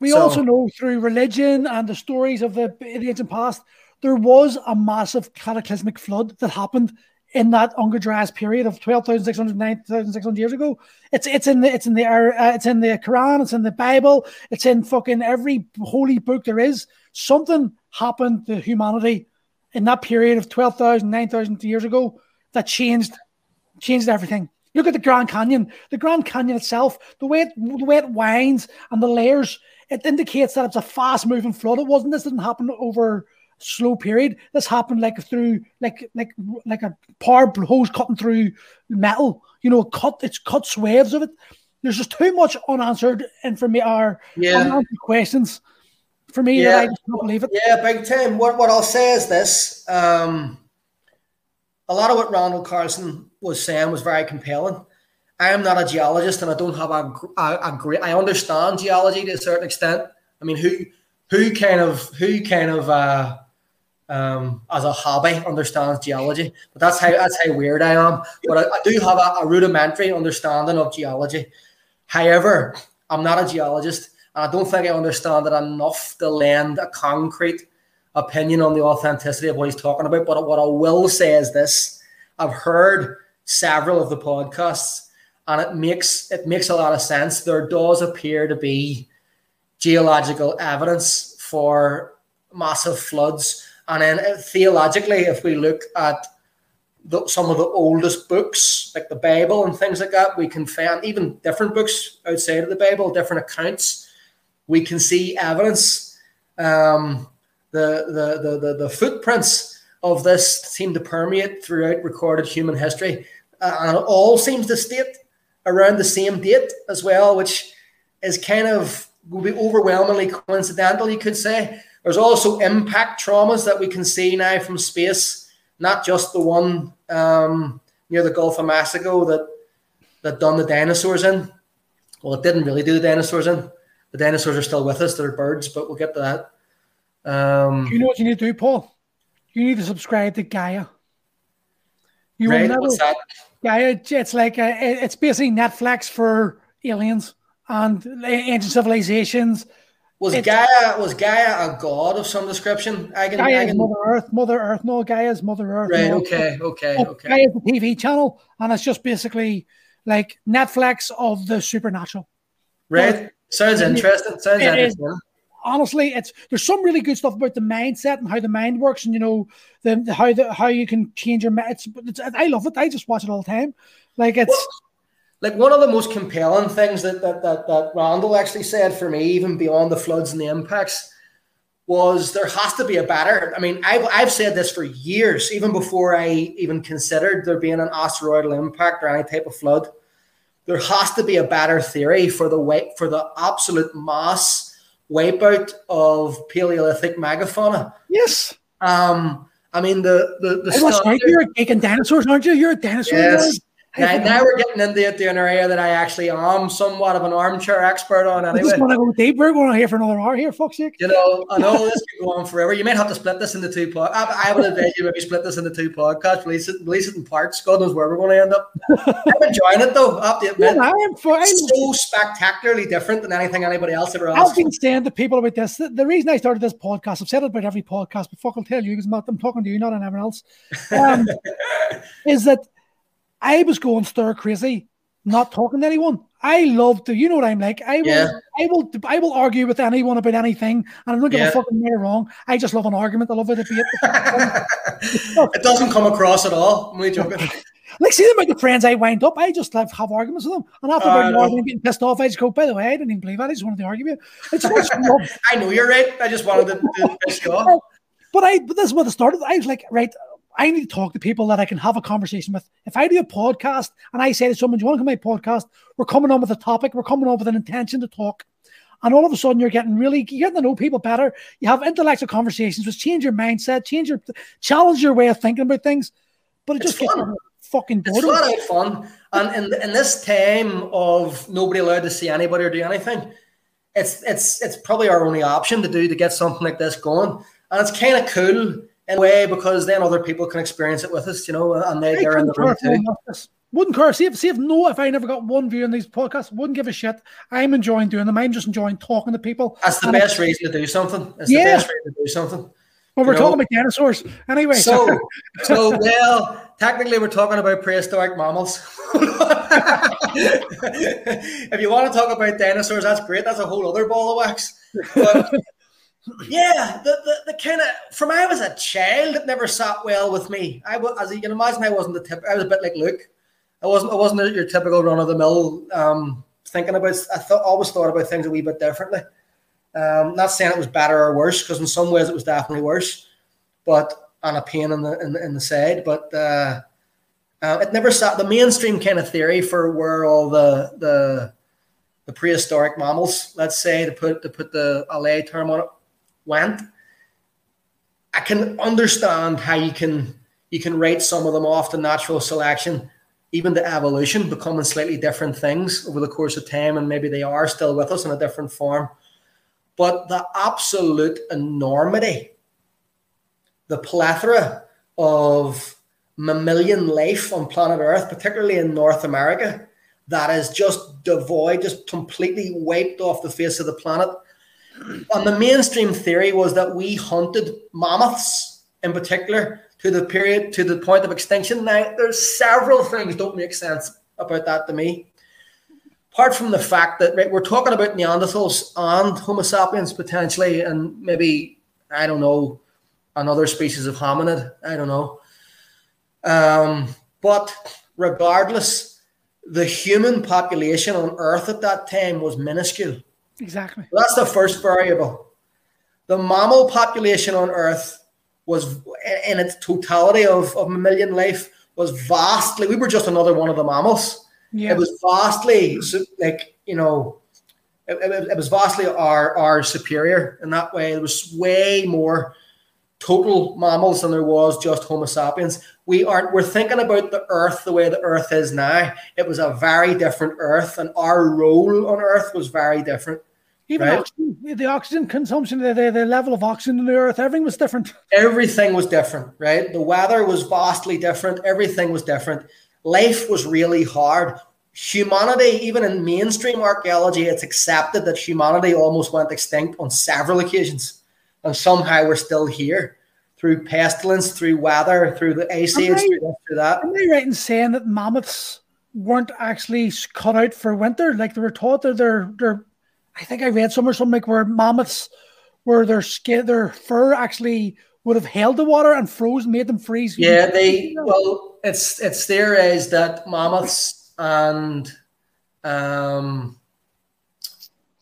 We also know through religion and the stories of the ancient past, there was a massive cataclysmic flood that happened in that Unger Dryas period of 12,600, 9,600 years ago. It's in the Quran, it's in the Bible, it's in fucking every holy book there is. Something happened to humanity in that period of 12,000, 9,000 years ago that changed everything. Look at the Grand Canyon. The Grand Canyon itself, the way it winds and the layers, it indicates that it's a fast-moving flood. This didn't happen over slow period. This happened through a power hose cutting through metal. It cuts waves of it. There's just too much unanswered information, unanswered questions for me that I just don't believe it. Yeah, big time. What I'll say is this: a lot of what Randall Carlson was saying was very compelling, I am not a geologist, and I don't have a great. I understand geology to a certain extent. I mean, who kind of as a hobby understands geology? But that's how weird I am. But I do have a rudimentary understanding of geology. However, I'm not a geologist, and I don't think I understand it enough to lend a concrete opinion on the authenticity of what he's talking about. But what I will say is this: I've heard several of the podcasts, and it makes a lot of sense. There does appear to be geological evidence for massive floods. And then theologically, if we look at some of the oldest books, like the Bible and things like that, we can find even different books outside of the Bible, different accounts. We can see evidence. The footprints of this seem to permeate throughout recorded human history. And it all seems to state around the same date as well, which is kind of will be overwhelmingly coincidental, you could say. There's also impact traumas that we can see now from space, not just the one near the Gulf of Mexico that done the dinosaurs in. Well, it didn't really do the dinosaurs in. The dinosaurs are still with us. They're birds, but we'll get to that. You know what you need to do, Paul? You need to subscribe to Gaia. You right, will never, what's that? Gaia, it's like it's basically Netflix for aliens and ancient civilizations. Was Gaia a god of some description? Gaia is Mother Earth. No, Gaia is Mother Earth. Right. No. Okay. Gaia is the TV channel, and it's just basically like Netflix of the supernatural. Right. Sounds interesting. Honestly, there's some really good stuff about the mindset and how the mind works, and you know how you can change your mind. I love it. I just watch it all the time. Like one of the most compelling things that Randall actually said for me, even beyond the floods and the impacts, was there has to be a better. I mean, I've said this for years, even before I even considered there being an asteroidal impact or any type of flood. There has to be a better theory for the absolute mass wipeout of Paleolithic megafauna. Yes. I mean the stuff. Right? You're taking dinosaurs, aren't you? You're a dinosaur. Yes. Now we're getting into it, the area that I actually am somewhat of an armchair expert on. Anyway, I just want to go deep. We're going on here for another hour here, fuck's sake. You know, I know this could go on forever. You might have to split this into two podcasts. I would advise you maybe split this into two podcasts, release it in parts. God knows where we're going to end up. I'm enjoying it, though. I have to admit. Yeah, it's so spectacularly different than anything anybody else ever asked. I've been saying to people about this. The reason I started this podcast, I've said it about every podcast, but fuck, I'll tell you, because I'm talking to you, not anyone else, is that I was going stir crazy, not talking to anyone. I love to, you know what I'm like. I will argue with anyone about anything, and I don't give a fucking way wrong. I just love an argument. I love a debate. It doesn't come across at all. I'm really joking. Like, see them, like the friends I wind up, I just have arguments with them. And after about an hour, I'm getting pissed off. I just go, by the way, I didn't even believe that. I just wanted to argue with you. It's I know you're right. I just wanted to piss you off. But this is what it started. I was like, right, I need to talk to people that I can have a conversation with. If I do a podcast and I say to someone, do you want to come to my podcast? We're coming on with a topic. We're coming on with an intention to talk. And all of a sudden you're getting to know people better. You have intellectual conversations, which change your mindset, challenge your way of thinking about things. But it's just fun. Fucking boring. It's not fun. And in this time of nobody allowed to see anybody or do anything, it's probably our only option to get something like this going. And it's kind of cool in a way, because then other people can experience it with us, you know, and they're in the room too. Wouldn't care. If I never got one view on these podcasts, wouldn't give a shit. I'm enjoying doing them. I'm just enjoying talking to people. That's the best reason to do something. It's the best reason to do something. Well, we're talking about dinosaurs anyway. So well, technically we're talking about prehistoric mammals. If you want to talk about dinosaurs, that's great. That's a whole other ball of wax. But yeah, the kind of, from I was a child, it never sat well with me. As you can imagine, I was a bit like Luke. I wasn't your typical run of the mill. Always thought about things a wee bit differently. Not saying it was better or worse, because in some ways it was definitely worse, but on a pain in the side. But it never sat. The mainstream kind of theory for where all the prehistoric mammals, let's say, to put the LA term on it, went. I can understand how you can write some of them off to natural selection even the evolution becoming slightly different things over the course of time, and maybe they are still with us in a different form. But the absolute enormity, the plethora of mammalian life on planet Earth, particularly in North America, that is just devoid, just completely wiped off the face of the planet. And the mainstream theory was that we hunted mammoths in particular to the point of extinction. Now, there's several things that don't make sense about that to me. Apart from the fact that, right, we're talking about Neanderthals and Homo sapiens potentially, and maybe, I don't know, another species of hominid, I don't know. But regardless, the human population on Earth at that time was minuscule. Exactly. That's the first variable. The mammal population on Earth was, in its totality of mammalian life, was vastly, we were just another one of the mammals. Yeah. It was vastly, like, you know, it was vastly our superior in that way. There was way more total mammals than there was just Homo sapiens. We're thinking about the Earth the way the Earth is now. It was a very different Earth, and our role on Earth was very different. Even right? Oxygen, the oxygen consumption, the level of oxygen in the Earth, everything was different. Everything was different, right? The weather was vastly different. Everything was different. Life was really hard. Humanity, even in mainstream archaeology, it's accepted that humanity almost went extinct on several occasions. And somehow we're still here through pestilence, through weather, through the ice age, through that. Am I right in saying that mammoths weren't actually cut out for winter? Like, they were taught that they're I think I read somewhere something like where mammoths, where their skin, their fur actually would have held the water and froze, made them freeze. Yeah, they, well, it's theorized that mammoths and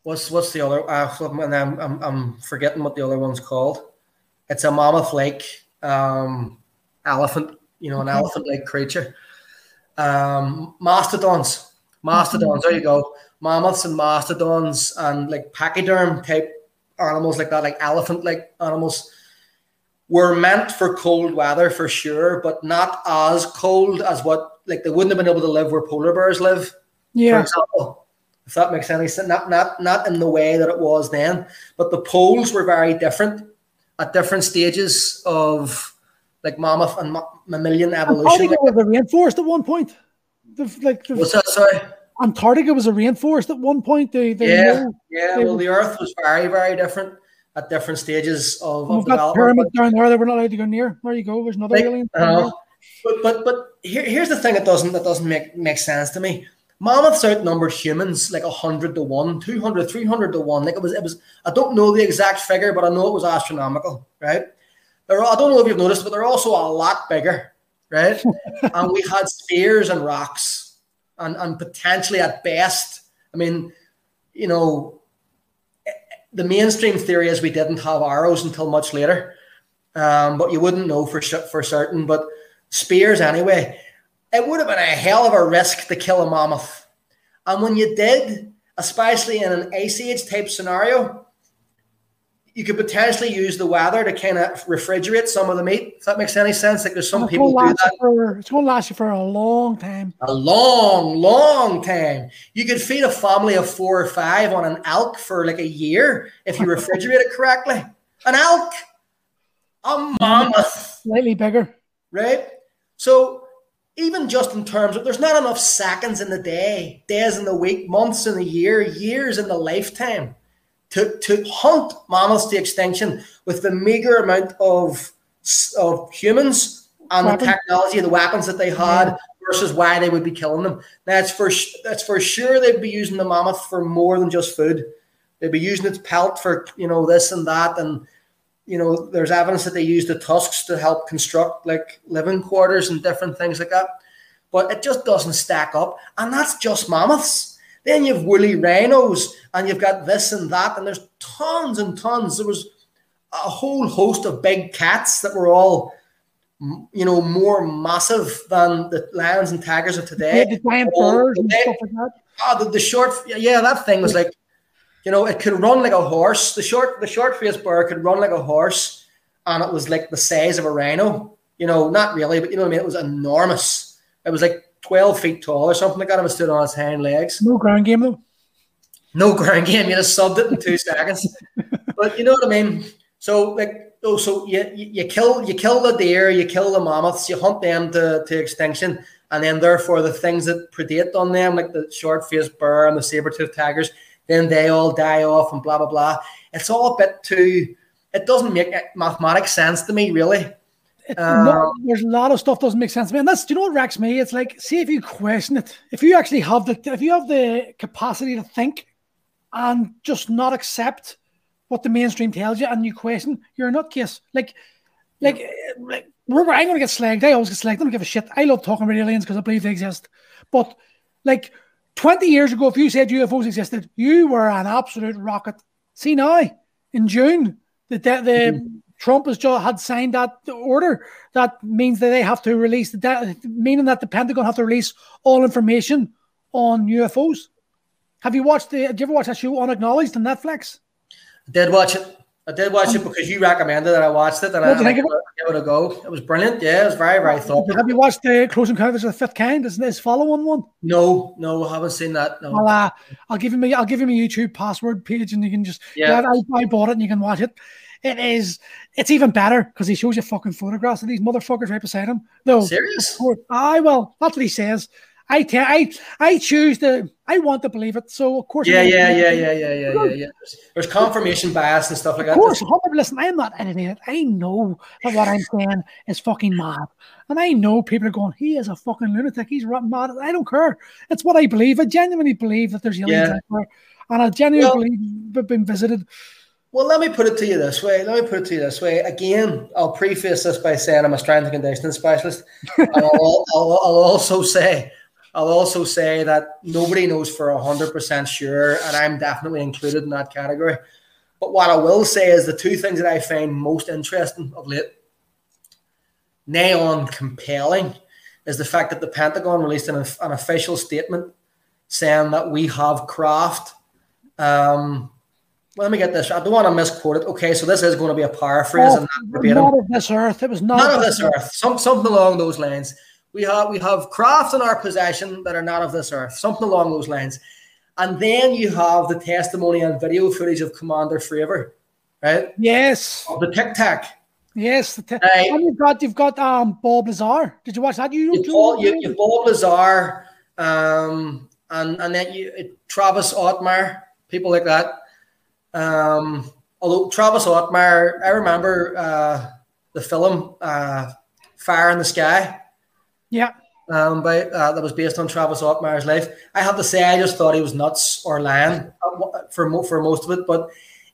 what's the other? I'm forgetting what the other one's called. It's a mammoth-like elephant, you know, an elephant-like creature. Mastodons. There you go. Mammoths and mastodons and like pachyderm type animals like that, like elephant-like animals, were meant for cold weather for sure, but not as cold as what, like, they wouldn't have been able to live where polar bears live, for example, if that makes any sense. Not in the way that it was then, but the poles were very different at different stages of, like, mammoth and mammalian evolution. Antarctica was a rainforest at one point. What's that, sorry? Antarctica was a rainforest at one point. Well, the Earth was very, very different at different stages of development. Pyramid down there that we're not allowed to go near. There you go. There's another alien. But here's the thing that doesn't make sense to me. Mammoths outnumbered humans like 100 to 1, 200, 300 to 1. Like, it was. I don't know the exact figure, but I know it was astronomical, right? I don't know if you've noticed, but they're also a lot bigger, right? And we had spears and rocks, and potentially at best, I mean, you know. The mainstream theory is we didn't have arrows until much later, but you wouldn't know for certain. But spears anyway, it would have been a hell of a risk to kill a mammoth. And when you did, especially in an ice age type scenario, you could potentially use the weather to kind of refrigerate some of the meat, if that makes any sense. Like, there's some people do that. It's going to last you for a long time. A long, long time. You could feed a family of 4 or 5 on an elk for like a year if you refrigerate it correctly. An elk, a mammoth. Slightly bigger. Right? So even just in terms of, there's not enough seconds in the day, days in the week, months in the year, years in the lifetime to hunt mammoths to extinction with the meager amount of humans and the technology, the weapons that they had, versus why they would be killing them. Now, that's for sure they'd be using the mammoth for more than just food. They'd be using its pelt for, you know, this and that. And, you know, there's evidence that they used the tusks to help construct, like, living quarters and different things like that. But it just doesn't stack up. And that's just mammoths. Then you've woolly rhinos, and you've got this and that, and there's tons and tons. There was a whole host of big cats that were all, you know, more massive than the lions and tigers of today. Yeah, the giant birds and stuff like that. Oh, the short, yeah, that thing was like, you know, it could run like a horse. The short faced bird could run like a horse, and it was like the size of a rhino. You know, not really, but you know what I mean. It was enormous. It was like 12 feet tall or something. They got him stood on his hind legs. No ground game, though. No ground game. You just subbed it in 2 seconds. But you know what I mean? So, like, oh, so you kill the deer, you kill the mammoths, you hunt them to extinction, and then therefore the things that predate on them, like the short-faced bear and the saber-toothed tigers, then they all die off and blah, blah, blah. It's all a bit too... It doesn't make mathematical sense to me, really. There's a lot of stuff that doesn't make sense to me. And that's, do you know what wrecks me? It's like, see, if you question it, if you actually have the, if you have the capacity to think and just not accept what the mainstream tells you and you question, you're a nutcase. Like I'm going to get slagged. I always get slagged. I don't give a shit. I love talking about aliens because I believe they exist. But like 20 years ago, if you said UFOs existed, you were an absolute rocket. See now, in June, Trump has just had signed that order. That means that they have to release meaning that the Pentagon have to release all information on UFOs. Have you watched did you ever watch that show Unacknowledged on Netflix? I did watch it. I did watch it because you recommended that I watched it, and I gave it a go. It was brilliant. Yeah, it was very, very thoughtful. Have you watched the Close Encounters of the Fifth Kind? Isn't this follow-on one? No, I haven't seen that. No. Well, I'll give you my YouTube password page, and you can just I bought it, and you can watch it. It's even better because he shows you fucking photographs of these motherfuckers right beside him. No, serious? Well, that's what he says. I want to believe it, so of course. Yeah. There's confirmation bias and stuff like that. Of course, listen, I'm not an idiot. I know that what I'm saying is fucking mad, and I know people are going, "He is a fucking lunatic. He's rotten mad." I don't care. It's what I believe. I genuinely believe that there's aliens out there, and I genuinely believe we've been visited. Well, let me put it to you this way. Again, I'll preface this by saying I'm a strength and conditioning specialist, and I'll also say that nobody knows for 100% sure, and I'm definitely included in that category. But what I will say is the two things that I find most interesting of late, nay on compelling, is the fact that the Pentagon released an official statement saying that we have craft. Let me get this. I don't want to misquote it. Okay, so this is going to be a paraphrase. Not of this earth. It was not of this earth. Something along those lines. We have crafts in our possession that are not of this earth, something along those lines. And then you have the testimony and video footage of Commander Fravor, right? Yes. Of the Tic Tac. Yes. And you've got Bob Lazar. Did you watch that? You Bob Lazar, and then Travis Otmar, people like that. Although Travis Otmar, I remember the film Fire in the Sky. Yeah, but that was based on Travis Otmar's life. I have to say, I just thought he was nuts or lying for most of it. But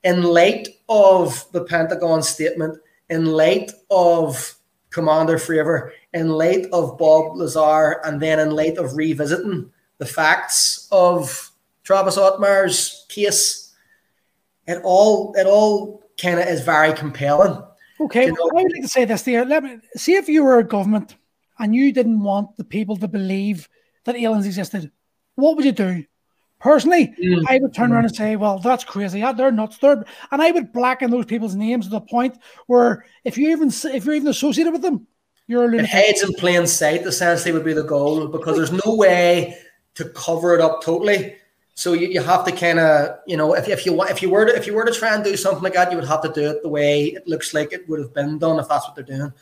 in light of the Pentagon statement, in light of Commander Fravor, in light of Bob Lazar, and then in light of revisiting the facts of Travis Otmar's case, it all kind of is very compelling. Okay, I would like to say this there. Let me see if you were a government and you didn't want the people to believe that aliens existed, what would you do? Personally, I would turn around and say, well, that's crazy. They're nuts. And I would blacken those people's names to the point where if you're even associated with them, you're a lunatic. Heads in plain sight, essentially, would be the goal, because there's no way to cover it up totally. So you have to kind of, if you were to try and do something like that, you would have to do it the way it looks like it would have been done, if that's what they're doing.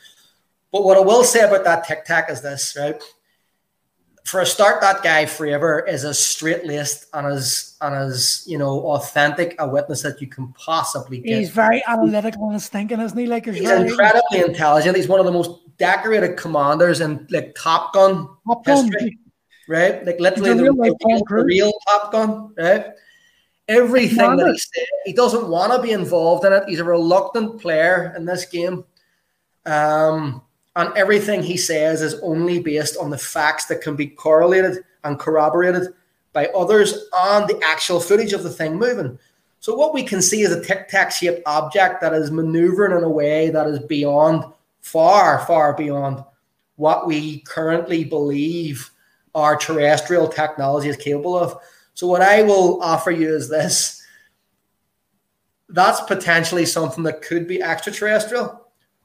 But what I will say about that Tic Tac is this, right? For a start, that guy Fravor is as straight-laced and as authentic a witness that you can possibly get. He's very analytical in his thinking, isn't he? Like he's incredibly intelligent. He's one of the most decorated commanders in like Top Gun history, right? Like literally the real Top Gun, right? Everything that he said, he doesn't want to be involved in it. He's a reluctant player in this game. And everything he says is only based on the facts that can be correlated and corroborated by others on the actual footage of the thing moving. So what we can see is a tic-tac-shaped object that is maneuvering in a way that is beyond, far, far beyond what we currently believe our terrestrial technology is capable of. So what I will offer you is this. That's potentially something that could be extraterrestrial.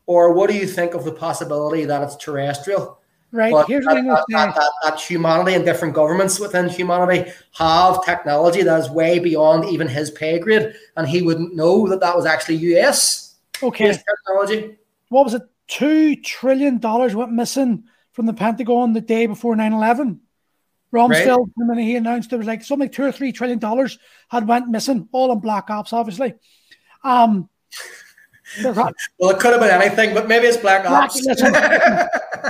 Or what do you think of the possibility that it's terrestrial? Right. But here's what I'm going to say. That humanity and different governments within humanity have technology that is way beyond even his pay grade, and he wouldn't know that that was actually US. Okay. US technology. What was it? $2 trillion went missing from the Pentagon the day before 9/11. Rumsfeld, right. When he announced there was like something like $2 or $3 trillion had went missing, all in black ops, obviously. Well, it could have been anything, but maybe it's black ops. Listen,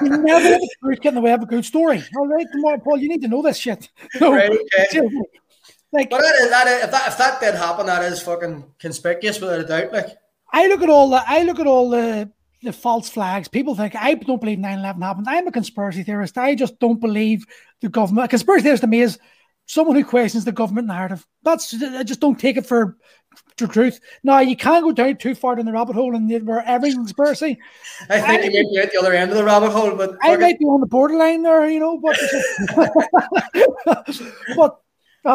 you never let the truth get in the way of a good story. All right, Paul, you need to know this shit. So, right, okay. Like, but if that did happen, that is fucking conspicuous without a doubt. Like, I look at all the false flags. People think, I don't believe 9/11 happened. I'm a conspiracy theorist. I just don't believe the government. A conspiracy theorist to me is someone who questions the government narrative. I just don't take it for truth. Now, you can't go down too far down the rabbit hole and where everything's conspiracy. I think you may be at the other end of the rabbit hole, but I might be on the borderline there, you know. But but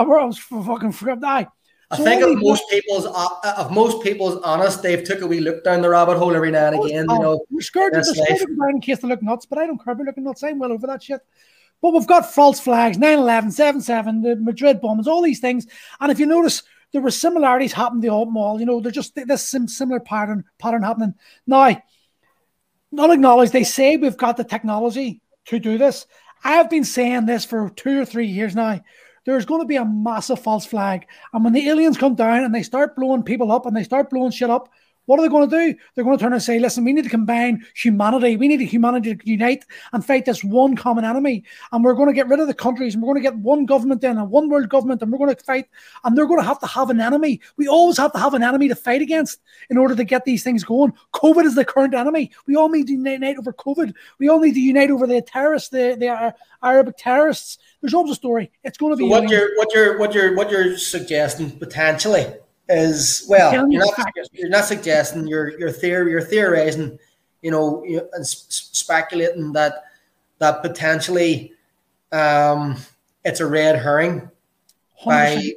where I was fucking forgot. I think of most people's honest, they've took a wee look down the rabbit hole every now and again. You know, we're scared of down in case they look nuts, but I don't care about looking nuts. I'm well over that shit. But we've got false flags, 9/11, 7/7, the Madrid bombings, all these things. And if you notice, there were similarities happening to them all. You know, they're just this similar pattern happening. Now, not acknowledged, they say we've got the technology to do this. I've been saying this for 2 or 3 years now. There's going to be a massive false flag. And when the aliens come down and they start blowing people up and they start blowing shit up, what are they going to do? They're going to turn and say, listen, we need to combine humanity. We need humanity to unite and fight this one common enemy. And we're going to get rid of the countries. And we're going to get one government in and one world government. And we're going to fight. And they're going to have an enemy. We always have to have an enemy to fight against in order to get these things going. COVID is the current enemy. We all need to unite over COVID. We all need to unite over the terrorists, the Arabic terrorists. There's always a story. It's going to be... So what you're suggesting potentially... is, well, you're not suggesting, you're theorizing, you know, and speculating that potentially it's a red herring. 100%.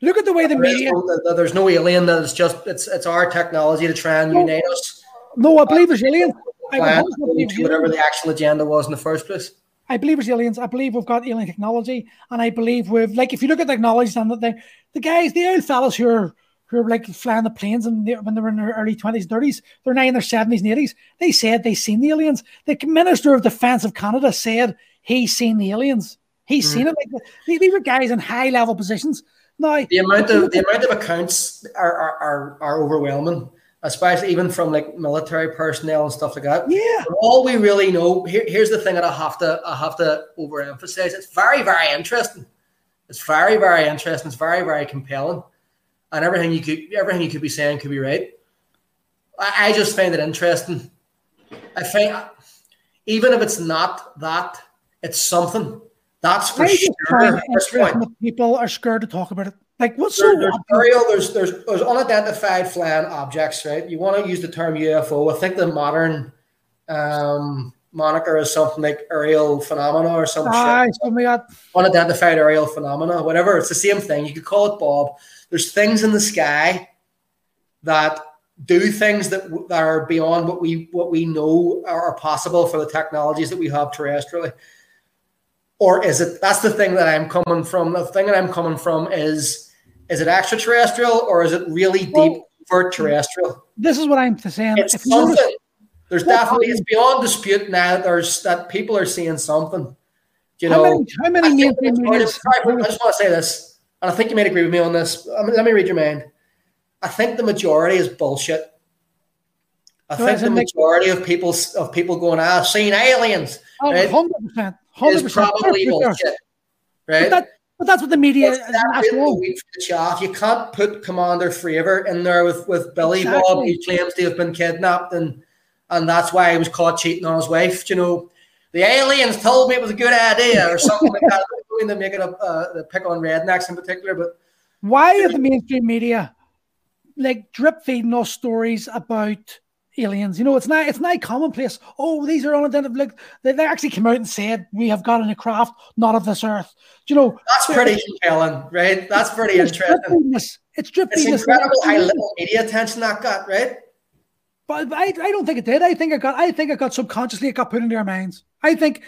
Look at the way the media. There's no alien. That it's just it's our technology to try and unite us. No, I believe it's alien. Whatever the actual agenda was in the first place. I believe it's aliens. I believe we've got alien technology, and I believe we've, like, if you look at technology, and the guys, the old fellas who are like flying the planes, and when they were in their early 20s, 30s, they're now in their 70s and 80s. They said they seen the aliens. The Minister of Defence of Canada said he's seen the aliens. He's seen it. Like, these are guys in high level positions. Now the amount of accounts are overwhelming. Especially even from like military personnel and stuff like that. Yeah. But all we really know, here's the thing that I have to overemphasize. It's very, very interesting. It's very, very interesting. It's very, very compelling. And everything you could be saying could be right. I just find it interesting. I find, even if it's not that, it's something. That's for sure. People are scared to talk about it. Like, what's there's unidentified flying objects, right? You want to use the term UFO. I think the modern moniker is something like aerial phenomena or something. Unidentified aerial phenomena, whatever. It's the same thing. You could call it Bob. There's things in the sky that do things that are beyond what we know are possible for the technologies that we have terrestrially. Or is it? That's the thing that I'm coming from. The thing that I'm coming from is it extraterrestrial or is it really deep, overt terrestrial? This is what I'm saying. It's something. It's beyond dispute now that people are seeing something. You know, how many I just want to say this, and I think you might agree with me on this. I mean, let me read your mind. I think the majority is bullshit. I think the majority of people going, I've seen aliens. 100%. Is probably bullshit, right? But that's what the media is. You can't put Commander Fravor in there with Billy Bob, who claims to have been kidnapped and that's why he was caught cheating on his wife. You know, the aliens told me it was a good idea or something like that. I'm going to make it up, pick on rednecks in particular. But why is the mainstream media like drip feeding us stories about aliens? You know, it's not commonplace. Oh, these are unidentified. Like, they actually came out and said we have gotten a craft not of this earth. Do you know, that's pretty compelling, right? That's pretty interesting. It's incredible how little media attention that got, right? But I don't think it did. I think it got subconsciously put into our minds. I think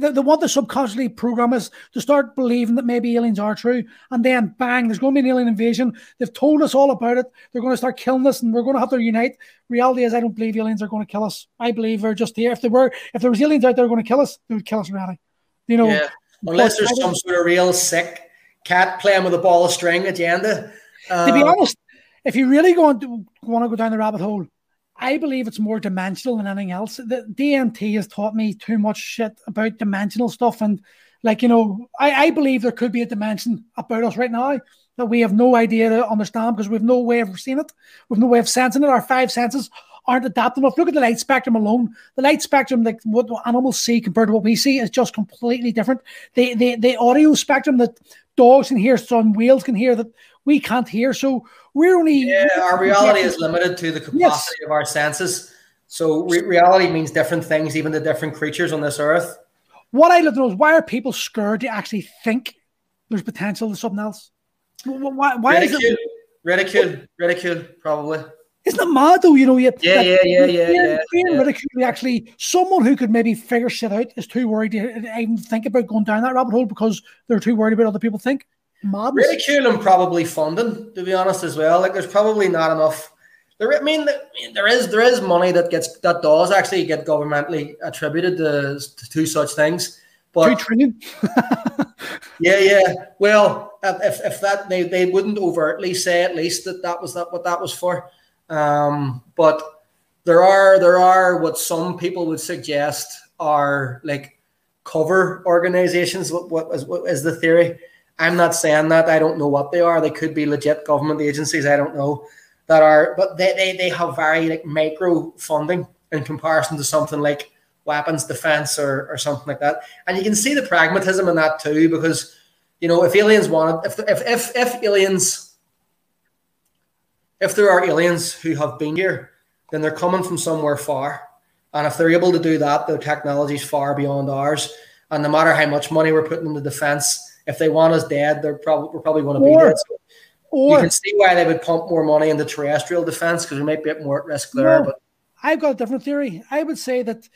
that they want to subconsciously program us to start believing that maybe aliens are true, and then bang, there's going to be an alien invasion. They've told us all about it. They're going to start killing us, and we're going to have to unite. Reality is, I don't believe aliens are going to kill us. I believe they're just here. If there was aliens out there going to kill us, they would kill us already. You know, yeah. Unless there's some sort of real sick cat playing with a ball of string agenda. To be honest, if you really want to go down the rabbit hole, I believe it's more dimensional than anything else. The DMT has taught me too much shit about dimensional stuff. And like, you know, I believe there could be a dimension about us right now that we have no idea to understand because we've no way of seeing it. We've no way of sensing it. Our five senses aren't adapted enough. Look at the light spectrum alone. The light spectrum, like what animals see compared to what we see, is just completely different. The audio spectrum that dogs can hear, some whales can hear, that we can't hear. So we're only... Yeah, our reality is limited to the capacity of our senses. So reality means different things, even to different creatures on this earth. What I love to know is, why are people scared to actually think there's potential to something else? Why ridicule. Is it... Ridicule, probably. Isn't it mad though, you know? Yeah. Ridicule, actually, someone who could maybe figure shit out is too worried to even think about going down that rabbit hole because they're too worried about what other people think. Madness. Ridicule and probably funding, to be honest, as well. Like, there's probably not enough. There is money that does actually get governmentally attributed to such things. But 2 trillion. Yeah. Well, if that they wouldn't overtly say at least that was what that was for. But there are what some people would suggest are like cover organizations. What is the theory? I'm not saying that. I don't know what they are. They could be legit government agencies. I don't know that are, but they have very like micro funding in comparison to something like weapons defense or something like that. And you can see the pragmatism in that too, because you know if there are aliens who have been here, then they're coming from somewhere far, and if they're able to do that, their technology's far beyond ours. And no matter how much money we're putting into defense, if they want us dead, we're probably going to be dead. So you can see why they would pump more money into terrestrial defense, because we might be more at risk there. But I've got a different theory. I would say that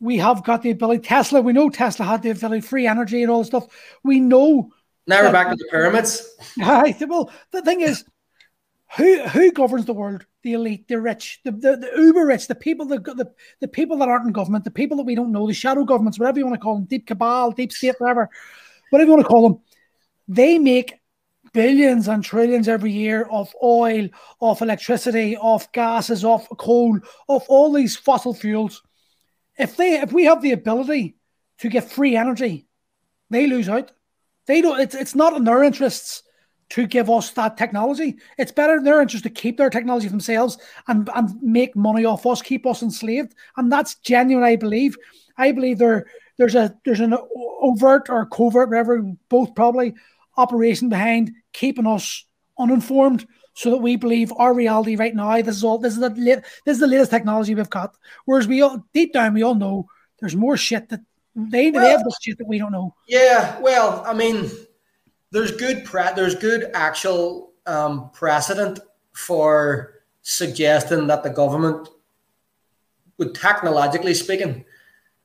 we have got the ability. We know Tesla had the ability, free energy and all this stuff. We know. Now we're back to the pyramids. Well, the thing is, who governs the world? The elite, the rich, the uber rich, the people the people that aren't in government, the people that we don't know, the shadow governments, whatever you want to call them, deep cabal, deep state, whatever. Whatever you want to call them, they make billions and trillions every year of oil, of electricity, of gases, of coal, of all these fossil fuels. If we have the ability to get free energy, they lose out. They don't. It's not in their interests to give us that technology. It's better in their interest to keep their technology for themselves and make money off us, keep us enslaved. And that's genuine. I believe there's an overt or covert, whatever, both probably, operation behind keeping us uninformed so that we believe our reality right now, this is the latest technology we've got. Whereas deep down we all know there's more shit that they have, this shit that we don't know. Yeah, well, I mean, there's good actual precedent for suggesting that the government would, technologically speaking,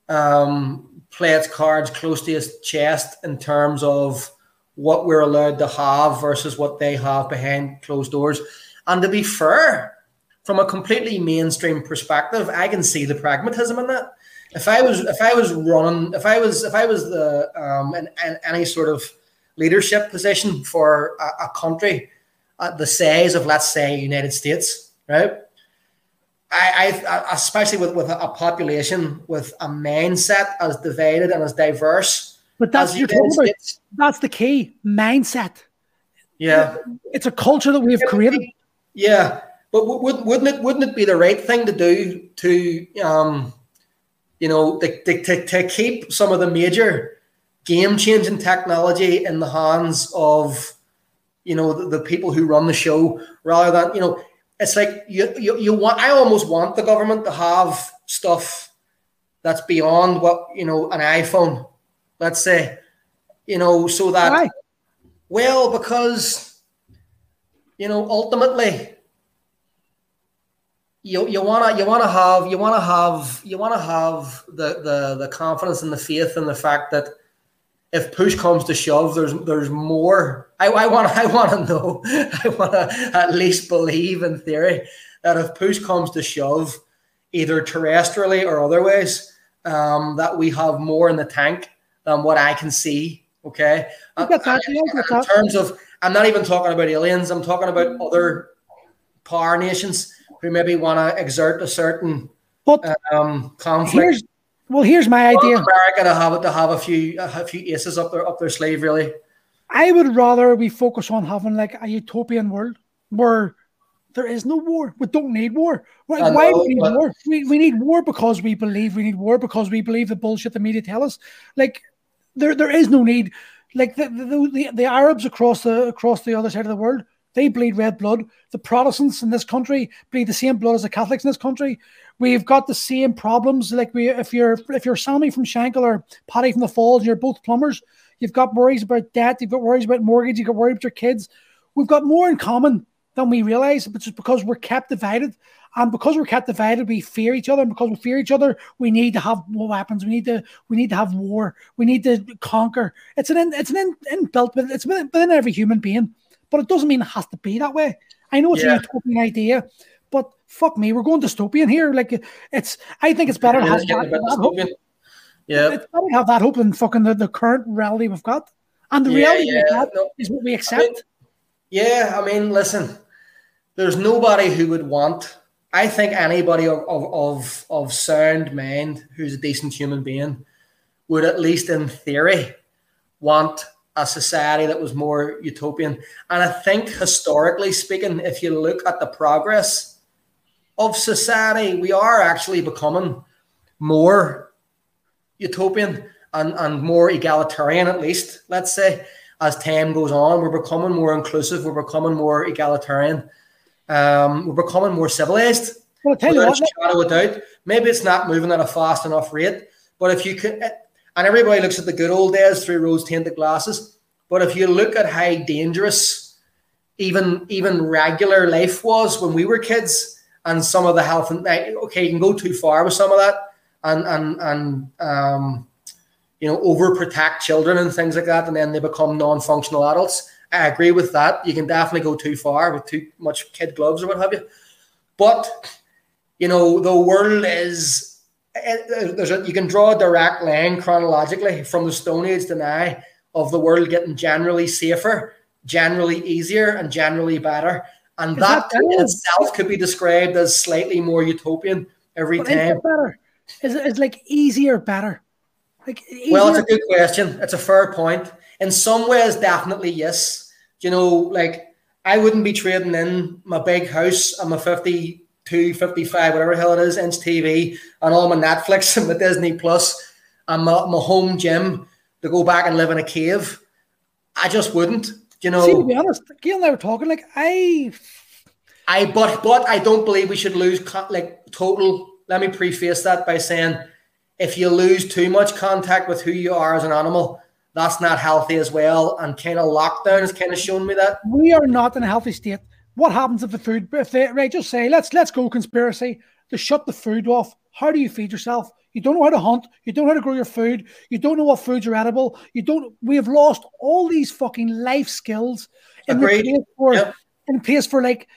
play its cards close to its chest in terms of what we're allowed to have versus what they have behind closed doors. And to be fair, from a completely mainstream perspective, I can see the pragmatism in that. If I was in any sort of leadership position for a country at the size of, let's say, United States, right? I especially with a population with a mindset as divided and as diverse. But that's your States, that's the key, mindset. Yeah, it's a culture that we have created. Yeah, but wouldn't it be the right thing to do to to keep some of the major game-changing technology in the hands of the people who run the show, rather than It's like you want. I almost want the government to have stuff that's beyond what an iPhone, let's say, so that. Why? Well, because ultimately, you want to have the confidence and the faith and the fact that if push comes to shove, there's more. I want to at least believe in theory that if push comes to shove, either terrestrially or otherwise, that we have more in the tank than what I can see. Okay, in terms of, I'm not even talking about aliens. I'm talking about other power nations who maybe want to exert a certain conflict. Here's my idea. America to have a few aces up their sleeve, really. I would rather we focus on having like a utopian world where there is no war. We don't need war. Why do we need war? We need war because we believe we need war, because we believe the bullshit the media tell us. Like there is no need. Like the Arabs across the other side of the world, they bleed red blood. The Protestants in this country bleed the same blood as the Catholics in this country. We've got the same problems. Like if you're Sammy from Shankill or Paddy from the Falls, and you're both plumbers, you've got worries about debt, you've got worries about mortgage, you've got worries about your kids. We've got more in common than we realize, but just because we're kept divided, and because we're kept divided, we fear each other, and because we fear each other, we need to have more weapons. We need to have war. We need to conquer. It's within every human being. But it doesn't mean it has to be that way. I know it's a utopian idea, but fuck me, we're going dystopian here. Like I think it's better to have that hope. Yeah, it's better to have that hope than fucking the current reality we've got. And the reality is what we accept. I mean, listen, there's nobody who would want. I think anybody of sound mind who's a decent human being would, at least in theory, want a society that was more utopian. And I think historically speaking, if you look at the progress of society, we are actually becoming more utopian and more egalitarian, at least, let's say. As time goes on, we're becoming more inclusive, we're becoming more egalitarian, we're becoming more civilized. Well, without a shadow of doubt. Maybe it's not moving at a fast enough rate, but if you could... And everybody looks at the good old days through rose-tinted glasses. But if you look at how dangerous even regular life was when we were kids, and some of the health, and you can go too far with some of that, and overprotect children and things like that, and then they become non-functional adults. I agree with that. You can definitely go too far with too much kid gloves or what have you. But the world is. You can draw a direct line chronologically from the Stone Age to now of the world getting generally safer, generally easier, and generally better. And that in itself could be described as slightly more utopian every time. Is it like easier better? Like easier? Well, it's a good question. It's a fair point. In some ways, definitely yes. I wouldn't be trading in my big house and my 52, 55, whatever the hell it is, inch TV, and all my Netflix and my Disney Plus and my home gym to go back and live in a cave. I just wouldn't, See, to be honest, Gail and I were talking. Like but I don't believe we should lose total. Let me preface that by saying, if you lose too much contact with who you are as an animal, that's not healthy as well. And kind of lockdown has kind of shown me that we are not in a healthy state. What happens if the food, just say, let's go conspiracy. They shut the food off. How do you feed yourself? You don't know how to hunt. You don't know how to grow your food. You don't know what foods are edible. We have lost all these fucking life skills in place for like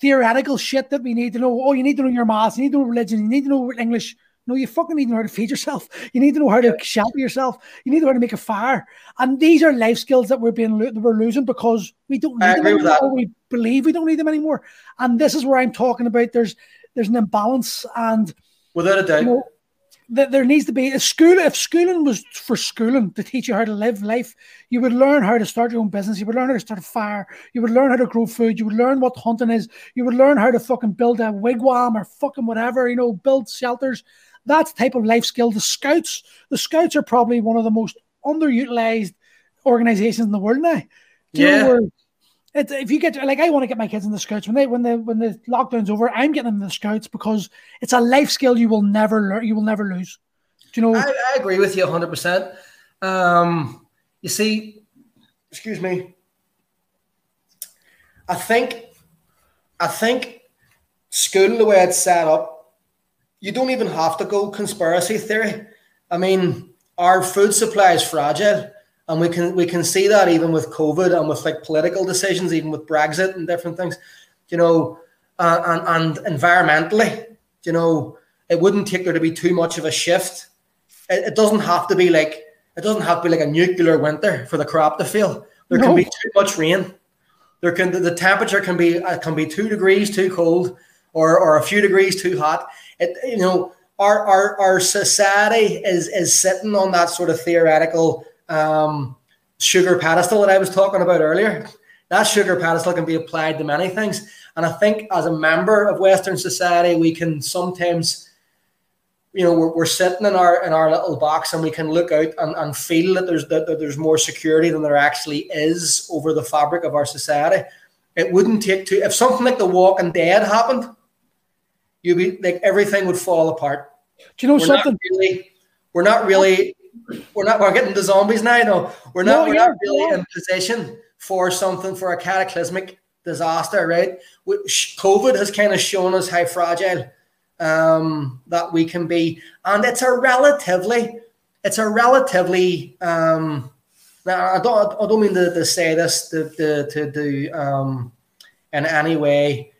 theoretical shit that we need to know. Oh, you need to know your maths. You need to know religion. You need to know English. No, you fucking need to know how to feed yourself. You need to know how to shelter yourself. You need to know how to make a fire. And these are life skills that we're losing because we don't need them anymore. We believe we don't need them anymore. And this is where I'm talking about. There's an imbalance, and without a doubt, there needs to be a school. If schooling was for schooling to teach you how to live life, you would learn how to start your own business. You would learn how to start a fire. You would learn how to grow food. You would learn what hunting is. You would learn how to fucking build a wigwam or fucking whatever. Build shelters. That's the type of life skill. The scouts are probably one of the most underutilized organizations in the world now. If you get I want to get my kids in the scouts when the lockdown's over. I'm getting them in the scouts because it's a life skill you will never learn. You will never lose. I agree with you 100%. You see, excuse me. I think school, the way it's set up, you don't even have to go conspiracy theory. I mean, our food supply is fragile, and we can see that even with COVID and with like political decisions, even with Brexit and different things, you know, and environmentally, you know, it wouldn't take there to be too much of a shift. It doesn't have to be like a nuclear winter for the crop to fail. There can be too much rain. There can the temperature can be 2 degrees too cold or a few degrees too hot. It, you know, our society is sitting on that sort of theoretical sugar pedestal that I was talking about earlier. That sugar pedestal can be applied to many things. And I think as a member of Western society, we can sometimes, you know, we're sitting in our little box, and we can look out and feel that there's more security than there actually is over the fabric of our society. It wouldn't take two. If something like The Walking Dead happened, you'd be like, everything would fall apart. Do you know something? We're not getting the zombies now. No, we're not really in position for a cataclysmic disaster, right? COVID has kind of shown us how fragile that we can be, and it's a relatively. Now, I don't mean to say this to do in any way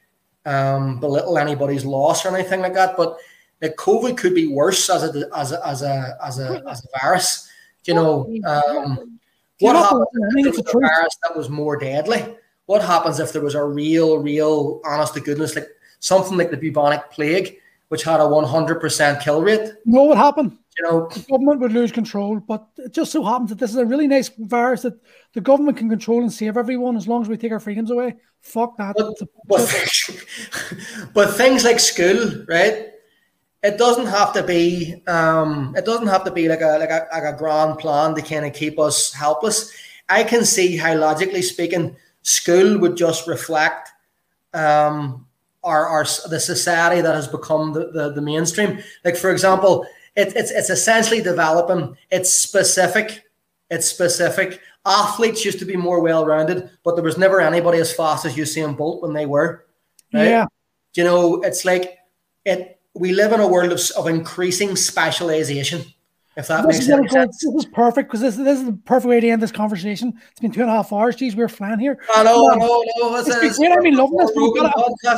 belittle anybody's loss or anything like that, but that COVID could be worse as a virus. You know, what happens if there was a virus that was more deadly? What happens if there was a real, honest to goodness, like something like the bubonic plague, which had a 100% kill rate? You know what would happen? You know, the government would lose control, but it just so happens that this is a really nice virus that the government can control and save everyone as long as we take our freedoms away. Fuck that. But things like school, right? It doesn't have to be like a grand plan to kind of keep us helpless. I can see how, logically speaking, school would just reflect the society that has become the mainstream. Like, for example, it's essentially developing. It's specific. Athletes used to be more well-rounded, but there was never anybody as fast as Usain Bolt when they were. Right? Yeah. You know, it's like it. We live in a world of increasing specialization, if that makes sense. This is perfect, because this is the perfect way to end this conversation. It's been 2.5 hours. Jeez, we're flying here. I know. It's been great. I've been loving this.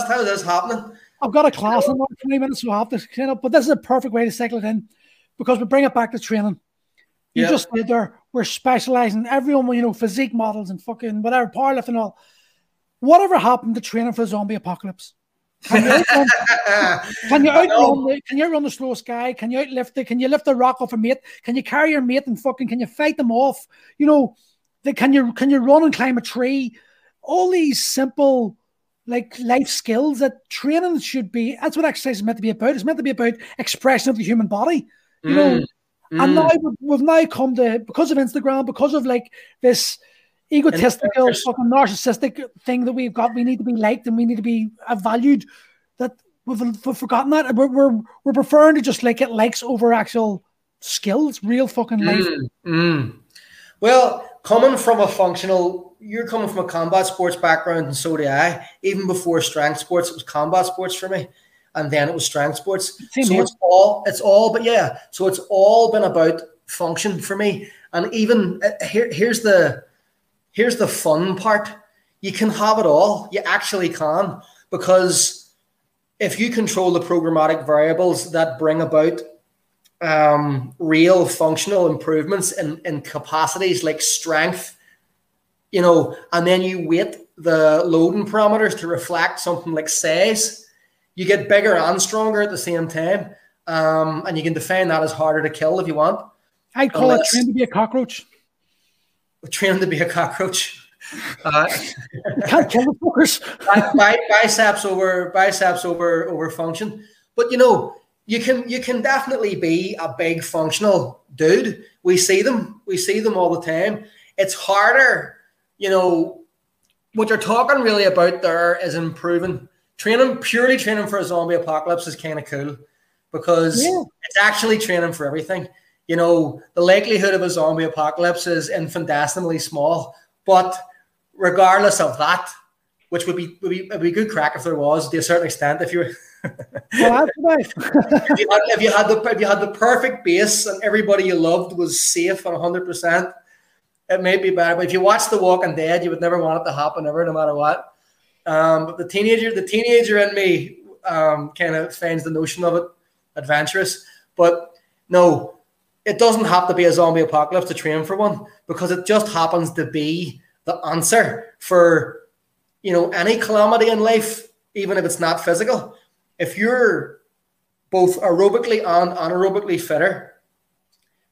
How is this happening? I've got a class in about 20 minutes, so I have to clean up. But this is a perfect way to cycle it in, because we bring it back to training. You just said there, we're specializing. Everyone, you know, physique models and fucking whatever, powerlifting and all. Whatever happened to training for the zombie apocalypse? Can you outrun the slowest guy? Can you outlift it? Can you lift the rock off a mate? Can you carry your mate and fucking can you fight them off? You know, can you run and climb a tree? All these simple like life skills that training should be. That's what exercise is meant to be about. It's meant to be about expression of the human body. You know, and now we've now come to, because of Instagram, because of like this egotistical, fucking narcissistic thing that we've got. We need to be liked and we need to be valued. That we've forgotten that. We're preferring to just like get likes over actual skills, real fucking life. Well, you're coming from a combat sports background, and so do I. Even before strength sports, it was combat sports for me, and then it was strength sports. So it's all been about function for me. And even here's the fun part. You can have it all. You actually can, because if you control the programmatic variables that bring about real functional improvements in capacities like strength, you know, and then you weight the loading parameters to reflect something like size, you get bigger and stronger at the same time. And you can define that as harder to kill if you want. I'd call it trained to be a cockroach. Trained to be a cockroach. Can't kill the fuckers. biceps over function. But you know, you can definitely be a big functional dude. We see them all the time. It's harder, you know. What you're talking really about there is improving training. Purely training for a zombie apocalypse is kind of cool, because it's actually training for everything. You know, the likelihood of a zombie apocalypse is infinitesimally small. But regardless of that, which would be a good crack if there was, to a certain extent. If you were, well, that's nice. if you had the perfect base and everybody you loved was safe and 100%, it may be better. But if you watch The Walking Dead, you would never want it to happen ever, no matter what. But the teenager in me, kind of finds the notion of it adventurous. But no, it doesn't have to be a zombie apocalypse to train for one, because it just happens to be the answer for, you know, any calamity in life, even if it's not physical. If you're both aerobically and anaerobically fitter,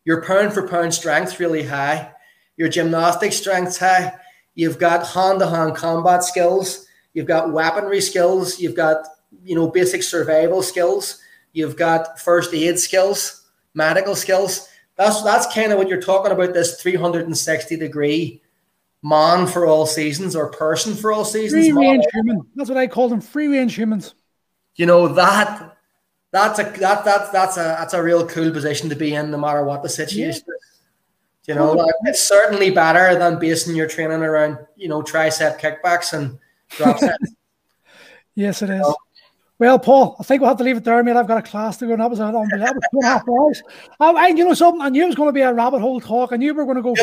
your pound for pound strength's really high, your gymnastic strength's high, you've got hand-to-hand combat skills, you've got weaponry skills, you've got, you know, basic survival skills, you've got first aid skills, medical skills. That's kind of what you're talking about, this 360-degree man for all seasons, or person for all seasons. Free-range human. That's what I call them, free-range humans. You know, that's a real cool position to be in, no matter what the situation is. You know, like, it's certainly better than basing your training around, you know, tricep kickbacks and drop sets. Yes, it is. So, well, Paul, I think we'll have to leave it there, mate. I've got a class to go, and that was unbelievable. 2.5 hours. And you know something? I knew it was going to be a rabbit hole talk. I knew we were going to go.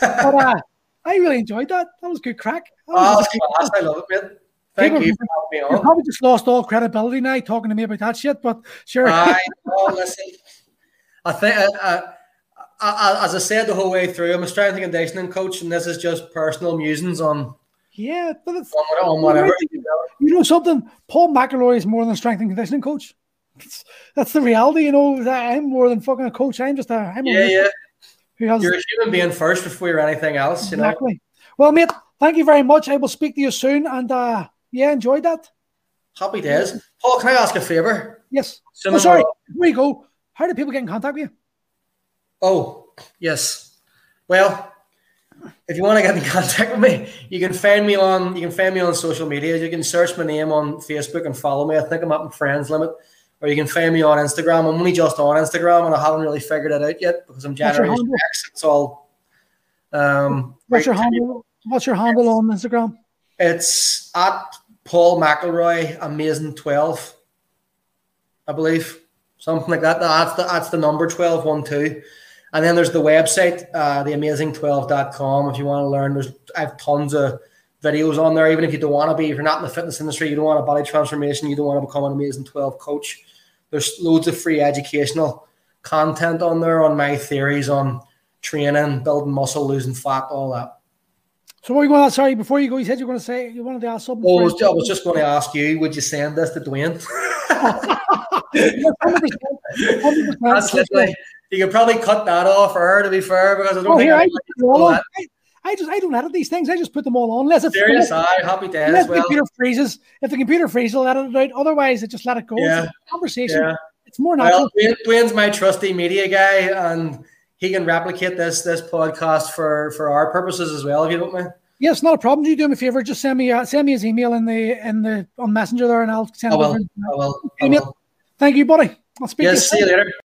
But I really enjoyed that. That was good crack. Class. I love it, man. Thank you for having me on. You probably just lost all credibility now talking to me about that shit, but sure. Listen, I think, as I said the whole way through, I'm a strength and conditioning coach, and this is just personal musings on. Yeah, but it's, on whatever. You know something? Paul McElroy is more than a strength and conditioning coach. That's the reality, you know. That I'm more than fucking a coach. I'm just you're a human being first before you're anything else, you know. Exactly. Well, mate, thank you very much. I will speak to you soon, and enjoyed that. Happy days. Paul, can I ask a favor? Yes. Sorry, before you go, how do people get in contact with you? Oh, yes. Well, if you want to get in contact with me, you can find me on social media. You can search my name on Facebook and follow me. I think I'm up in friends limit. Or you can find me on Instagram. I'm only just on Instagram, and I haven't really figured it out yet because I'm January's next. It's all. What's your handle on Instagram? It's at Paul McElroy Amazing 12, I believe, something like that. That's the number 1212. And then there's the website, theamazing12.com. If you want to learn, I have tons of videos on there. Even if you don't want to be, if you're not in the fitness industry, you don't want a body transformation, you don't want to become an Amazing 12 coach, there's loads of free educational content on there on my theories on training, building muscle, losing fat, all that. So what are you going to ask? Sorry, before you go, you said you were going to say you wanted to ask something. Oh, I was just going to ask you, would you send this to Dwayne? 100%. That's literally. You could probably cut that off her, to be fair, because I don't think I don't edit these things. I just put them all on. Unless it's serious, happy days. Unless the computer freezes. If the computer freezes, I'll edit it out. Otherwise, it just let it go. Yeah. It's a conversation. Yeah. It's more natural. Well, Dwayne's my trusty media guy, and he can replicate this podcast for our purposes as well, if you don't mind. Yeah, it's not a problem. You do me a favor. Just send me his email on Messenger there, and I'll send it over. I will. Thank you, buddy. I'll speak to you. Yes, see you later.